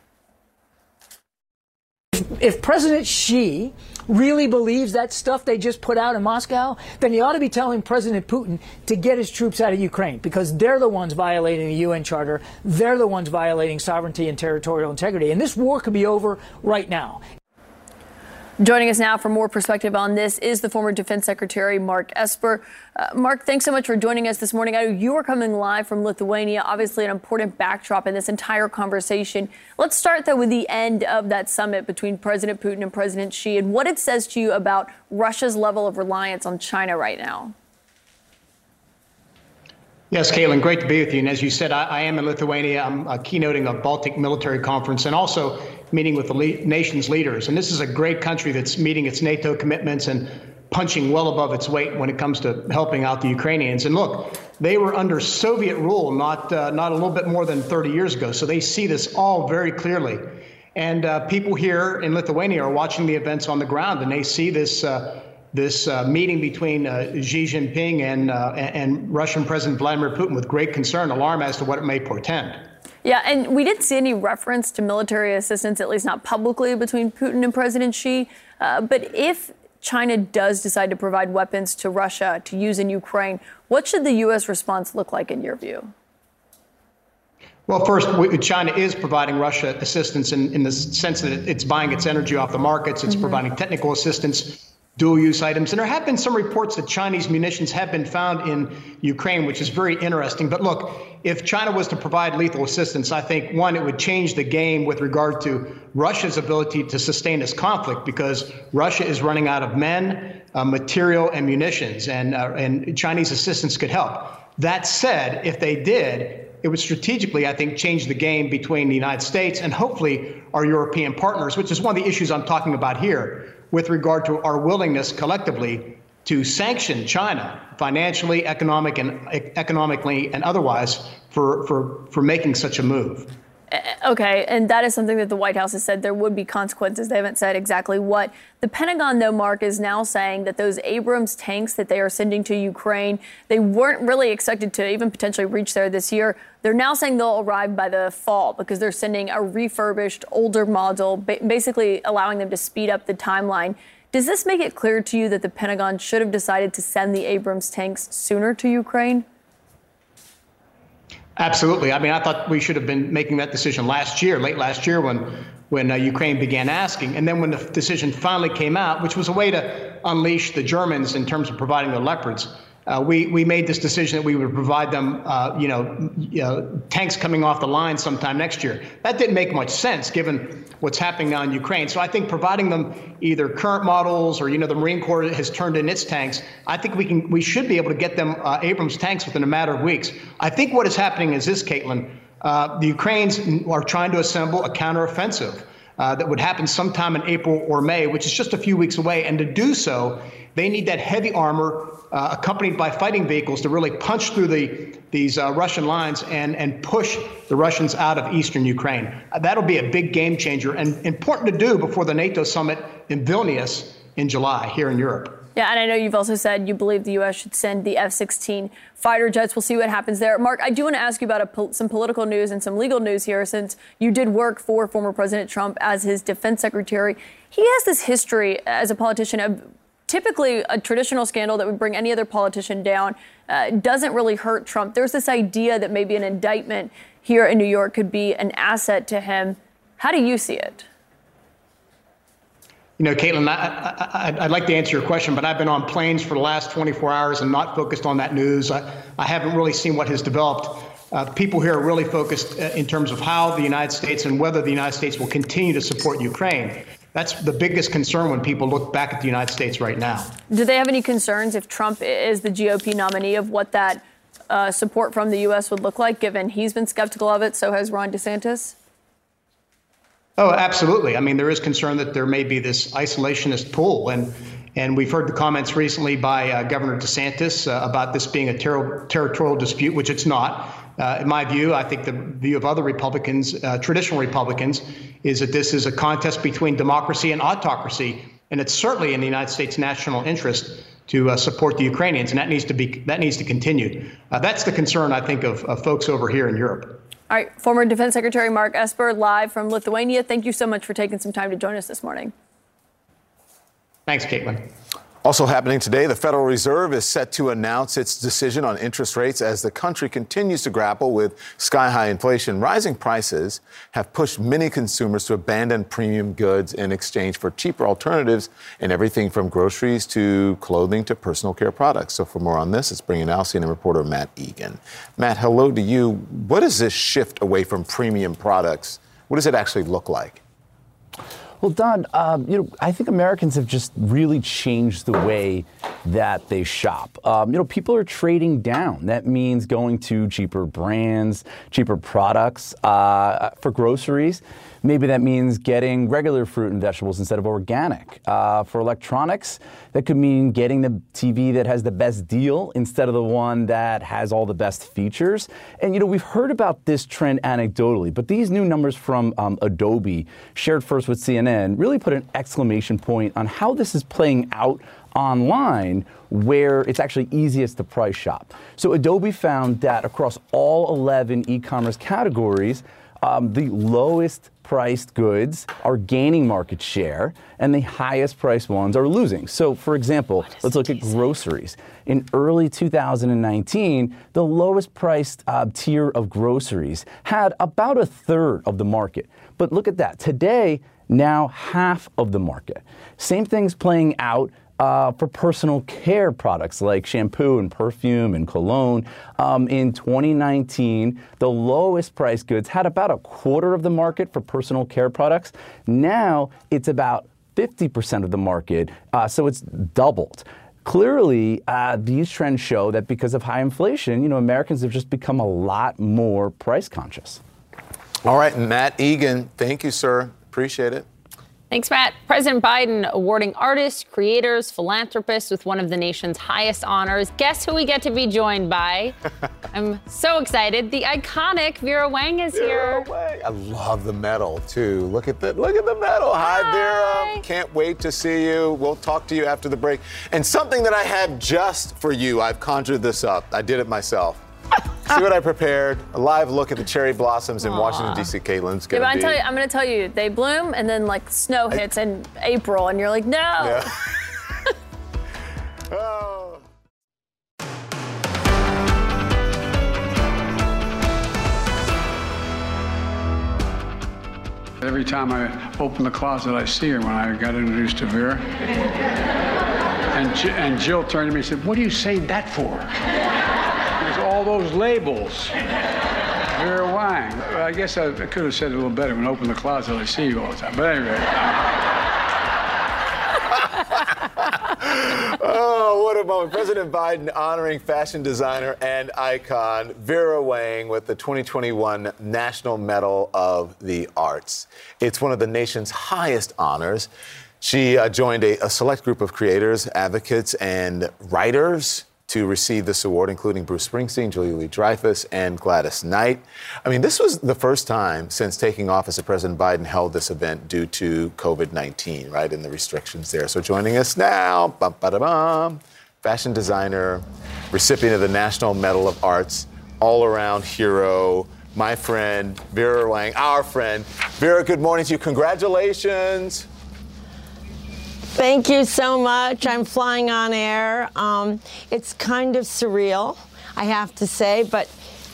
If President Xi really believes that stuff they just put out in Moscow, then he ought to be telling President Putin to get his troops out of Ukraine, because they're the ones violating the U N Charter. They're the ones violating sovereignty and territorial integrity. And this war could be over right now. Joining us now for more perspective on this is the former Defense Secretary Mark Esper. Uh, Mark, thanks so much for joining us this morning. I know you are coming live from Lithuania, obviously an important backdrop in this entire conversation. Let's start, though, with the end of that summit between President Putin and President Xi and what it says to you about Russia's level of reliance on China right now. Yes, Caitlin, great to be with you. And as you said, I, I am in Lithuania. I'm uh, keynoting a Baltic military conference and also meeting with the le- nation's leaders. And this is a great country that's meeting its NATO commitments and punching well above its weight when it comes to helping out the Ukrainians. And look, they were under Soviet rule not uh, not a little bit more than thirty years ago. So they see this all very clearly. And uh, people here in Lithuania are watching the events on the ground, and they see this uh, This uh, meeting between uh, Xi Jinping and, uh, and Russian President Vladimir Putin with great concern, alarm as to what it may portend. Yeah, and we didn't see any reference to military assistance, at least not publicly, between Putin and President Xi. Uh, but if China does decide to provide weapons to Russia to use in Ukraine, what should the U S response look like in your view? Well, first, China is providing Russia assistance in, in the sense that it's buying its energy off the markets. It's mm-hmm. providing technical assistance, dual-use items. And there have been some reports that Chinese munitions have been found in Ukraine, which is very interesting. But look, if China was to provide lethal assistance, I think, one, it would change the game with regard to Russia's ability to sustain this conflict, because Russia is running out of men, uh, material, and munitions, and, uh, and Chinese assistance could help. That said, if they did, it would strategically, I think, change the game between the United States and hopefully our European partners, which is one of the issues I'm talking about here, with regard to our willingness collectively to sanction China financially, economic and economically and otherwise for, for, for making such a move. Okay, and that is something that the White House has said there would be consequences. They haven't said exactly what. The Pentagon, though, Mark, is now saying that those Abrams tanks that they are sending to Ukraine, they weren't really expected to even potentially reach there this year. They're now saying they'll arrive by the fall because they're sending a refurbished, older model, basically allowing them to speed up the timeline. Does this make it clear to you that the Pentagon should have decided to send the Abrams tanks sooner to Ukraine? Absolutely. I mean, I thought we should have been making that decision last year, late last year, when when uh, Ukraine began asking. And then when the decision finally came out, which was a way to unleash the Germans in terms of providing the Leopards, uh, we, we made this decision that we would provide them, uh, you know, you know, tanks coming off the line sometime next year. That didn't make much sense, given what's happening now in Ukraine. So I think providing them either current models or, you know, the Marine Corps has turned in its tanks. I think we can we should be able to get them uh, Abrams tanks within a matter of weeks. I think what is happening is this, Caitlin. Uh, the Ukrainians are trying to assemble a counteroffensive uh, that would happen sometime in April or May, which is just a few weeks away. And to do so, they need that heavy armor uh, accompanied by fighting vehicles to really punch through the these uh, Russian lines and, and push the Russians out of eastern Ukraine. Uh, that'll be a big game changer and important to do before the NATO summit in Vilnius in July here in Europe. Yeah, and I know you've also said you believe the U S should send the F sixteen fighter jets. We'll see what happens there. Mark, I do want to ask you about a po- some political news and some legal news here, since you did work for former President Trump as his defense secretary. He has this history as a politician of typically a traditional scandal that would bring any other politician down uh, doesn't really hurt Trump. There's this idea that maybe an indictment here in New York could be an asset to him. How do you see it? You know, Caitlin, I, I, I'd like to answer your question, but I've been on planes for the last twenty-four hours and not focused on that news. I, I haven't really seen what has developed. Uh, people here are really focused in terms of how the United States and whether the United States will continue to support Ukraine. That's the biggest concern when people look back at the United States right now. Do they have any concerns if Trump is the G O P nominee of what that uh, support from the U S would look like, given he's been skeptical of it? So has Ron DeSantis. Oh, absolutely. I mean, there is concern that there may be this isolationist pull. And and we've heard the comments recently by uh, Governor DeSantis uh, about this being a ter- territorial dispute, which it's not. Uh, in my view, I think the view of other Republicans, uh, traditional Republicans, is that this is a contest between democracy and autocracy. And it's certainly in the United States' national interest to uh, support the Ukrainians. And that needs to be that needs to continue. Uh, that's the concern, I think, of, of folks over here in Europe. All right. Former Defense Secretary Mark Esper, live from Lithuania. Thank you so much for taking some time to join us this morning. Thanks, Caitlin. Also happening today, the Federal Reserve is set to announce its decision on interest rates as the country continues to grapple with sky-high inflation. Rising prices have pushed many consumers to abandon premium goods in exchange for cheaper alternatives in everything from groceries to clothing to personal care products. So for more on this, let's bring in our C N N reporter Matt Egan. Matt, hello to you. What is this shift away from premium products? What does it actually look like? Well, Don, um, you know, I think Americans have just really changed the way that they shop. Um, you know, people are trading down. That means going to cheaper brands, cheaper products uh, for groceries. Maybe that means getting regular fruit and vegetables instead of organic. Uh, for electronics, that could mean getting the T V that has the best deal instead of the one that has all the best features. And, you know, we've heard about this trend anecdotally, but these new numbers from um, Adobe, shared first with C N N, really put an exclamation point on how this is playing out online, where it's actually easiest to price shop. So Adobe found that across all eleven e-commerce categories, Um, the lowest priced goods are gaining market share and the highest priced ones are losing. So, for example, let's look at groceries. In early two thousand nineteen, the lowest priced uh, tier of groceries had about a third of the market. But look at that. Today, now half of the market. Same thing's playing out Uh, for personal care products like shampoo and perfume and cologne. Um, in twenty nineteen, the lowest priced goods had about a quarter of the market for personal care products. Now it's about fifty percent of the market, uh, so it's doubled. Clearly, uh, these trends show that because of high inflation, you know, Americans have just become a lot more price conscious. All right, Matt Egan, thank you, sir. Appreciate it. Thanks, Matt. President Biden awarding artists, creators, philanthropists with one of the nation's highest honors. Guess who we get to be joined by? I'm so excited. The iconic Vera Wang is Vera here. Wang. I love the medal, too. Look at the, look at the medal. Hi, Hi, Vera. Can't wait to see you. We'll talk to you after the break. And something that I have just for you, I've conjured this up. I did it myself. See what I prepared? A live look at the cherry blossoms in Aww. Washington, D C Caitlin's going to be. Tell you, I'm going to tell you, they bloom and then like snow hits I, in April, and you're like, no. Yeah. oh. Every time I open the closet, I see her when I got introduced to Vera. and, G- and Jill turned to me and said, "What are you saying that for?" All those labels. Vera Wang. I guess I could have said it a little better. When I open the closet, I see you all the time. But anyway. Oh, what a moment. President Biden honoring fashion designer and icon Vera Wang with the twenty twenty-one National Medal of the Arts. It's one of the nation's highest honors. She uh, joined a, a select group of creators, advocates, and writers to receive this award, including Bruce Springsteen, Julia Louis-Dreyfus, and Gladys Knight. I mean, this was the first time since taking office that President Biden held this event due to covid nineteen, right, and the restrictions there. So joining us now, bum, ba, da, bum, fashion designer, recipient of the National Medal of Arts, all-around hero, my friend, Vera Wang, our friend. Vera, good morning to you. Congratulations. Thank you so much. I'm flying on air. Um, it's kind of surreal, I have to say, but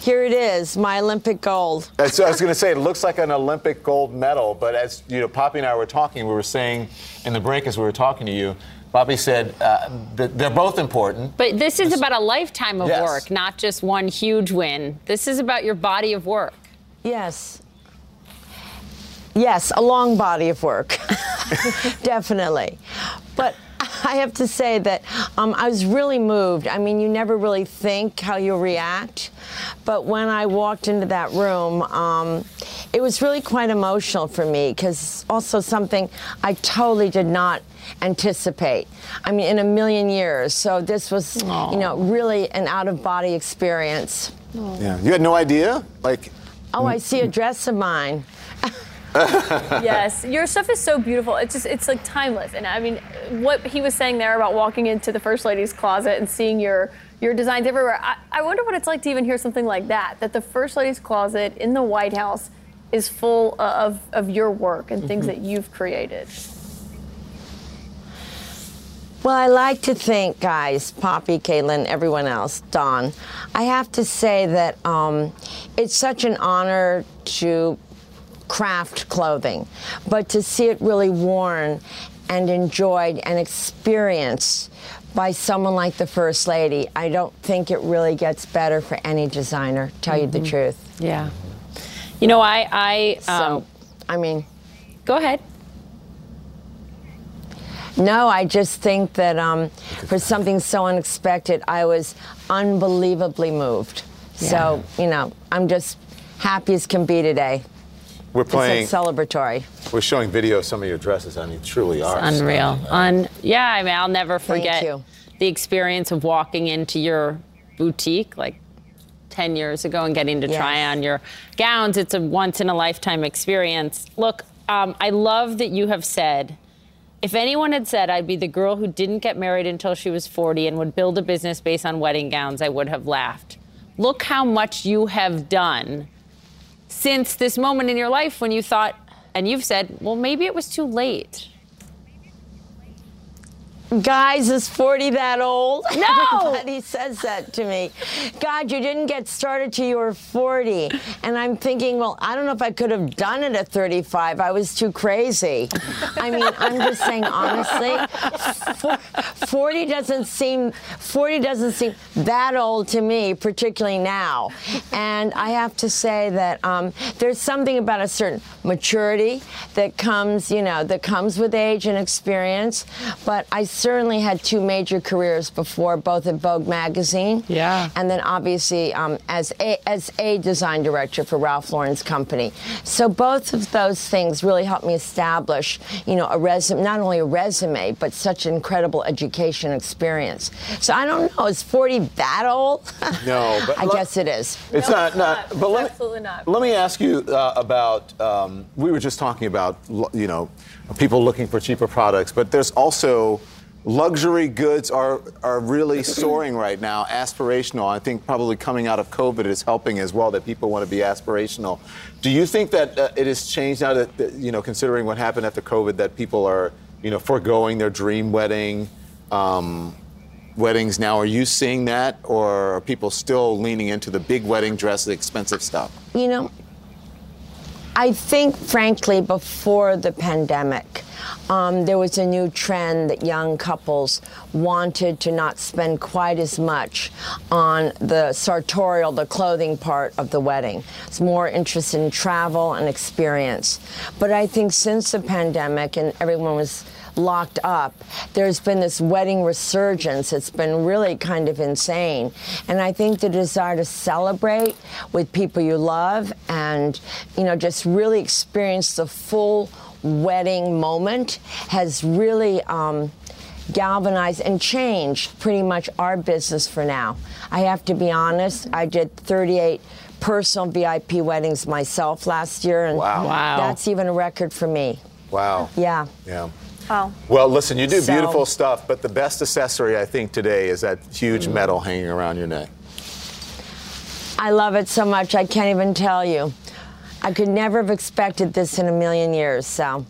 Here it is, my Olympic gold. That's what I was going to say. It looks like an Olympic gold medal. But as you know, Poppy and I were talking, we were saying in the break as we were talking to you, Poppy said uh, that they're both important. But this is about a lifetime of yes. work, not just one huge win. This is about your body of work. Yes. Yes, a long body of work. Definitely. But I have to say that um, I was really moved. I mean, you never really think how you'll react. But when I walked into that room, um, it was really quite emotional for me, because also something I totally did not anticipate. I mean, in a million years. So this was, Aww. you know, really an out-of-body experience. Aww. Yeah, you had no idea? Like. Oh, I see a dress of mine. Yes, your stuff is so beautiful. It's just, it's like timeless. And I mean, what he was saying there about walking into the First Lady's closet and seeing your your designs everywhere. I, I wonder what it's like to even hear something like that, that the First Lady's closet in the White House is full of, of your work and things mm-hmm. that you've created. Well, I like to think, guys, Poppy, Caitlin, everyone else, Don, I have to say that um, it's such an honor to craft clothing, but to see it really worn and enjoyed and experienced by someone like the First Lady, I don't think it really gets better for any designer, tell mm-hmm. you the truth. Yeah. You know, I... I um, so, I mean... Go ahead. No, I just think that um, for something so unexpected, I was unbelievably moved. Yeah. So, you know, I'm just happy as can be today. We're playing. It's like celebratory. We're showing video of some of your dresses. I mean, truly are. It's unreal. So, uh, Un- yeah, I mean, I'll never forget the experience of walking into your boutique like ten years ago and getting to yes. try on your gowns. It's a once in a lifetime experience. Look, um, I love that you have said, if anyone had said I'd be the girl who didn't get married until she was forty and would build a business based on wedding gowns, I would have laughed. Look how much you have done since this moment in your life when you thought, and you've said, well, maybe it was too late. Guys, is forty that old? No! Everybody says that to me. God, you didn't get started till you were forty. And I'm thinking, well, I don't know if I could have done it at thirty-five. I was too crazy. I mean, I'm just saying, honestly, forty doesn't seem forty doesn't seem that old to me, particularly now. And I have to say that um, there's something about a certain maturity that comes, you know, that comes with age and experience. But I certainly had two major careers before, both at Vogue magazine, yeah, and then obviously um, as a as a design director for Ralph Lauren's company. So both of those things really helped me establish, you know, a resume, not only a resume, but such incredible education experience. So I don't know, is forty that old? No, but I let, guess it is. It's no, not, it's not. not. But let, absolutely not. Let me ask you uh, about. Um, we were just talking about, you know, people looking for cheaper products, but there's also luxury goods are are really soaring right now, aspirational. I think probably coming out of COVID is helping as well, that people want to be aspirational. Do you think that uh, it has changed now that, that, you know, considering what happened after COVID, that people are, you know, foregoing their dream wedding, um, weddings now? Are you seeing that, or are people still leaning into the big wedding dress, the expensive stuff? You know, I think, frankly, before the pandemic, um, there was a new trend that young couples wanted to not spend quite as much on the sartorial, the clothing part of the wedding. It's more interest in travel and experience. But I think since the pandemic and everyone was locked up, there's been this wedding resurgence. It's been really kind of insane. And I think the desire to celebrate with people you love and, you know, just really experience the full wedding moment has really um, galvanized and changed pretty much our business for now. I have to be honest, I did thirty-eight personal V I P weddings myself last year, and wow. Wow. that's even a record for me. Wow. Yeah. Yeah. Wow. Well, listen, you do beautiful so, stuff, but the best accessory, I think, today is that huge mm-hmm. medal hanging around your neck. I love it so much, I can't even tell you. I could never have expected this in a million years, so.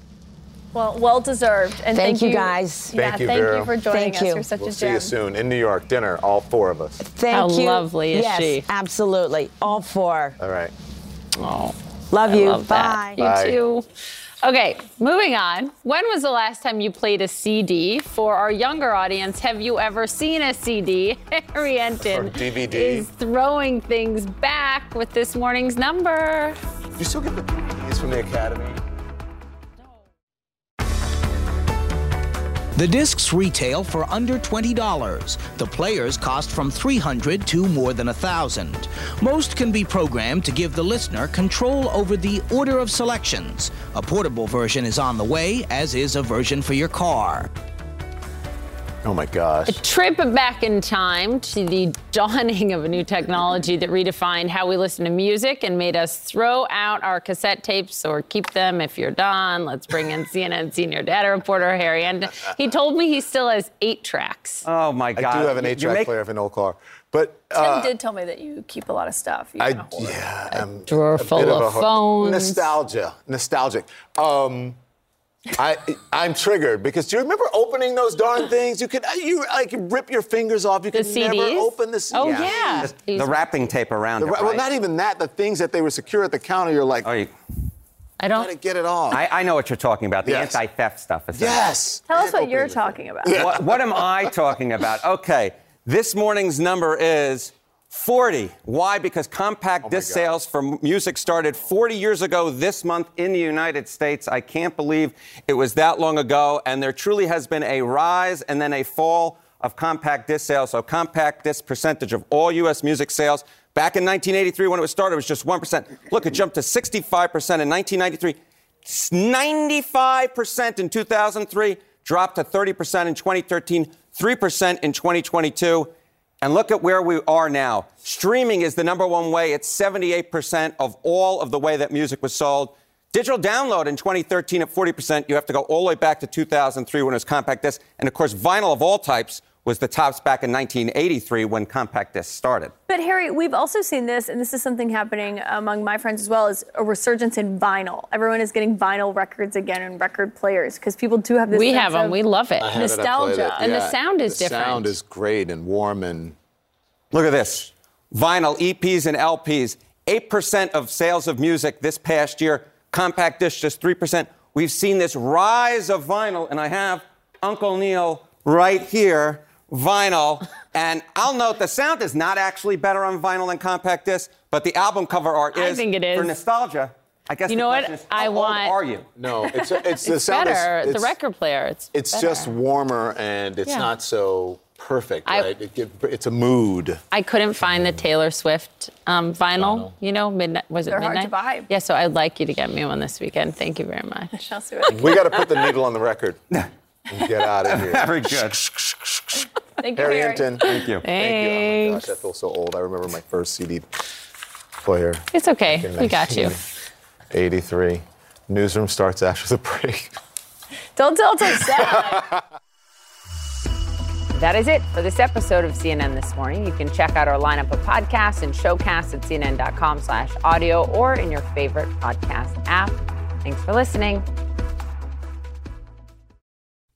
Well, well deserved. And thank, thank you guys. Yeah, thank you, thank Vera. you for joining thank us. You. You're such we'll a gem. We'll see you soon in New York. Dinner, all four of us. Thank How you. How lovely is yes, she? Yes, absolutely. All four. All right. Oh, love I you. Love Bye. Bye. You too. Okay, moving on. When was the last time you played a C D? For our younger audience, have you ever seen a C D? Harry Enton or D V D is throwing things back with this morning's number. You still get the D V Ds from the Academy? The discs retail for under twenty dollars. The players cost from three hundred dollars to more than one thousand dollars. Most can be programmed to give the listener control over the order of selections. A portable version is on the way, as is a version for your car. Oh my gosh. A trip back in time to the dawning of a new technology that redefined how we listen to music and made us throw out our cassette tapes or keep them if you're done. Let's bring in C N N senior data reporter Harry Enton. He told me he still has eight tracks. Oh my God. I do have an eight-track make- player of an old car. But uh, Tim did tell me that you keep a lot of stuff. You I, yeah. A I'm drawer a full of, of phones. Nostalgia. Nostalgic. Um... I, I'm triggered because do you remember opening those darn things? You could you like rip your fingers off. You could never open the C Ds. Oh, yeah. The, the wrapping tape around the, it, right? Well, not even that. The things that they were secure at the counter, you're like, oh, you, I don't get it off. I, I know what you're talking about. The yes. anti-theft stuff. Yes. Tell us what you're talking thing. about. Yeah. What, what am I talking about? Okay. This morning's number is forty. Why? Because compact oh disc God. sales for music started forty years ago this month in the United States. I can't believe it was that long ago. And there truly has been a rise and then a fall of compact disc sales. So compact disc percentage of all U S music sales back in nineteen eighty-three when it was started was just one percent. Look, it jumped to sixty-five percent in nineteen ninety-three. ninety-five percent in two thousand three. Dropped to thirty percent in twenty thirteen. three percent in twenty twenty-two. And look at where we are now. Streaming is the number one way. It's seventy-eight percent of all of the way that music was sold. Digital download in twenty thirteen at forty percent. You have to go all the way back to two thousand three when it was compact disc. And, of course, vinyl of all types was the tops back in nineteen eighty-three when compact disc started. But, Harry, we've also seen this, and this is something happening among my friends as well, is a resurgence in vinyl. Everyone is getting vinyl records again and record players because people do have this. We have them. We love it. Nostalgia. It, it. Yeah. And the sound is the different. The sound is great and warm. And look at this. Vinyl, E Ps and L Ps, eight percent of sales of music this past year. Compact disc, just three percent. We've seen this rise of vinyl, and I have Uncle Neil right here. Vinyl, and I'll note the sound is not actually better on vinyl than compact disc, but the album cover art is. I think it is. For nostalgia, I guess you the know what is, I want. How old are you? No, it's it's, it's the sound better. Is, it's, the record player. It's it's better. Just warmer and it's yeah. not so perfect. I, right? It, it, it's a mood. I couldn't find the Taylor Swift um, vinyl. vinyl. You know, midnight was it They're midnight? Hard to buy. Yeah, so I'd like you to get me one this weekend. Thank you very much. I'll see what I can. We got to put the needle on the record. Get out of here. Very good. Thank you, Harry Enton. Thank you. Thanks. Thank you. Oh, my gosh, I feel so old. I remember my first C D player. It's okay. We got you. eighty-three. Newsroom starts after the break. Don't tell till seven. That is it for this episode of C N N This Morning. You can check out our lineup of podcasts and showcasts at cnn.com slash audio or in your favorite podcast app. Thanks for listening.